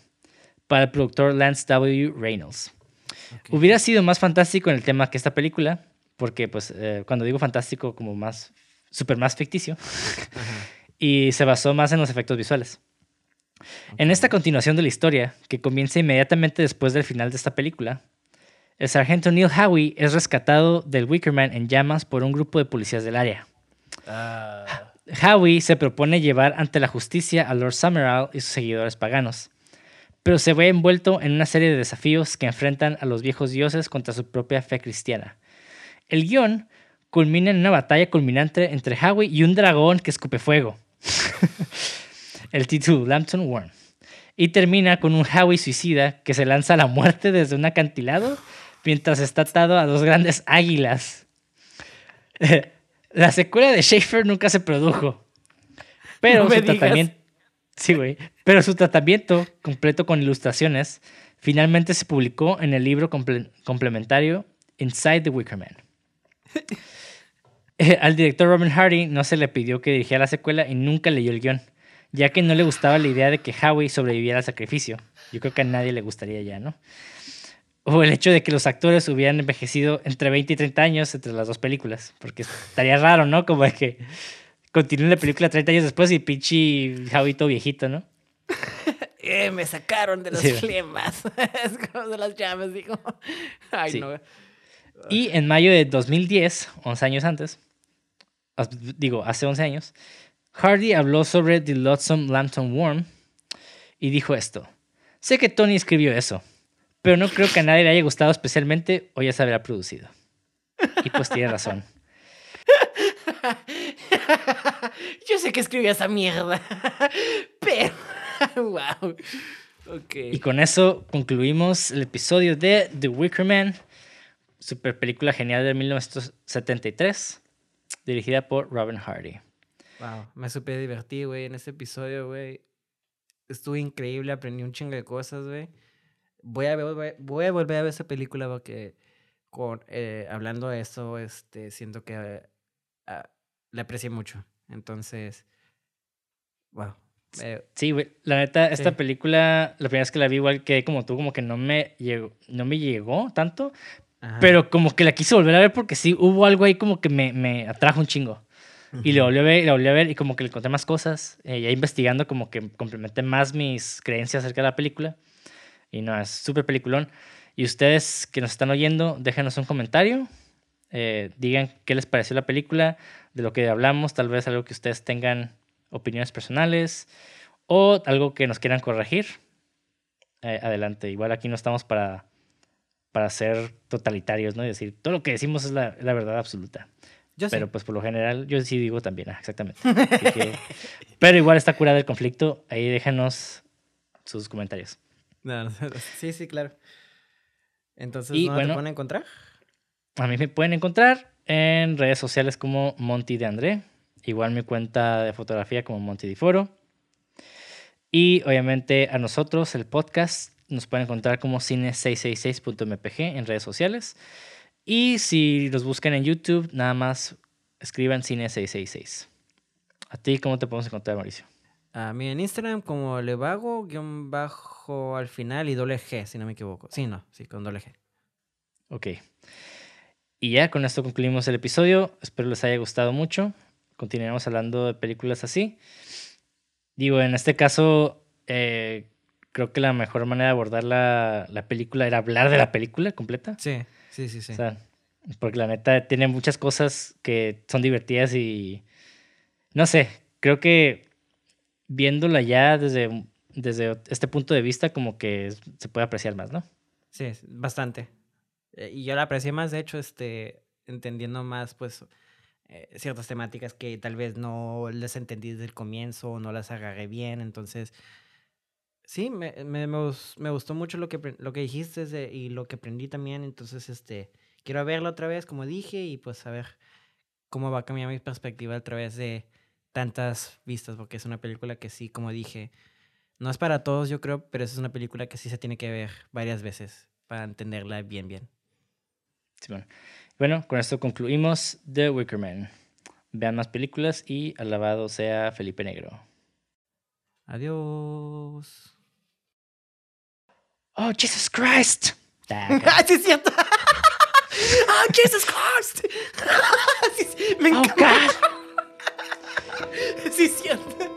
para el productor Lance W. Reynolds. Okay. Hubiera sido más fantástico en el tema que esta película, porque pues eh, cuando digo fantástico, como más, súper más ficticio. Y se basó más en los efectos visuales. Okay. En esta continuación de la historia, que comienza inmediatamente después del final de esta película, el sargento Neil Howie es rescatado del Wicker Man en llamas por un grupo de policías del área. Uh. Howie se propone llevar ante la justicia a Lord Summer Isle y sus seguidores paganos, pero se ve envuelto en una serie de desafíos que enfrentan a los viejos dioses contra su propia fe cristiana. El guión culmina en una batalla culminante entre Howie y un dragón que escupe fuego. El título, Lambton Worm. Y termina con un Howie suicida que se lanza a la muerte desde un acantilado mientras está atado a dos grandes águilas. La secuela de Shaffer nunca se produjo. Pero, no me su, digas. Tratamiento... Sí, güey. Pero su tratamiento, completo con ilustraciones, finalmente se publicó en el libro comple- complementario Inside the Wicker Man. Al director Robin Hardy no se le pidió que dirigiera la secuela y nunca leyó el guión, ya que no le gustaba la idea de que Howie sobreviviera al sacrificio. Yo creo que a nadie le gustaría ya, ¿no? O el hecho de que los actores hubieran envejecido entre veinte y treinta años entre las dos películas. Porque estaría raro, ¿no? Como de que continúe la película treinta años después y pinche Howie todo viejito, ¿no? eh, me sacaron de los sí. flemas. Es como de las llamas, digo. Ay, sí. no. Y en mayo de dos mil diez, once años antes, digo, hace once años, Hardy habló sobre The Loathsome Lambton Worm y dijo esto. Sé que Tony escribió eso, pero no creo que a nadie le haya gustado especialmente o ya se habrá producido. Y pues tiene razón. Yo sé que escribió esa mierda, pero... wow. Okay. Y con eso concluimos el episodio de The Wicker Man, super película genial de mil novecientos setenta y tres, dirigida por Robin Hardy. Wow, me super divertí, güey, en este episodio, güey. Estuvo increíble, aprendí un chingo de cosas, güey. Voy a, ver, voy a volver a ver esa película porque con, eh, hablando de eso, este, siento que eh, eh, la aprecié mucho. Entonces, wow. Eh, sí, güey, la neta, esta sí. película, la primera vez que la vi, igual que como tú, como que no me llegó, no me llegó tanto, ajá. pero como que la quise volver a ver porque sí, hubo algo ahí como que me, me atrajo un chingo. Uh-huh. Y la volví a ver, la volví a ver y como que le conté más cosas. Eh, ya investigando como que complementé más mis creencias acerca de la película. Y no, es súper peliculón. Y ustedes que nos están oyendo, déjenos un comentario. Eh, digan qué les pareció la película, de lo que hablamos, tal vez algo que ustedes tengan opiniones personales o algo que nos quieran corregir. Eh, adelante. Igual aquí no estamos para, para ser totalitarios, ¿no? Y decir, todo lo que decimos es la, la verdad absoluta. Yo pero sí. pues por lo general yo sí digo también, exactamente. Así que, pero igual está curada el conflicto. Ahí déjanos sus comentarios. No, no, sí, sí, claro. Entonces, ¿no bueno, te pueden encontrar? A mí me pueden encontrar en redes sociales como Monty de André. Igual mi cuenta de fotografía como Monty de Foro. Y obviamente a nosotros, el podcast, nos pueden encontrar como cine seiscientos sesenta y seis punto m p g en redes sociales. Y si los buscan en YouTube, nada más escriban Cine seiscientos sesenta y seis. ¿A ti cómo te podemos encontrar, Mauricio? A mí en Instagram como levago, guión bajo al final y doble G, si no me equivoco. Sí, no, sí, con doble G. Ok. Y ya con esto concluimos el episodio. Espero les haya gustado mucho. Continuaremos hablando de películas así. Digo, en este caso... Eh, creo que la mejor manera de abordar la, la película era hablar de la película completa. Sí, sí, sí, sí. O sea, porque la neta tiene muchas cosas que son divertidas y... No sé, creo que viéndola ya desde, desde este punto de vista como que se puede apreciar más, ¿no? Sí, bastante. Y yo la aprecié más, de hecho, este, entendiendo más, pues, eh, ciertas temáticas que tal vez no las entendí desde el comienzo o no las agarré bien, entonces... Sí, me, me, me gustó mucho lo que, lo que dijiste de, y lo que aprendí también. Entonces, este, quiero verlo otra vez, como dije, y pues a ver cómo va a cambiar mi perspectiva a través de tantas vistas, porque es una película que sí, como dije, no es para todos, yo creo, pero es una película que sí se tiene que ver varias veces para entenderla bien, bien. Sí, bueno. Bueno, con esto concluimos The Wicker Man. Vean más películas y alabado sea Felipe Negro. Adiós. Oh, Jesus Christ. Ah, sí, es cierto. ¡Oh, Jesus Christ! Me encanta. Oh, God. Sí, siempre.